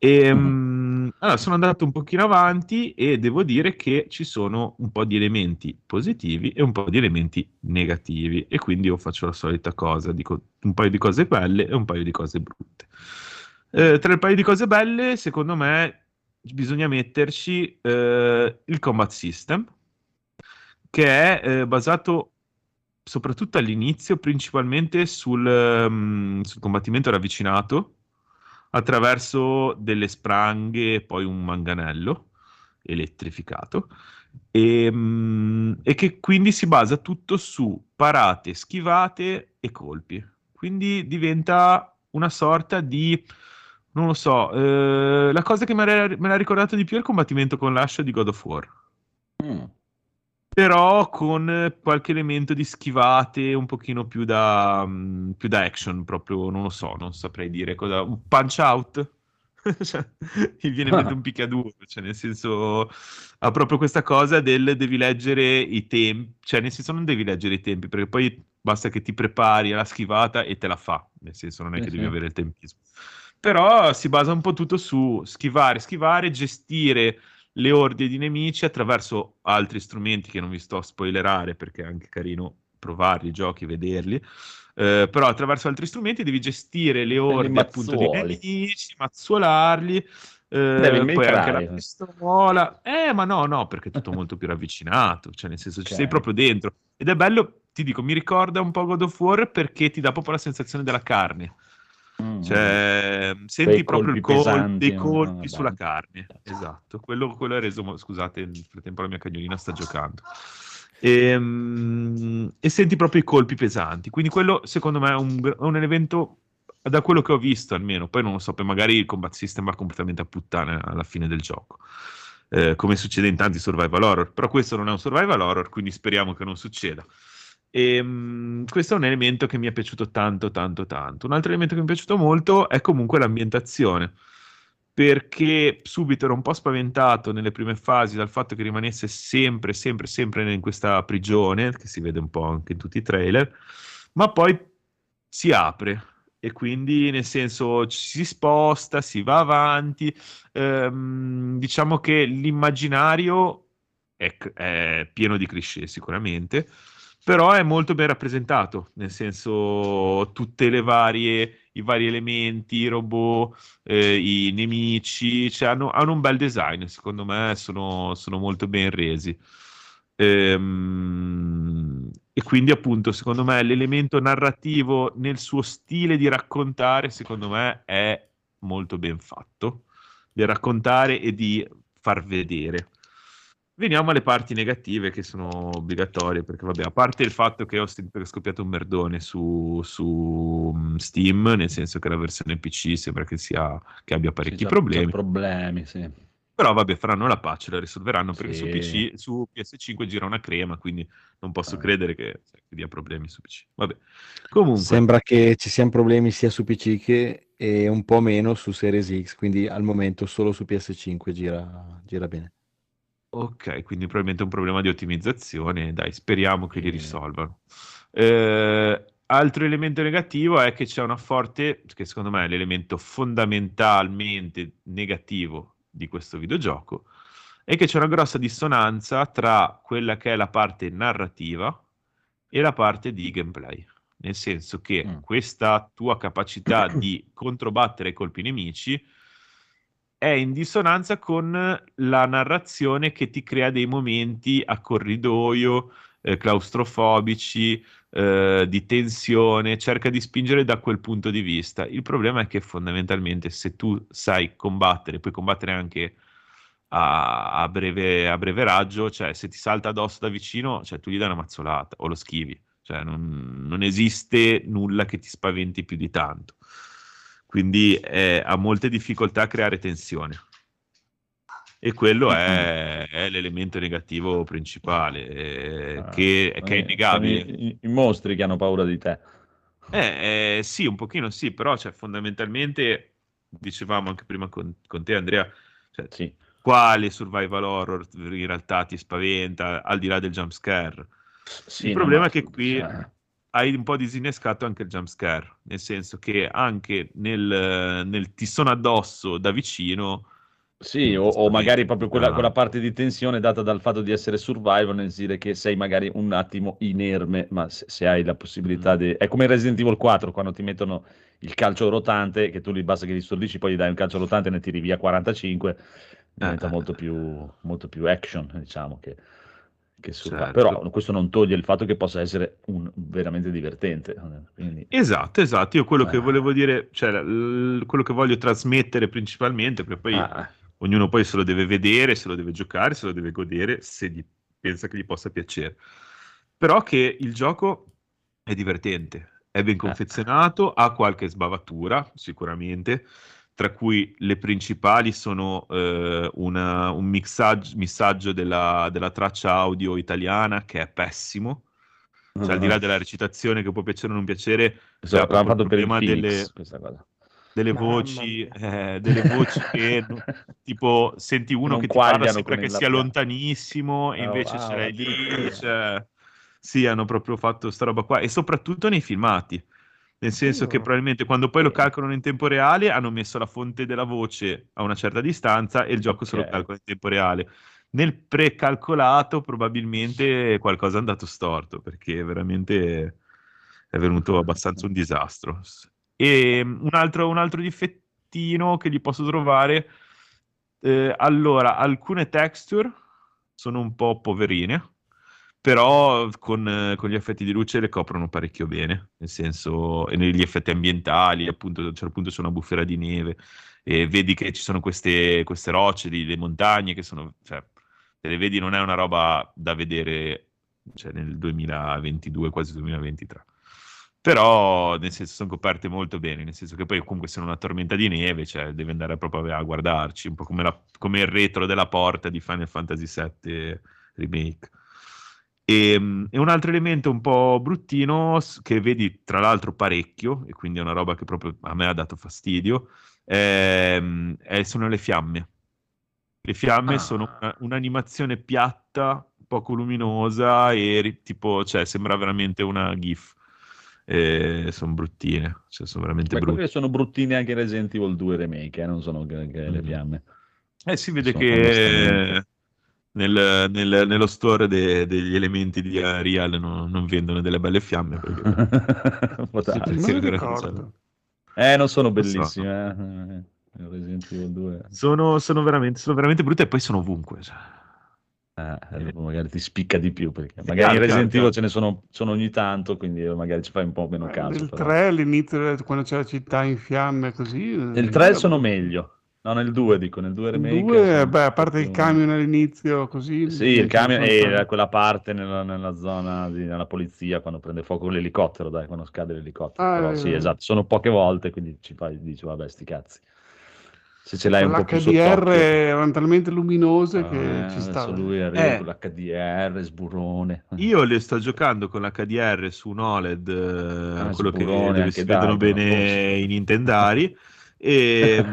E, um, allora, sono andato un pochino avanti e devo dire che ci sono un po' di elementi positivi e un po' di elementi negativi, e quindi io faccio la solita cosa, dico un paio di cose belle e un paio di cose brutte. Eh, tra il paio di cose belle, secondo me, bisogna metterci eh, il combat system, che è eh, basato soprattutto all'inizio principalmente sul, um, sul combattimento ravvicinato, attraverso delle spranghe e poi un manganello elettrificato, e, mh, e che quindi si basa tutto su parate, schivate e colpi, quindi diventa una sorta di, non lo so, eh, la cosa che me l'ha, me l'ha ricordato di più è il combattimento con l'ascia di God of War, mm. però con qualche elemento di schivate un pochino più da, um, più da action, proprio non lo so, non saprei dire cosa, un punch out, cioè, mi viene in mente un picchiaduro, cioè nel senso ha proprio questa cosa del devi leggere i tempi, cioè nel senso non devi leggere i tempi, perché poi basta che ti prepari alla schivata e te la fa, nel senso non è eh che sì. devi avere il tempismo, però si basa un po' tutto su schivare, schivare, gestire le orde di nemici attraverso altri strumenti che non vi sto a spoilerare, perché è anche carino provarli i giochi, vederli, eh, però attraverso altri strumenti devi gestire le orde appunto di nemici, mazzuolarli, eh, devi poi mitrare. Anche la pistola, eh ma no no perché è tutto molto più ravvicinato, cioè nel senso okay. ci sei proprio dentro, ed è bello, ti dico, mi ricorda un po' God of War perché ti dà proprio la sensazione della carne. Mm. Cioè, senti dei proprio il colpo dei colpi no, no, sulla carne, esatto, quello, quello è reso, scusate nel frattempo la mia cagnolina sta giocando, e, e senti proprio i colpi pesanti, quindi quello secondo me è un, è un evento, da quello che ho visto almeno, poi non lo so, poi magari il combat system va completamente a puttane alla fine del gioco, eh, come succede in tanti survival horror, però questo non è un survival horror, quindi speriamo che non succeda. E, um, questo è un elemento che mi è piaciuto tanto tanto tanto. Un altro elemento che mi è piaciuto molto è comunque l'ambientazione, perché subito ero un po' spaventato nelle prime fasi dal fatto che rimanesse sempre sempre sempre in questa prigione, che si vede un po' anche in tutti i trailer, ma poi si apre e quindi nel senso ci si sposta, si va avanti, ehm, diciamo che l'immaginario è, è pieno di cliché sicuramente, però è molto ben rappresentato, nel senso tutte le varie, i vari elementi, i robot, eh, i nemici, cioè hanno, hanno un bel design, secondo me sono, sono molto ben resi. Ehm, e quindi appunto secondo me l'elemento narrativo nel suo stile di raccontare, secondo me è molto ben fatto, di raccontare e di far vedere. Veniamo alle parti negative che sono obbligatorie, perché vabbè, a parte il fatto che ho scoppiato un merdone su, su Steam, nel senso che la versione P C sembra che, sia, che abbia parecchi c'è problemi. C'è problemi, sì. Però vabbè, faranno la pace, la risolveranno, perché sì. su P C, su P S cinque gira una crema, quindi non posso ah. credere che, cioè, che dia problemi su P C. Vabbè, comunque... Sembra che ci siano problemi sia su P C che e un po' meno su Series X, quindi al momento solo su P S cinque gira, gira bene. Ok, quindi probabilmente è un problema di ottimizzazione, dai, speriamo che li risolvano. Eh, altro elemento negativo è che c'è una forte, che secondo me è l'elemento fondamentalmente negativo di questo videogioco, è che c'è una grossa dissonanza tra quella che è la parte narrativa e la parte di gameplay, nel senso che mm. questa tua capacità di controbattere colpi nemici è in dissonanza con la narrazione che ti crea dei momenti a corridoio, eh, claustrofobici, eh, di tensione, cerca di spingere da quel punto di vista. Il problema è che fondamentalmente se tu sai combattere, puoi combattere anche a, a, breve, a breve raggio, cioè se ti salta addosso da vicino, cioè tu gli dai una mazzolata o lo schivi, cioè non, non esiste nulla che ti spaventi più di tanto. Quindi eh, ha molte difficoltà a creare tensione. E quello è, è l'elemento negativo principale, eh, ah, che, che è innegabile. I, i mostri che hanno paura di te. Eh, eh, sì, un pochino sì, però cioè, fondamentalmente, dicevamo anche prima con, con te Andrea, cioè, sì. quale survival horror in realtà ti spaventa, al di là del jump scare? Sì, il problema è che qui... Cioè... hai un po' disinnescato anche il jumpscare, nel senso che anche nel, nel ti sono addosso da vicino... Sì, o, o magari proprio quella, quella parte di tensione data dal fatto di essere survival, nel dire che sei magari un attimo inerme, ma se, se hai la possibilità mm. di... È come Resident Evil quattro, quando ti mettono il calcio rotante, che tu li basta che li stordisci, poi gli dai un calcio rotante e ne tiri via quarantacinque, diventa ah. molto, più, molto più action, diciamo, che... Che certo. Però questo non toglie il fatto che possa essere un, veramente divertente. Quindi... Esatto, esatto. Io quello ah. che volevo dire, cioè l- quello che voglio trasmettere principalmente, perché poi ah. ognuno poi se lo deve vedere, se lo deve giocare, se lo deve godere, se gli pensa che gli possa piacere. Però che il gioco è divertente, è ben confezionato, ah. ha qualche sbavatura sicuramente, tra cui le principali sono eh, una, un mixaggio, mixaggio della, della traccia audio italiana che è pessimo, cioè uh-huh. al di là della recitazione che può piacere o non piacere, cioè, esatto, il problema per il Phoenix, delle, cosa. delle voci, eh, delle voci che tipo senti uno non che ti parla sembra che sia la... lontanissimo e oh, invece wow, ce l'hai lì, cioè, sì hanno proprio fatto sta roba qua e soprattutto nei filmati. Nel senso che probabilmente quando poi lo calcolano in tempo reale hanno messo la fonte della voce a una certa distanza e il gioco okay. se lo calcola in tempo reale. Nel precalcolato probabilmente qualcosa è andato storto perché veramente è venuto abbastanza un disastro. E un altro, un altro difettino che gli posso trovare, eh, allora alcune texture sono un po' poverine. Però con, con gli effetti di luce le coprono parecchio bene, nel senso, e negli effetti ambientali, appunto, a un certo punto c'è una bufera di neve, e vedi che ci sono queste, queste rocce, le montagne, che sono, cioè, te le vedi, non è una roba da vedere, cioè, nel duemilaventidue, quasi duemilaventitré. Però, nel senso, sono coperte molto bene, nel senso che poi comunque se non una tormenta di neve, cioè, deve andare proprio a guardarci, un po' come, la, come il retro della porta di Final Fantasy sette Remake. E, e un altro elemento un po' bruttino che vedi tra l'altro parecchio e quindi è una roba che proprio a me ha dato fastidio è, è, sono le fiamme le fiamme ah. sono una, un'animazione piatta poco luminosa e tipo cioè sembra veramente una GIF e sono bruttine cioè sono veramente Beh, brutte sono bruttine anche Resident Evil due Remake eh? Non sono che, che mm. le fiamme eh si vede sono che Nel, nel, nello store de, degli elementi di Arial no, non vendono delle belle fiamme perché... non eh non sono bellissime so. eh. due. Sono, sono, veramente, sono veramente brutte e poi sono ovunque cioè. ah, eh. magari ti spicca di più perché magari in Resident Evil ce ne sono, sono ogni tanto quindi magari ci fai un po' meno eh, caso nel tre all'inizio quando c'è la città in fiamme così nel tre sono meglio. No, nel due dico, nel due remake. due, beh, a parte il camion all'inizio, così. Sì, il camion e quella parte nella, nella zona di, nella polizia quando prende fuoco l'elicottero, dai, quando scade l'elicottero. Ah, però, eh, sì, eh. esatto, sono poche volte, quindi ci fai dici vabbè, sti cazzi. Se ce l'hai un po' più sotto, erano talmente luminose eh, che ci stava. Lui arriva eh. con l'H D R, sburone. Io le sto giocando con l'H D R su un O L E D, eh, quello sburone, che si vedono bene i Nintendari. E,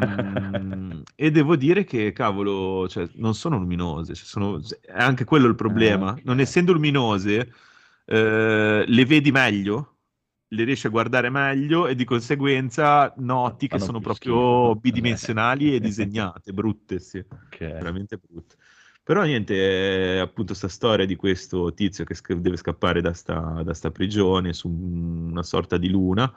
e devo dire che cavolo cioè, non sono luminose cioè sono, è anche quello il problema okay. non essendo luminose eh, le vedi meglio le riesci a guardare meglio e di conseguenza noti che sono proprio schifo. Bidimensionali e disegnate brutte sì okay. veramente brutte Però niente, appunto sta storia di questo tizio che sc- deve scappare da sta, da sta prigione su una sorta di luna,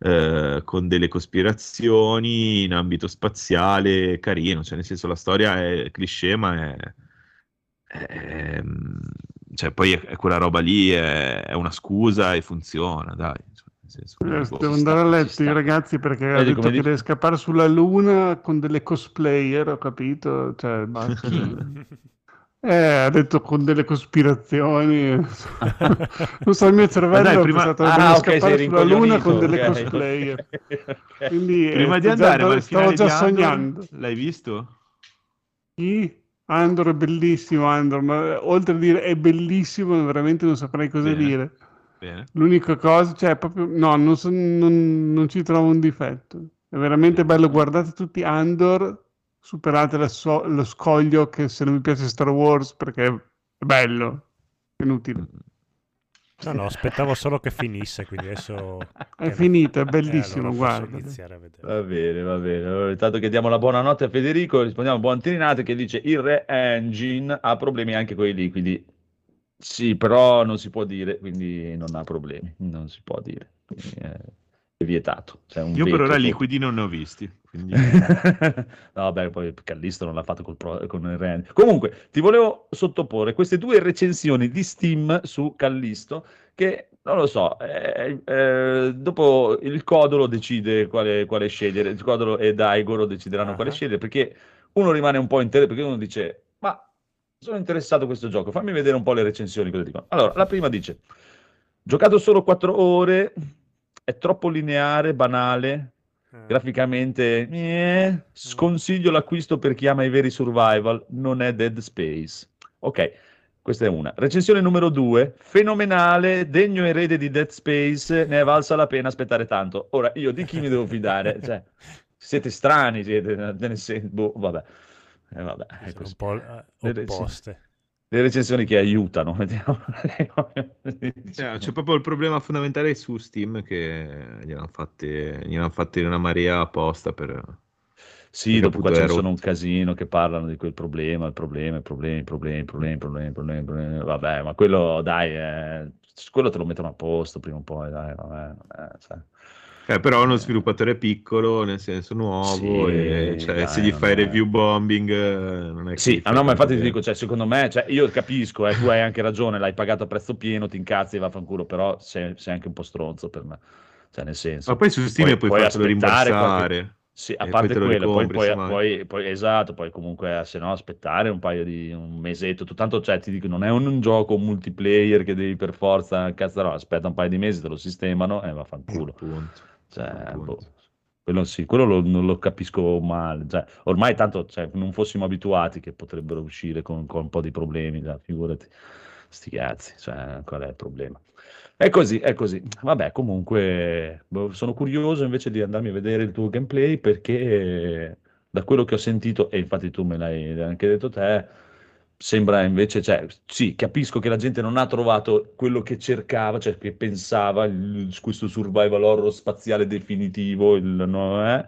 eh, con delle cospirazioni in ambito spaziale, carino, cioè nel senso la storia è cliché, ma è... è cioè poi è, è quella roba lì, è, è una scusa e funziona, dai. Senso, devo andare sta, a letto i ragazzi perché vedi, ha detto che dici? Deve scappare sulla luna con delle cosplayer, ho capito, cioè, eh, ha detto con delle cospirazioni non so, il mio cervello dai, prima... ha pensato ah, ah, okay, scappare sulla luna con okay. delle cosplayer okay. Quindi, prima eh, di andare già, stavo già sognando. Andor, l'hai visto? Chi? Andor è bellissimo, Andor, ma oltre a dire è bellissimo veramente non saprei cosa bene. dire. Bene. L'unica cosa, cioè proprio no, non, so, non, non ci trovo un difetto, è veramente Bene. bello, guardate tutti Andor, superate la so- lo scoglio che se non vi piace Star Wars, perché è bello, è inutile. No, no, aspettavo solo che finisse, quindi adesso... È che... finito, è bellissimo, eh, allora guarda. Iniziare a vedere. Va bene, va bene. Allora, intanto che diamo la buonanotte a Federico, rispondiamo buon Tirinate che dice il re-engine ha problemi anche quelli lì, quindi... Sì, però non si può dire, quindi non ha problemi, non si può dire, è vietato. Cioè un Io per ora liquidi non ne ho visti. Quindi... no, beh, poi Callisto non l'ha fatto col pro, con il Ren. Comunque, ti volevo sottoporre queste due recensioni di Steam su Callisto che, non lo so, eh, eh, dopo il Codolo decide quale, quale scegliere, il Codolo e Daigoro decideranno uh-huh. quale scegliere, perché uno rimane un po' intero, perché uno dice, ma... sono interessato a questo gioco, fammi vedere un po' le recensioni cosa dicono. Allora, la prima dice: giocato solo quattro ore, è troppo lineare, banale, graficamente eh, sconsiglio l'acquisto per chi ama i veri survival, non è Dead Space. Ok, questa è una. Recensione numero due, fenomenale, degno erede di Dead Space, ne è valsa la pena aspettare tanto. Ora, io di chi mi devo fidare? Cioè, siete strani, siete, boh, vabbè. Eh, vabbè, ecco. Un po' opposte. Le, rec- le recensioni che aiutano, vediamo. C'è, c'è proprio il problema fondamentale su Steam che gli hanno fatte, gli hanno fatte una marea apposta per... Sì, dopo qua ce ne sono un casino che parlano di quel problema, il problema, i problemi, i problemi, i problemi, i problemi, problemi, problemi, vabbè, ma quello dai, eh, quello te lo mettono a posto prima o poi, dai, vabbè, vabbè, cioè... Eh, però è uno sviluppatore piccolo, nel senso nuovo, sì, e, cioè, dai, se gli fai è... review bombing non è sì, ah, no, ma infatti ti dico, cioè, secondo me, cioè, io capisco, eh, tu hai anche ragione, l'hai pagato a prezzo pieno, ti incazzi e vaffanculo, però sei, sei anche un po' stronzo per me, cioè nel senso. Ma poi su Steam puoi, puoi farlo rimborsare. Qualche... Sì, a parte quello, poi, poi, poi, poi esatto, poi comunque se no aspettare un paio di un mesetto, tanto cioè ti dico non è un, un gioco multiplayer che devi per forza, cazzo no, aspetta un paio di mesi, te lo sistemano e vaffanculo. Cioè, boh, quello sì, quello lo, non lo capisco male, cioè, ormai tanto cioè, non fossimo abituati che potrebbero uscire con, con un po' di problemi, cioè, figurati, sti cazzi, cioè, qual è il problema? È così, è così, vabbè comunque boh, sono curioso invece di andarmi a vedere il tuo gameplay perché da quello che ho sentito, e infatti tu me l'hai anche detto te, sembra invece, cioè, sì, capisco che la gente non ha trovato quello che cercava, cioè che pensava, il, questo survival horror spaziale definitivo, il, no, eh?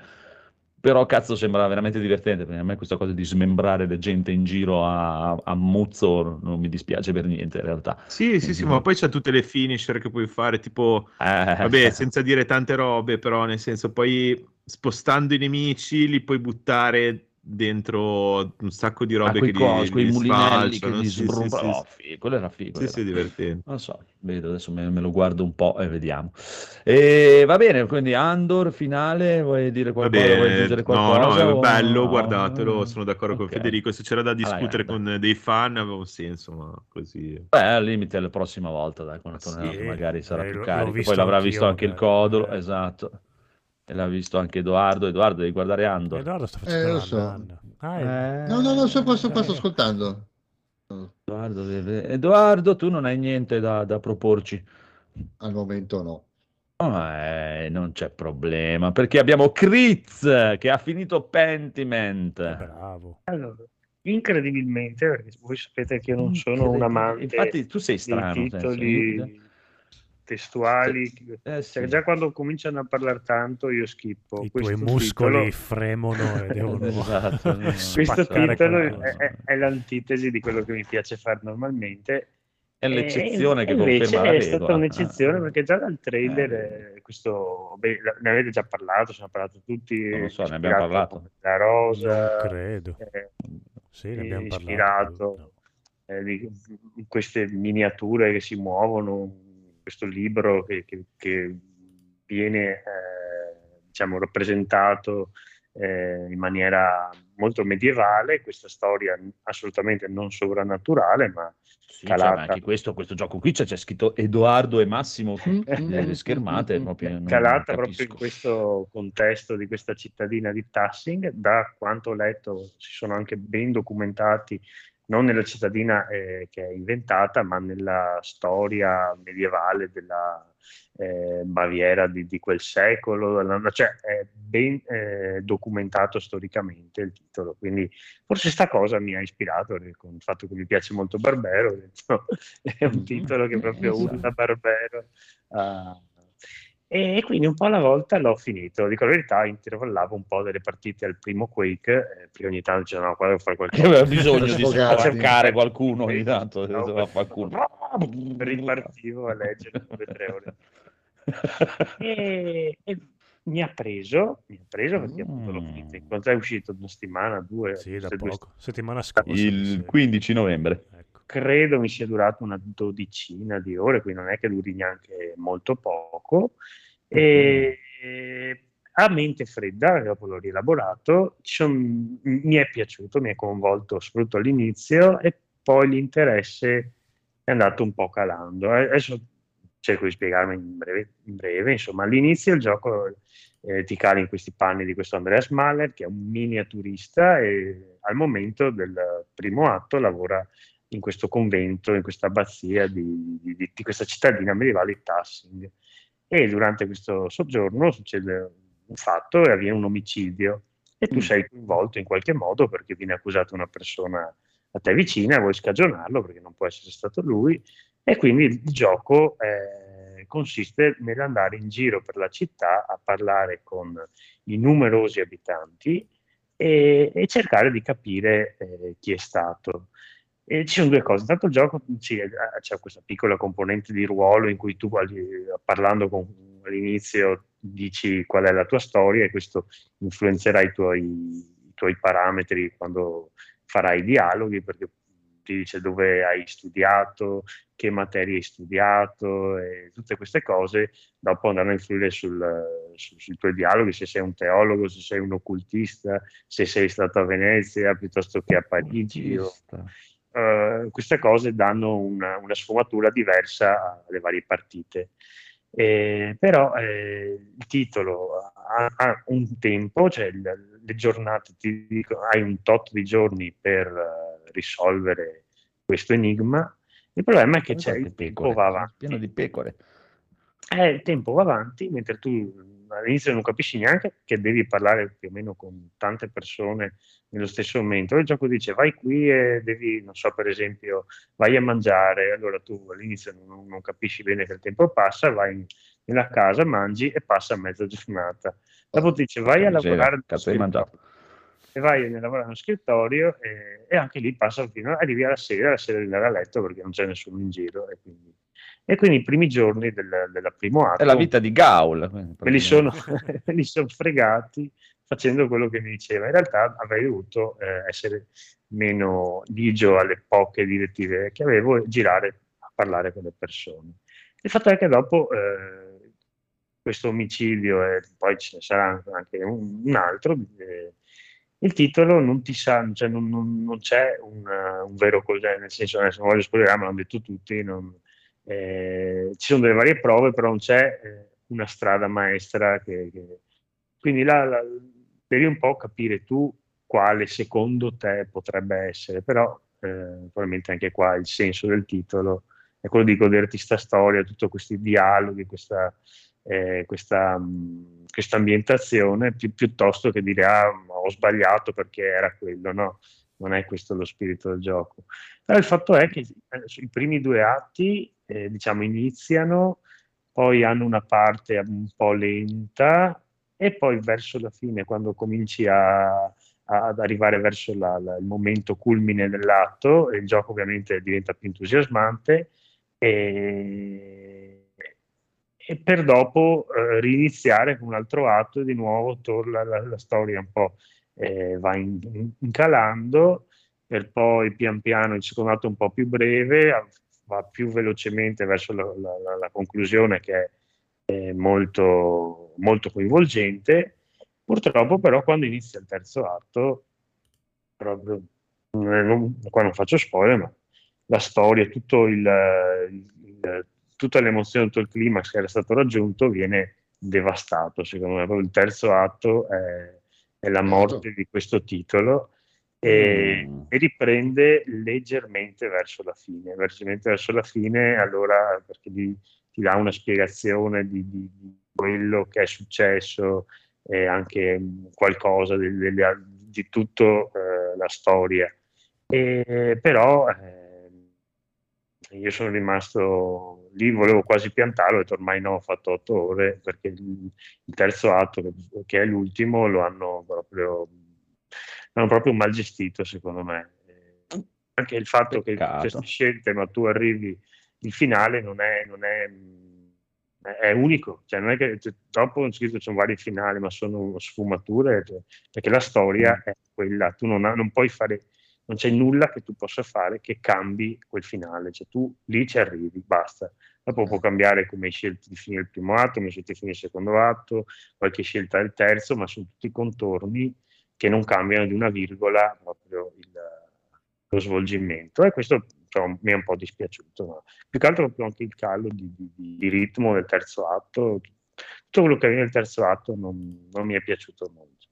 Però cazzo sembra veramente divertente, perché a me questa cosa di smembrare la gente in giro a, a muzzo non mi dispiace per niente in realtà. Sì, quindi... sì, sì, ma poi c'è tutte le finisher che puoi fare, tipo, eh, vabbè, senza dire tante robe, però nel senso poi spostando i nemici li puoi buttare... dentro un sacco di robe ah, che cos, li, quei li mulinelli che gli sì, sì, sì. Oh, figo, quello era figo, sì, era. Sì, divertente. Non so, vedo adesso me, me lo guardo un po' e vediamo. E va bene, quindi Andor finale, vuoi dire qualcosa? Vabbè, vuoi aggiungere qualcosa? No, no, è bello, no? Guardatelo, sono d'accordo okay. con Federico, se c'era da discutere allora, con dai. dei fan aveva un senso, ma così. Beh, al limite la prossima volta, dai, quando tornerà sì, magari sarà eh, più carico, poi l'avrà visto anche eh, il Codolo, eh. esatto. E l'ha visto anche Edoardo. Edoardo, devi guardare Andor. Edoardo sta facendo eh, lo so. ah, è... eh, No, no, no, sto, sto, sto, sto ascoltando. Edoardo, deve... Edoardo, tu non hai niente da, da proporci? Al momento no. Oh, eh, non c'è problema, perché abbiamo Kritz che ha finito Pentiment. Bravo. Allora, incredibilmente, perché voi sapete che io non sono un amante. Infatti tu sei strano. Titoli... Senso, testuali, eh, sì. Cioè, già quando cominciano a parlare tanto io schippo. I tuoi muscoli titolo... fremono e devono esatto, no, questo titolo è, è, è l'antitesi di quello che mi piace fare normalmente. È l'eccezione e, che conferma la regola. È stata un'eccezione, ah, perché già dal trailer eh. questo beh, ne avete già parlato, sono parlato tutti. Non lo so, ne abbiamo parlato. La rosa, non credo. Eh, sì, ne abbiamo ispirato, parlato. No. Eh, di, di queste miniature che si muovono, questo libro che, che, che viene eh, diciamo rappresentato eh, in maniera molto medievale, questa storia assolutamente non sovrannaturale, ma sì, cioè, ma anche questo, questo gioco qui c'è, c'è scritto Edoardo e Massimo nelle schermate proprio, calata proprio in questo contesto di questa cittadina di Tassing. Da quanto ho letto si sono anche ben documentati, non nella cittadina eh, che è inventata, ma nella storia medievale della eh, Baviera di, di quel secolo, cioè è ben eh, documentato storicamente il titolo, quindi forse sta cosa mi ha ispirato, con il fatto che mi piace molto Barbero, detto, è un titolo che proprio esatto. urla Barbero. Uh, E quindi un po' alla volta l'ho finito. Dico la verità, intervallavo un po' delle partite al primo Quake, eh, perché ogni tanto dicevo, no, qua devo fare qualcosa. Avevo bisogno di cercare qualcuno ogni tanto, no, qualcuno. Ripartivo a leggere due tre ore. e, e mi ha preso, mi ha preso perché appunto l'ho finito. In quanto è uscito una settimana, due, sì, da poco. Due settimana scorsa. Il quindici novembre. Ecco. Credo mi sia durato una dodicina di ore, quindi non è che duri neanche molto poco. E, mm. A mente fredda, dopo l'ho rielaborato, son, mi è piaciuto, mi è coinvolto soprattutto all'inizio, e poi l'interesse è andato un po' calando. Adesso cerco di spiegarmi in breve. In breve. Insomma, all'inizio il gioco eh, ti cala in questi panni di questo Andreas Mahler, che è un miniaturista, e al momento del primo atto lavora in questo convento, in questa abbazia di, di, di questa cittadina medievale di Tassing. E durante questo soggiorno succede un fatto e avviene un omicidio, e tu mm. sei coinvolto in qualche modo perché viene accusata una persona a te vicina, vuoi scagionarlo perché non può essere stato lui, e quindi il gioco eh, consiste nell'andare in giro per la città a parlare con i numerosi abitanti e, e cercare di capire eh, chi è stato. E ci sono due cose. Intanto il gioco sì, c'è questa piccola componente di ruolo in cui tu, parlando con, all'inizio, dici qual è la tua storia, e questo influenzerà i tuoi, i tuoi parametri quando farai i dialoghi, perché ti dice dove hai studiato, che materie hai studiato, e tutte queste cose dopo andranno a influire sul, su, sui tuoi dialoghi, se sei un teologo, se sei un occultista, se sei stato a Venezia piuttosto che a Parigi. Uh, queste cose danno una, una sfumatura diversa alle varie partite, eh, però eh, il titolo ha, ha un tempo, cioè le, le giornate, ti dico, hai un tot di giorni per uh, risolvere questo enigma. Il problema è che c'è il tempo va avanti, pieno di pecore. Eh, il tempo va avanti, mentre tu all'inizio non capisci neanche che devi parlare più o meno con tante persone nello stesso momento. Il gioco dice vai qui e devi, non so, per esempio, vai a mangiare. Allora tu all'inizio non, non capisci bene che il tempo passa, vai in, nella casa, mangi e passa mezza giornata. Dopo ti dice vai a lavorare e vai a lavorare allo scrittorio, e, e anche lì passa fino, arrivi alla sera, la sera di andare a letto perché non c'è nessuno in giro, e quindi... E quindi i primi giorni del, della primo atto... È la vita di Gaul. Me li sono, me li sono fregati facendo quello che mi diceva. In realtà avrei dovuto eh, essere meno ligio alle poche direttive che avevo e girare a parlare con le persone. Il fatto è che dopo eh, questo omicidio, e poi ce ne sarà anche un, un altro... Eh, il titolo non ti sa, cioè non, non, non c'è un, un vero cos'è, nel senso, adesso non voglio spoilerare, ma l'hanno detto tutti, non, eh, ci sono delle varie prove, però non c'è eh, una strada maestra. Che, che... Quindi là, là, devi un po' capire tu quale secondo te potrebbe essere, però eh, probabilmente anche qua il senso del titolo è quello di goderti sta storia, tutti questi dialoghi, questa... Eh, questa questa ambientazione, pi- piuttosto che dire ah, ho sbagliato perché era quello. No, non è questo lo spirito del gioco. Però il fatto è che eh, i primi due atti eh, diciamo iniziano poi hanno una parte un po' lenta e poi verso la fine, quando cominci a, a, ad arrivare verso la, la, il momento culmine dell'atto, il gioco ovviamente diventa più entusiasmante e, e per dopo eh, riniziare con un altro atto e di nuovo torna la, la storia un po' eh, va in, in, incalando, per poi pian piano il secondo atto è un po' più breve, va più velocemente verso la, la, la conclusione che è, è molto, molto coinvolgente. Purtroppo però quando inizia il terzo atto, proprio, non, qua non faccio spoiler, ma la storia, tutto il, il, tutta l'emozione, tutto il climax che era stato raggiunto viene devastato. Secondo me proprio il terzo atto è, è la morte di questo titolo. E, mm. e riprende leggermente verso la fine, leggermente verso la fine, allora perché ti, ti dà una spiegazione di, di, di quello che è successo e anche qualcosa di, di, di tutta eh, la storia. E, però eh, io sono rimasto lì, volevo quasi piantarlo, ho detto ormai no, ho fatto otto ore perché il, il terzo atto, che è l'ultimo, lo hanno proprio... Sono proprio mal gestito, secondo me. Eh, anche il fatto Peccato. Che queste scelte, ma tu arrivi il finale non è, non è, è unico, cioè non è che troppo ci sono vari finali, ma sono sfumature, cioè, perché la storia mm. è quella, tu non, ha, non puoi fare, non c'è nulla che tu possa fare che cambi quel finale, cioè tu lì ci arrivi, basta. Dopo può cambiare come hai scelto di finire il primo atto, come hai scelto di finire il secondo atto, qualche scelta del terzo, ma sono tutti i contorni che non cambiano di una virgola proprio il, lo svolgimento, e questo cioè, mi è un po' dispiaciuto, ma più che altro proprio anche il calo di, di, di ritmo del terzo atto, tutto quello che viene nel terzo atto non, non mi è piaciuto molto,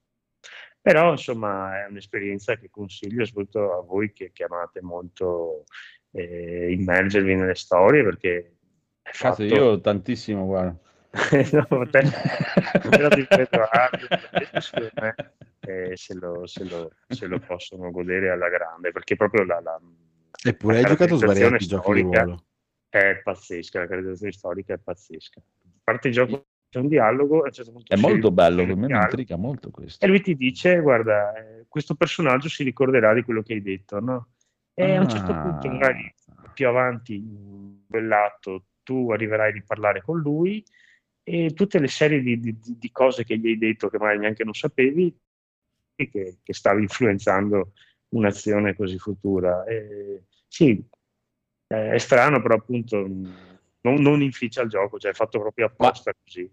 però insomma è un'esperienza che consiglio soprattutto a voi che, che amate molto eh, immergervi nelle storie, perché cazzo, fatto... io tantissimo, guarda. No, te... Eh, se, lo, se, lo, se lo possono godere alla grande, perché proprio la, la, Eppure la caratterizzazione storica è pazzesca, la caratterizzazione storica è pazzesca. A parte il gioco c'è un dialogo, a un certo punto è molto bello, che me mi intriga molto questo. E lui ti dice, guarda, questo personaggio si ricorderà di quello che hai detto, no? E ah. a un certo punto, magari più avanti in quell'atto, tu arriverai a parlare con lui e tutte le serie di, di, di cose che gli hai detto che magari neanche non sapevi, Che, che stavi influenzando un'azione così futura. Eh, sì, eh, è strano, però appunto non, non inficia il gioco, cioè è fatto proprio apposta ma, così.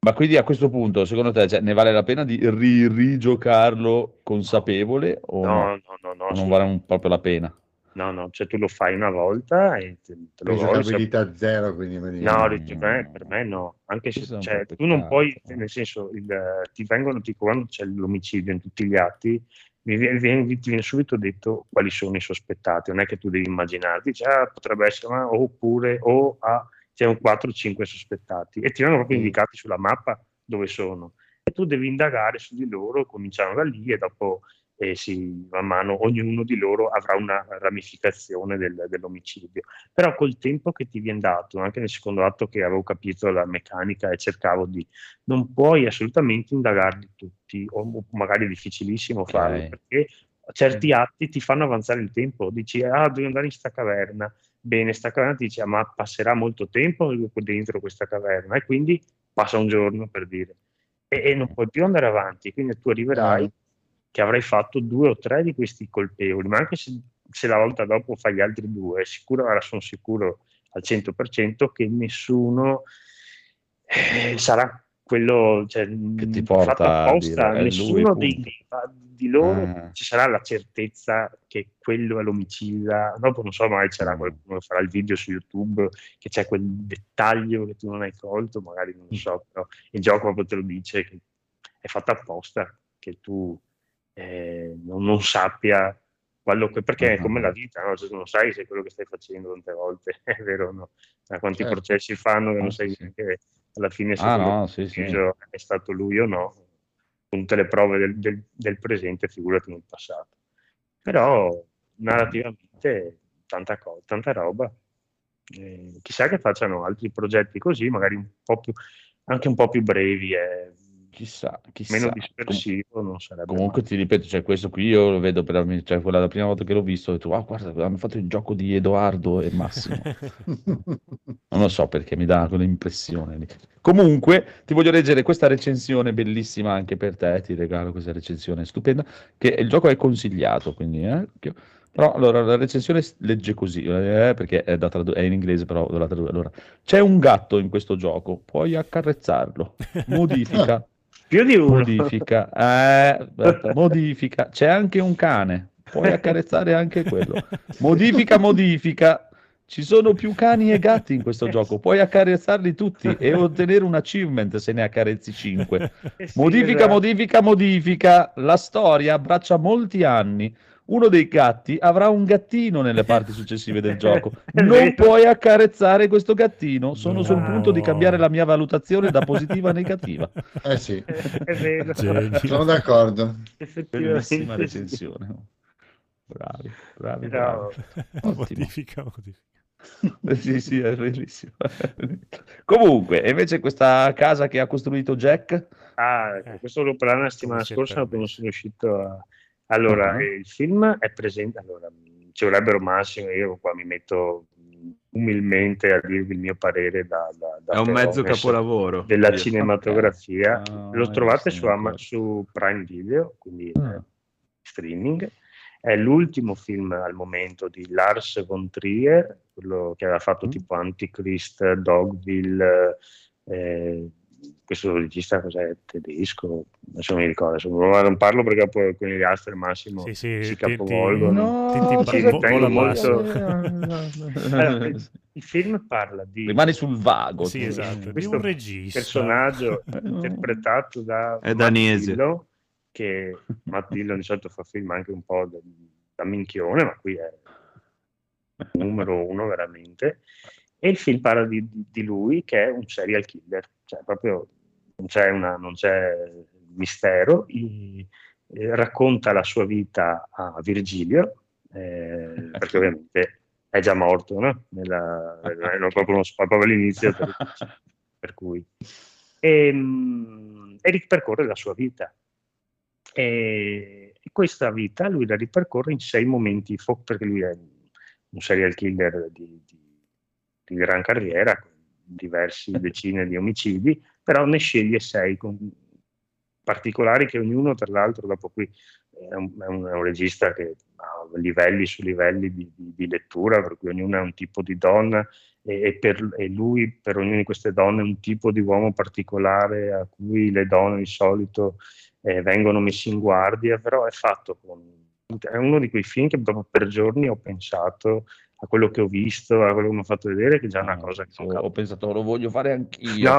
Ma quindi a questo punto, secondo te, cioè, ne vale la pena di ri- rigiocarlo consapevole o no, no, no, no, non sì. vale un, proprio la pena? No, no, cioè tu lo fai una volta e te, te lo Rigiocabilità vuoi, zero, quindi... No, no, no, per me no, anche se cioè, tu non puoi, nel senso, il, ti vengono, ti, quando c'è l'omicidio in tutti gli atti, mi viene, ti viene subito detto quali sono i sospettati, non è che tu devi immaginarti, cioè, ah, potrebbe essere, ma, oppure, o ah, c'è un quattro o cinque sospettati, e ti vengono proprio indicati sulla mappa dove sono, e tu devi indagare su di loro, cominciano da lì e dopo... e si, man mano ognuno di loro avrà una ramificazione del, dell'omicidio, però col tempo che ti viene dato, anche nel secondo atto che avevo capito la meccanica e cercavo di, non puoi assolutamente indagarli tutti, o magari è difficilissimo farlo, okay. perché certi okay. atti ti fanno avanzare il tempo, dici ah devo andare in sta caverna, bene sta caverna ti dice ah, ma passerà molto tempo dentro questa caverna e quindi passa un giorno per dire, e, e non puoi più andare avanti, quindi tu arriverai okay. che avrai fatto due o tre di questi colpevoli, ma anche se, se la volta dopo fai gli altri due, sicuro, ora sono sicuro al cento per cento che nessuno eh, sarà quello cioè, che ti porta fatto apposta, dire, nessuno lui, dei, di loro eh. ci sarà la certezza che quello è l'omicida, dopo non so, magari c'era qualcuno che farà il video su YouTube che c'è quel dettaglio che tu non hai colto, magari non so, però il gioco proprio te lo dice, che è fatto apposta, che tu... Eh, non, non sappia quello che, perché è come la vita, no? Cioè, non sai se quello che stai facendo tante volte è vero o no, da quanti certo. processi fanno che non sai sì. che alla fine se ah, no, sì, sì. è stato lui o no, con tutte le prove del, del, del presente figurati nel passato, però narrativamente tanta, co- tanta roba Eh, chissà che facciano altri progetti così, magari un po' più, anche un po' più brevi e chissà, chissà. meno dispersivo. Com- non sarebbe comunque male. Ti ripeto, cioè, questo qui io lo vedo per me, cioè, quella, la prima volta che l'ho visto ho detto ah, guarda, hanno fatto il gioco di Edoardo e Massimo. Non lo so perché mi dà quell'impressione lì. Comunque ti voglio leggere questa recensione bellissima anche per te, ti regalo questa recensione stupenda, che il gioco è consigliato, quindi eh, che... Però allora la recensione legge così, eh, perché è, da tradu- è in inglese, però la tradu- allora, c'è un gatto in questo gioco, puoi accarezzarlo, modifica, più di uno. modifica, eh, aspetta, modifica, c'è anche un cane, puoi accarezzare anche quello, modifica, modifica, ci sono più cani e gatti in questo gioco, puoi accarezzarli tutti e ottenere un achievement se ne accarezzi cinque, modifica, modifica, modifica, la storia abbraccia molti anni. Uno dei gatti avrà un gattino nelle parti successive del gioco. Non puoi accarezzare questo gattino. Sono no. sul punto di cambiare la mia valutazione da positiva a negativa. Eh sì, è vero. Sono d'accordo. Bellissima recensione. Bravi, bravi. bravi. Modifica, modifica. Sì, sì, è bellissimo. Comunque, invece questa casa che ha costruito Jack? Ah, questo lo parlavo la settimana scorsa, ma non sono riuscito a... Allora, uh-huh. il film è presente, allora, ci vorrebbero massimo, io qua mi metto umilmente a dirvi il mio parere da, da, da è un mezzo capolavoro della io cinematografia, no, lo trovate su, Ama- su Prime Video, quindi uh. streaming, è l'ultimo film al momento di Lars von Trier, quello che aveva fatto uh. tipo Antichrist, Dogville, eh, questo regista cos'è, tedesco, adesso non mi ricordo, adesso non parlo perché poi con gli altri al massimo sì, sì, si capovolgono, no, ti, ti, ti, ti tengo molto. Allora, il film parla di rimani sul vago sì, di, esatto, questo di un regista personaggio interpretato da è Matt danese Dillon, che Matt Dillon di solito fa film anche un po' da, da minchione, ma qui è numero uno veramente, e il film parla di, di lui che è un serial killer. Cioè, proprio non c'è, una, non c'è mistero. I, eh, racconta la sua vita a Virgilio, eh, perché ovviamente è già morto, no? Nella, nella, proprio, proprio all'inizio, per, per cui e, mh, e ripercorre la sua vita. E, e questa vita lui la ripercorre in sei momenti, fo- perché lui è un serial killer di, di, di gran carriera. Diversi decine di omicidi, però ne sceglie sei con particolari che ognuno, tra l'altro, dopo qui è un, è un, è un regista che ha livelli su livelli di, di, di lettura, per cui ognuno è un tipo di donna e, e, per, e lui per ognuna di queste donne è un tipo di uomo particolare a cui le donne di solito eh, vengono messi in guardia, però è fatto con... È uno di quei film che dopo per giorni ho pensato a quello che ho visto, a quello che mi ha fatto vedere, che è già una cosa che non ho capo. pensato, lo voglio fare anch'io.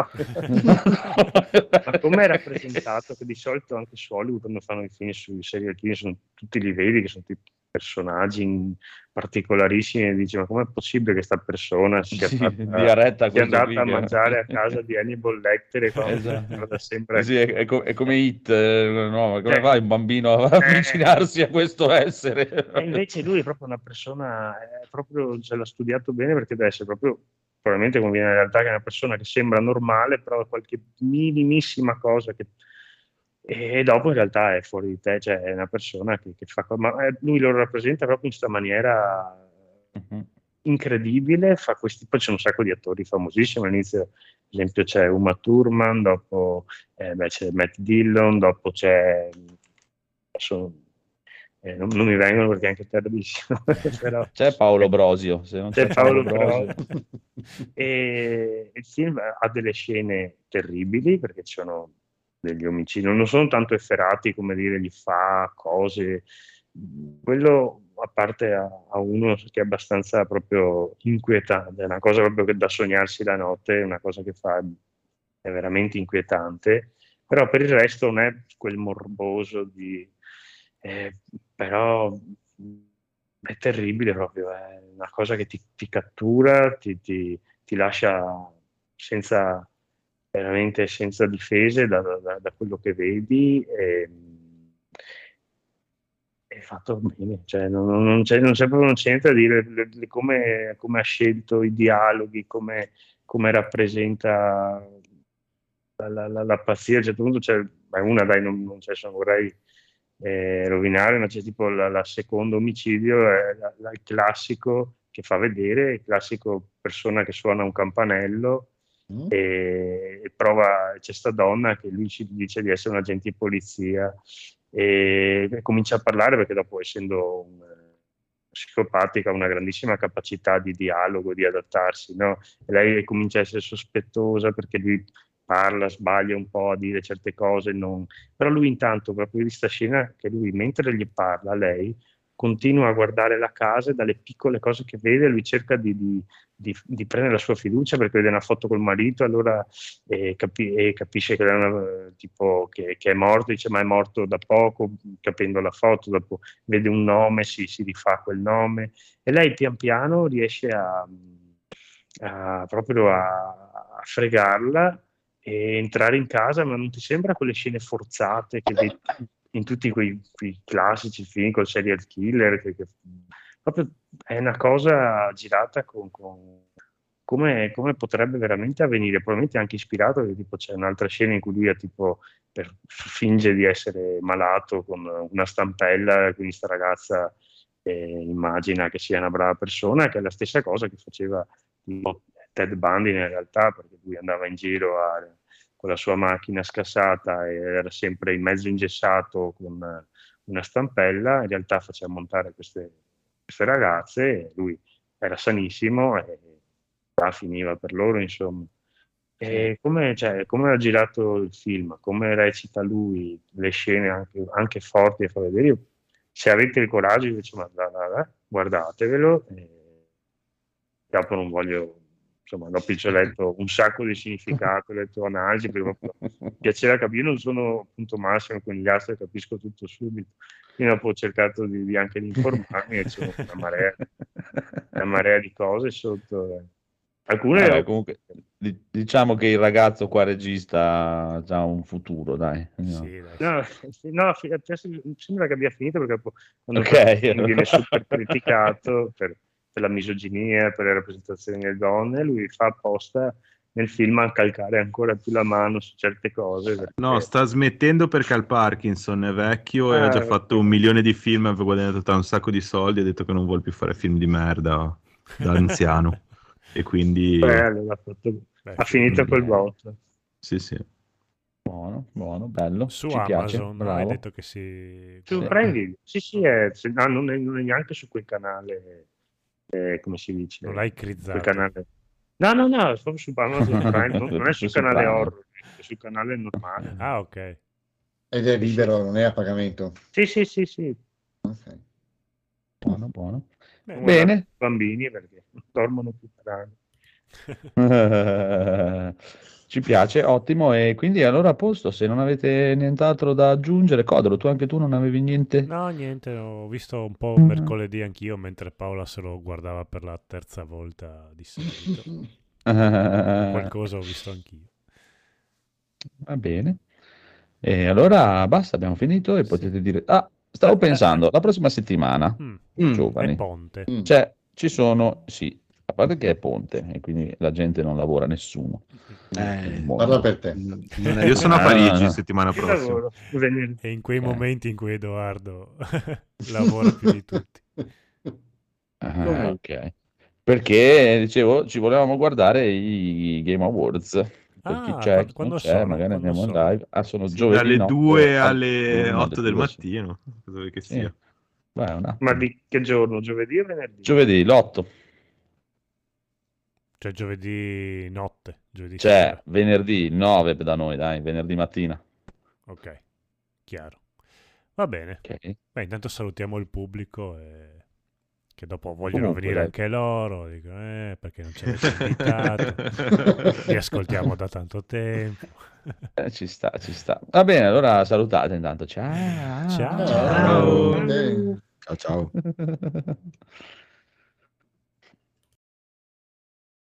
No. Ma come è rappresentato, che di solito anche su Hollywood quando fanno i film sui serial killer sono tutti li vedi che sono tutti personaggi particolarissimi e dici ma com'è possibile che questa persona sia, sì, fatta, sia andata video. a mangiare a casa di Hannibal Lecter e quando, esatto. sempre... sì, è, co- è come Hit, no? Come eh. fa il bambino ad avvicinarsi eh. a questo essere? E invece lui è proprio una persona, è proprio, ce l'ha studiato bene perché deve essere proprio, probabilmente conviene in realtà, che è una persona che sembra normale però qualche minimissima cosa che... E dopo in realtà è fuori di te, cioè è una persona che, che fa, ma lui lo rappresenta proprio in questa maniera uh-huh. incredibile. Fa questi, poi c'è un sacco di attori famosissimi. All'inizio, ad esempio, c'è Uma Thurman, dopo eh, beh, c'è Matt Dillon, dopo c'è. Adesso, eh, non, non mi vengono perché è anche tardissimo. Però, c'è Paolo Brosio. Se non c'è, c'è Paolo Brosio. E il film ha delle scene terribili perché ci sono. Degli omicidi, non sono tanto efferati come dire, gli fa cose, quello a parte a, a uno che è abbastanza proprio inquietante, è una cosa proprio che da sognarsi la notte, è una cosa che fa, è veramente inquietante, però per il resto non è quel morboso di, eh, però è terribile proprio, è una cosa che ti, ti cattura, ti, ti, ti lascia senza... veramente senza difese da, da, da quello che vedi e, e, è fatto bene, cioè, non, non, c'è, non c'è proprio niente da dire, le, le, come, come ha scelto i dialoghi, come, come rappresenta la, la, la, la pazzia. A un certo punto c'è, beh, una, dai, non, non, c'è, non vorrei eh, rovinare, ma c'è tipo la, la secondo omicidio, è la, la, il classico che fa vedere, il classico persona che suona un campanello mm. e, e prova, c'è sta donna che lui ci dice di essere un agente di polizia, e comincia a parlare perché dopo, essendo un, psicopatica, ha una grandissima capacità di dialogo, di adattarsi, no? E lei comincia a essere sospettosa perché lui parla, sbaglia un po' a dire certe cose, non... però lui intanto, proprio in questa scena, che lui mentre gli parla, lei continua a guardare la casa e dalle piccole cose che vede lui cerca di, di, di, di prendere la sua fiducia, perché vede una foto col marito, allora eh, capi- eh, capisce che è, una, tipo, che, che è morto, dice ma è morto da poco, capendo la foto, dopo vede un nome, si, si rifà quel nome, e lei pian piano riesce a, a proprio a, a fregarla e entrare in casa, ma non ti sembra quelle scene forzate che vedi in tutti quei, quei classici film col serial killer, che, che proprio è una cosa girata con, con, come, come potrebbe veramente avvenire, probabilmente anche ispirato, che tipo c'è un'altra scena in cui lui è tipo per, finge di essere malato con una stampella, quindi sta ragazza eh, immagina che sia una brava persona, che è la stessa cosa che faceva tipo Ted Bundy in realtà, perché lui andava in giro a... con la sua macchina scassata, era sempre in mezzo ingessato con una stampella, in realtà faceva montare queste, queste ragazze, lui era sanissimo e là finiva per loro, insomma. E come, cioè, come ha girato il film, come recita lui, le scene anche, anche forti da fa vedere, io, se avete il coraggio, invece, ma, da, da, da, guardatevelo, e dopo non voglio... Insomma, dopo ci ho letto un sacco di significato, ho letto analisi, perché piaceva capire, io non sono appunto Massimo con gli altri, capisco tutto subito. Quindi dopo ho cercato di, di anche di informarmi, e c'è una marea, una marea di cose sotto. Alcune... Allora, comunque, diciamo che il ragazzo qua regista ha già un futuro, dai. No, sì, dai. no, no sembra che abbia finito, perché quando okay, allora. viene super criticato per... per la misoginia, per le rappresentazioni delle donne, lui fa apposta nel film a calcare ancora più la mano su certe cose. Perché... No, sta smettendo perché ha il Parkinson, è vecchio ah, e ha già fatto un milione di film, aveva guadagnato un sacco di soldi, ha detto che non vuole più fare film di merda da anziano. E quindi... Bello, ha, fatto... Beh, ha finito quel botto. Sì, sì. Buono, buono, bello. Su Ci Amazon piace, hai detto che si... Su sì. Prendi, sì, sì, è... no, non, è, non è neanche su quel canale... Eh, come si dice? Non l'hai crizzato. Canale... No, no, no, sono su Amazon Prime, non, non è sul canale horror, è sul canale normale. Ah, ok. Ed è libero, sì. Non è a pagamento. Sì, sì, sì, sì. Okay. Buono, buono. Bene. Bene. Bambini, perché dormono più tardi. Ci piace, ottimo. E quindi allora a posto, se non avete nient'altro da aggiungere, Codolo, tu anche tu non avevi niente? No, niente, ho visto un po' Mercoledì anch'io, mentre Paola se lo guardava per la terza volta di seguito. Qualcosa ho visto anch'io. Va bene. E allora basta, abbiamo finito e sì. Potete dire... Ah, stavo pensando, la prossima settimana, mm. giovani, è ponte. Cioè, ci sono... Sì. A parte che è ponte e quindi la gente non lavora, nessuno. Eh, parla per te. Io sono a Parigi ah, settimana prossima. E in quei eh. momenti in cui Edoardo lavora più di tutti. Ah, ok. Perché, dicevo, ci volevamo guardare i Game Awards. Ah, chi c'è, chi quando c'è, sono, magari andiamo in live. Ah, sono sì, giovedì dalle due alle otto del mattino. Dove che sia. Beh, ma di che giorno? Giovedì o venerdì? Giovedì, l'otto. Cioè giovedì notte, giovedì cioè sera. Venerdì nove da noi, dai, venerdì mattina. Ok, chiaro. Va bene. Okay. Beh, intanto salutiamo il pubblico e... che dopo vogliono Comunque, venire dai. Anche loro, dico, eh, perché non ci avete invitato, li ascoltiamo da tanto tempo. Eh, ci sta, ci sta. Va bene, allora salutate intanto. Ciao. Ciao. Ciao. Ciao. Ciao.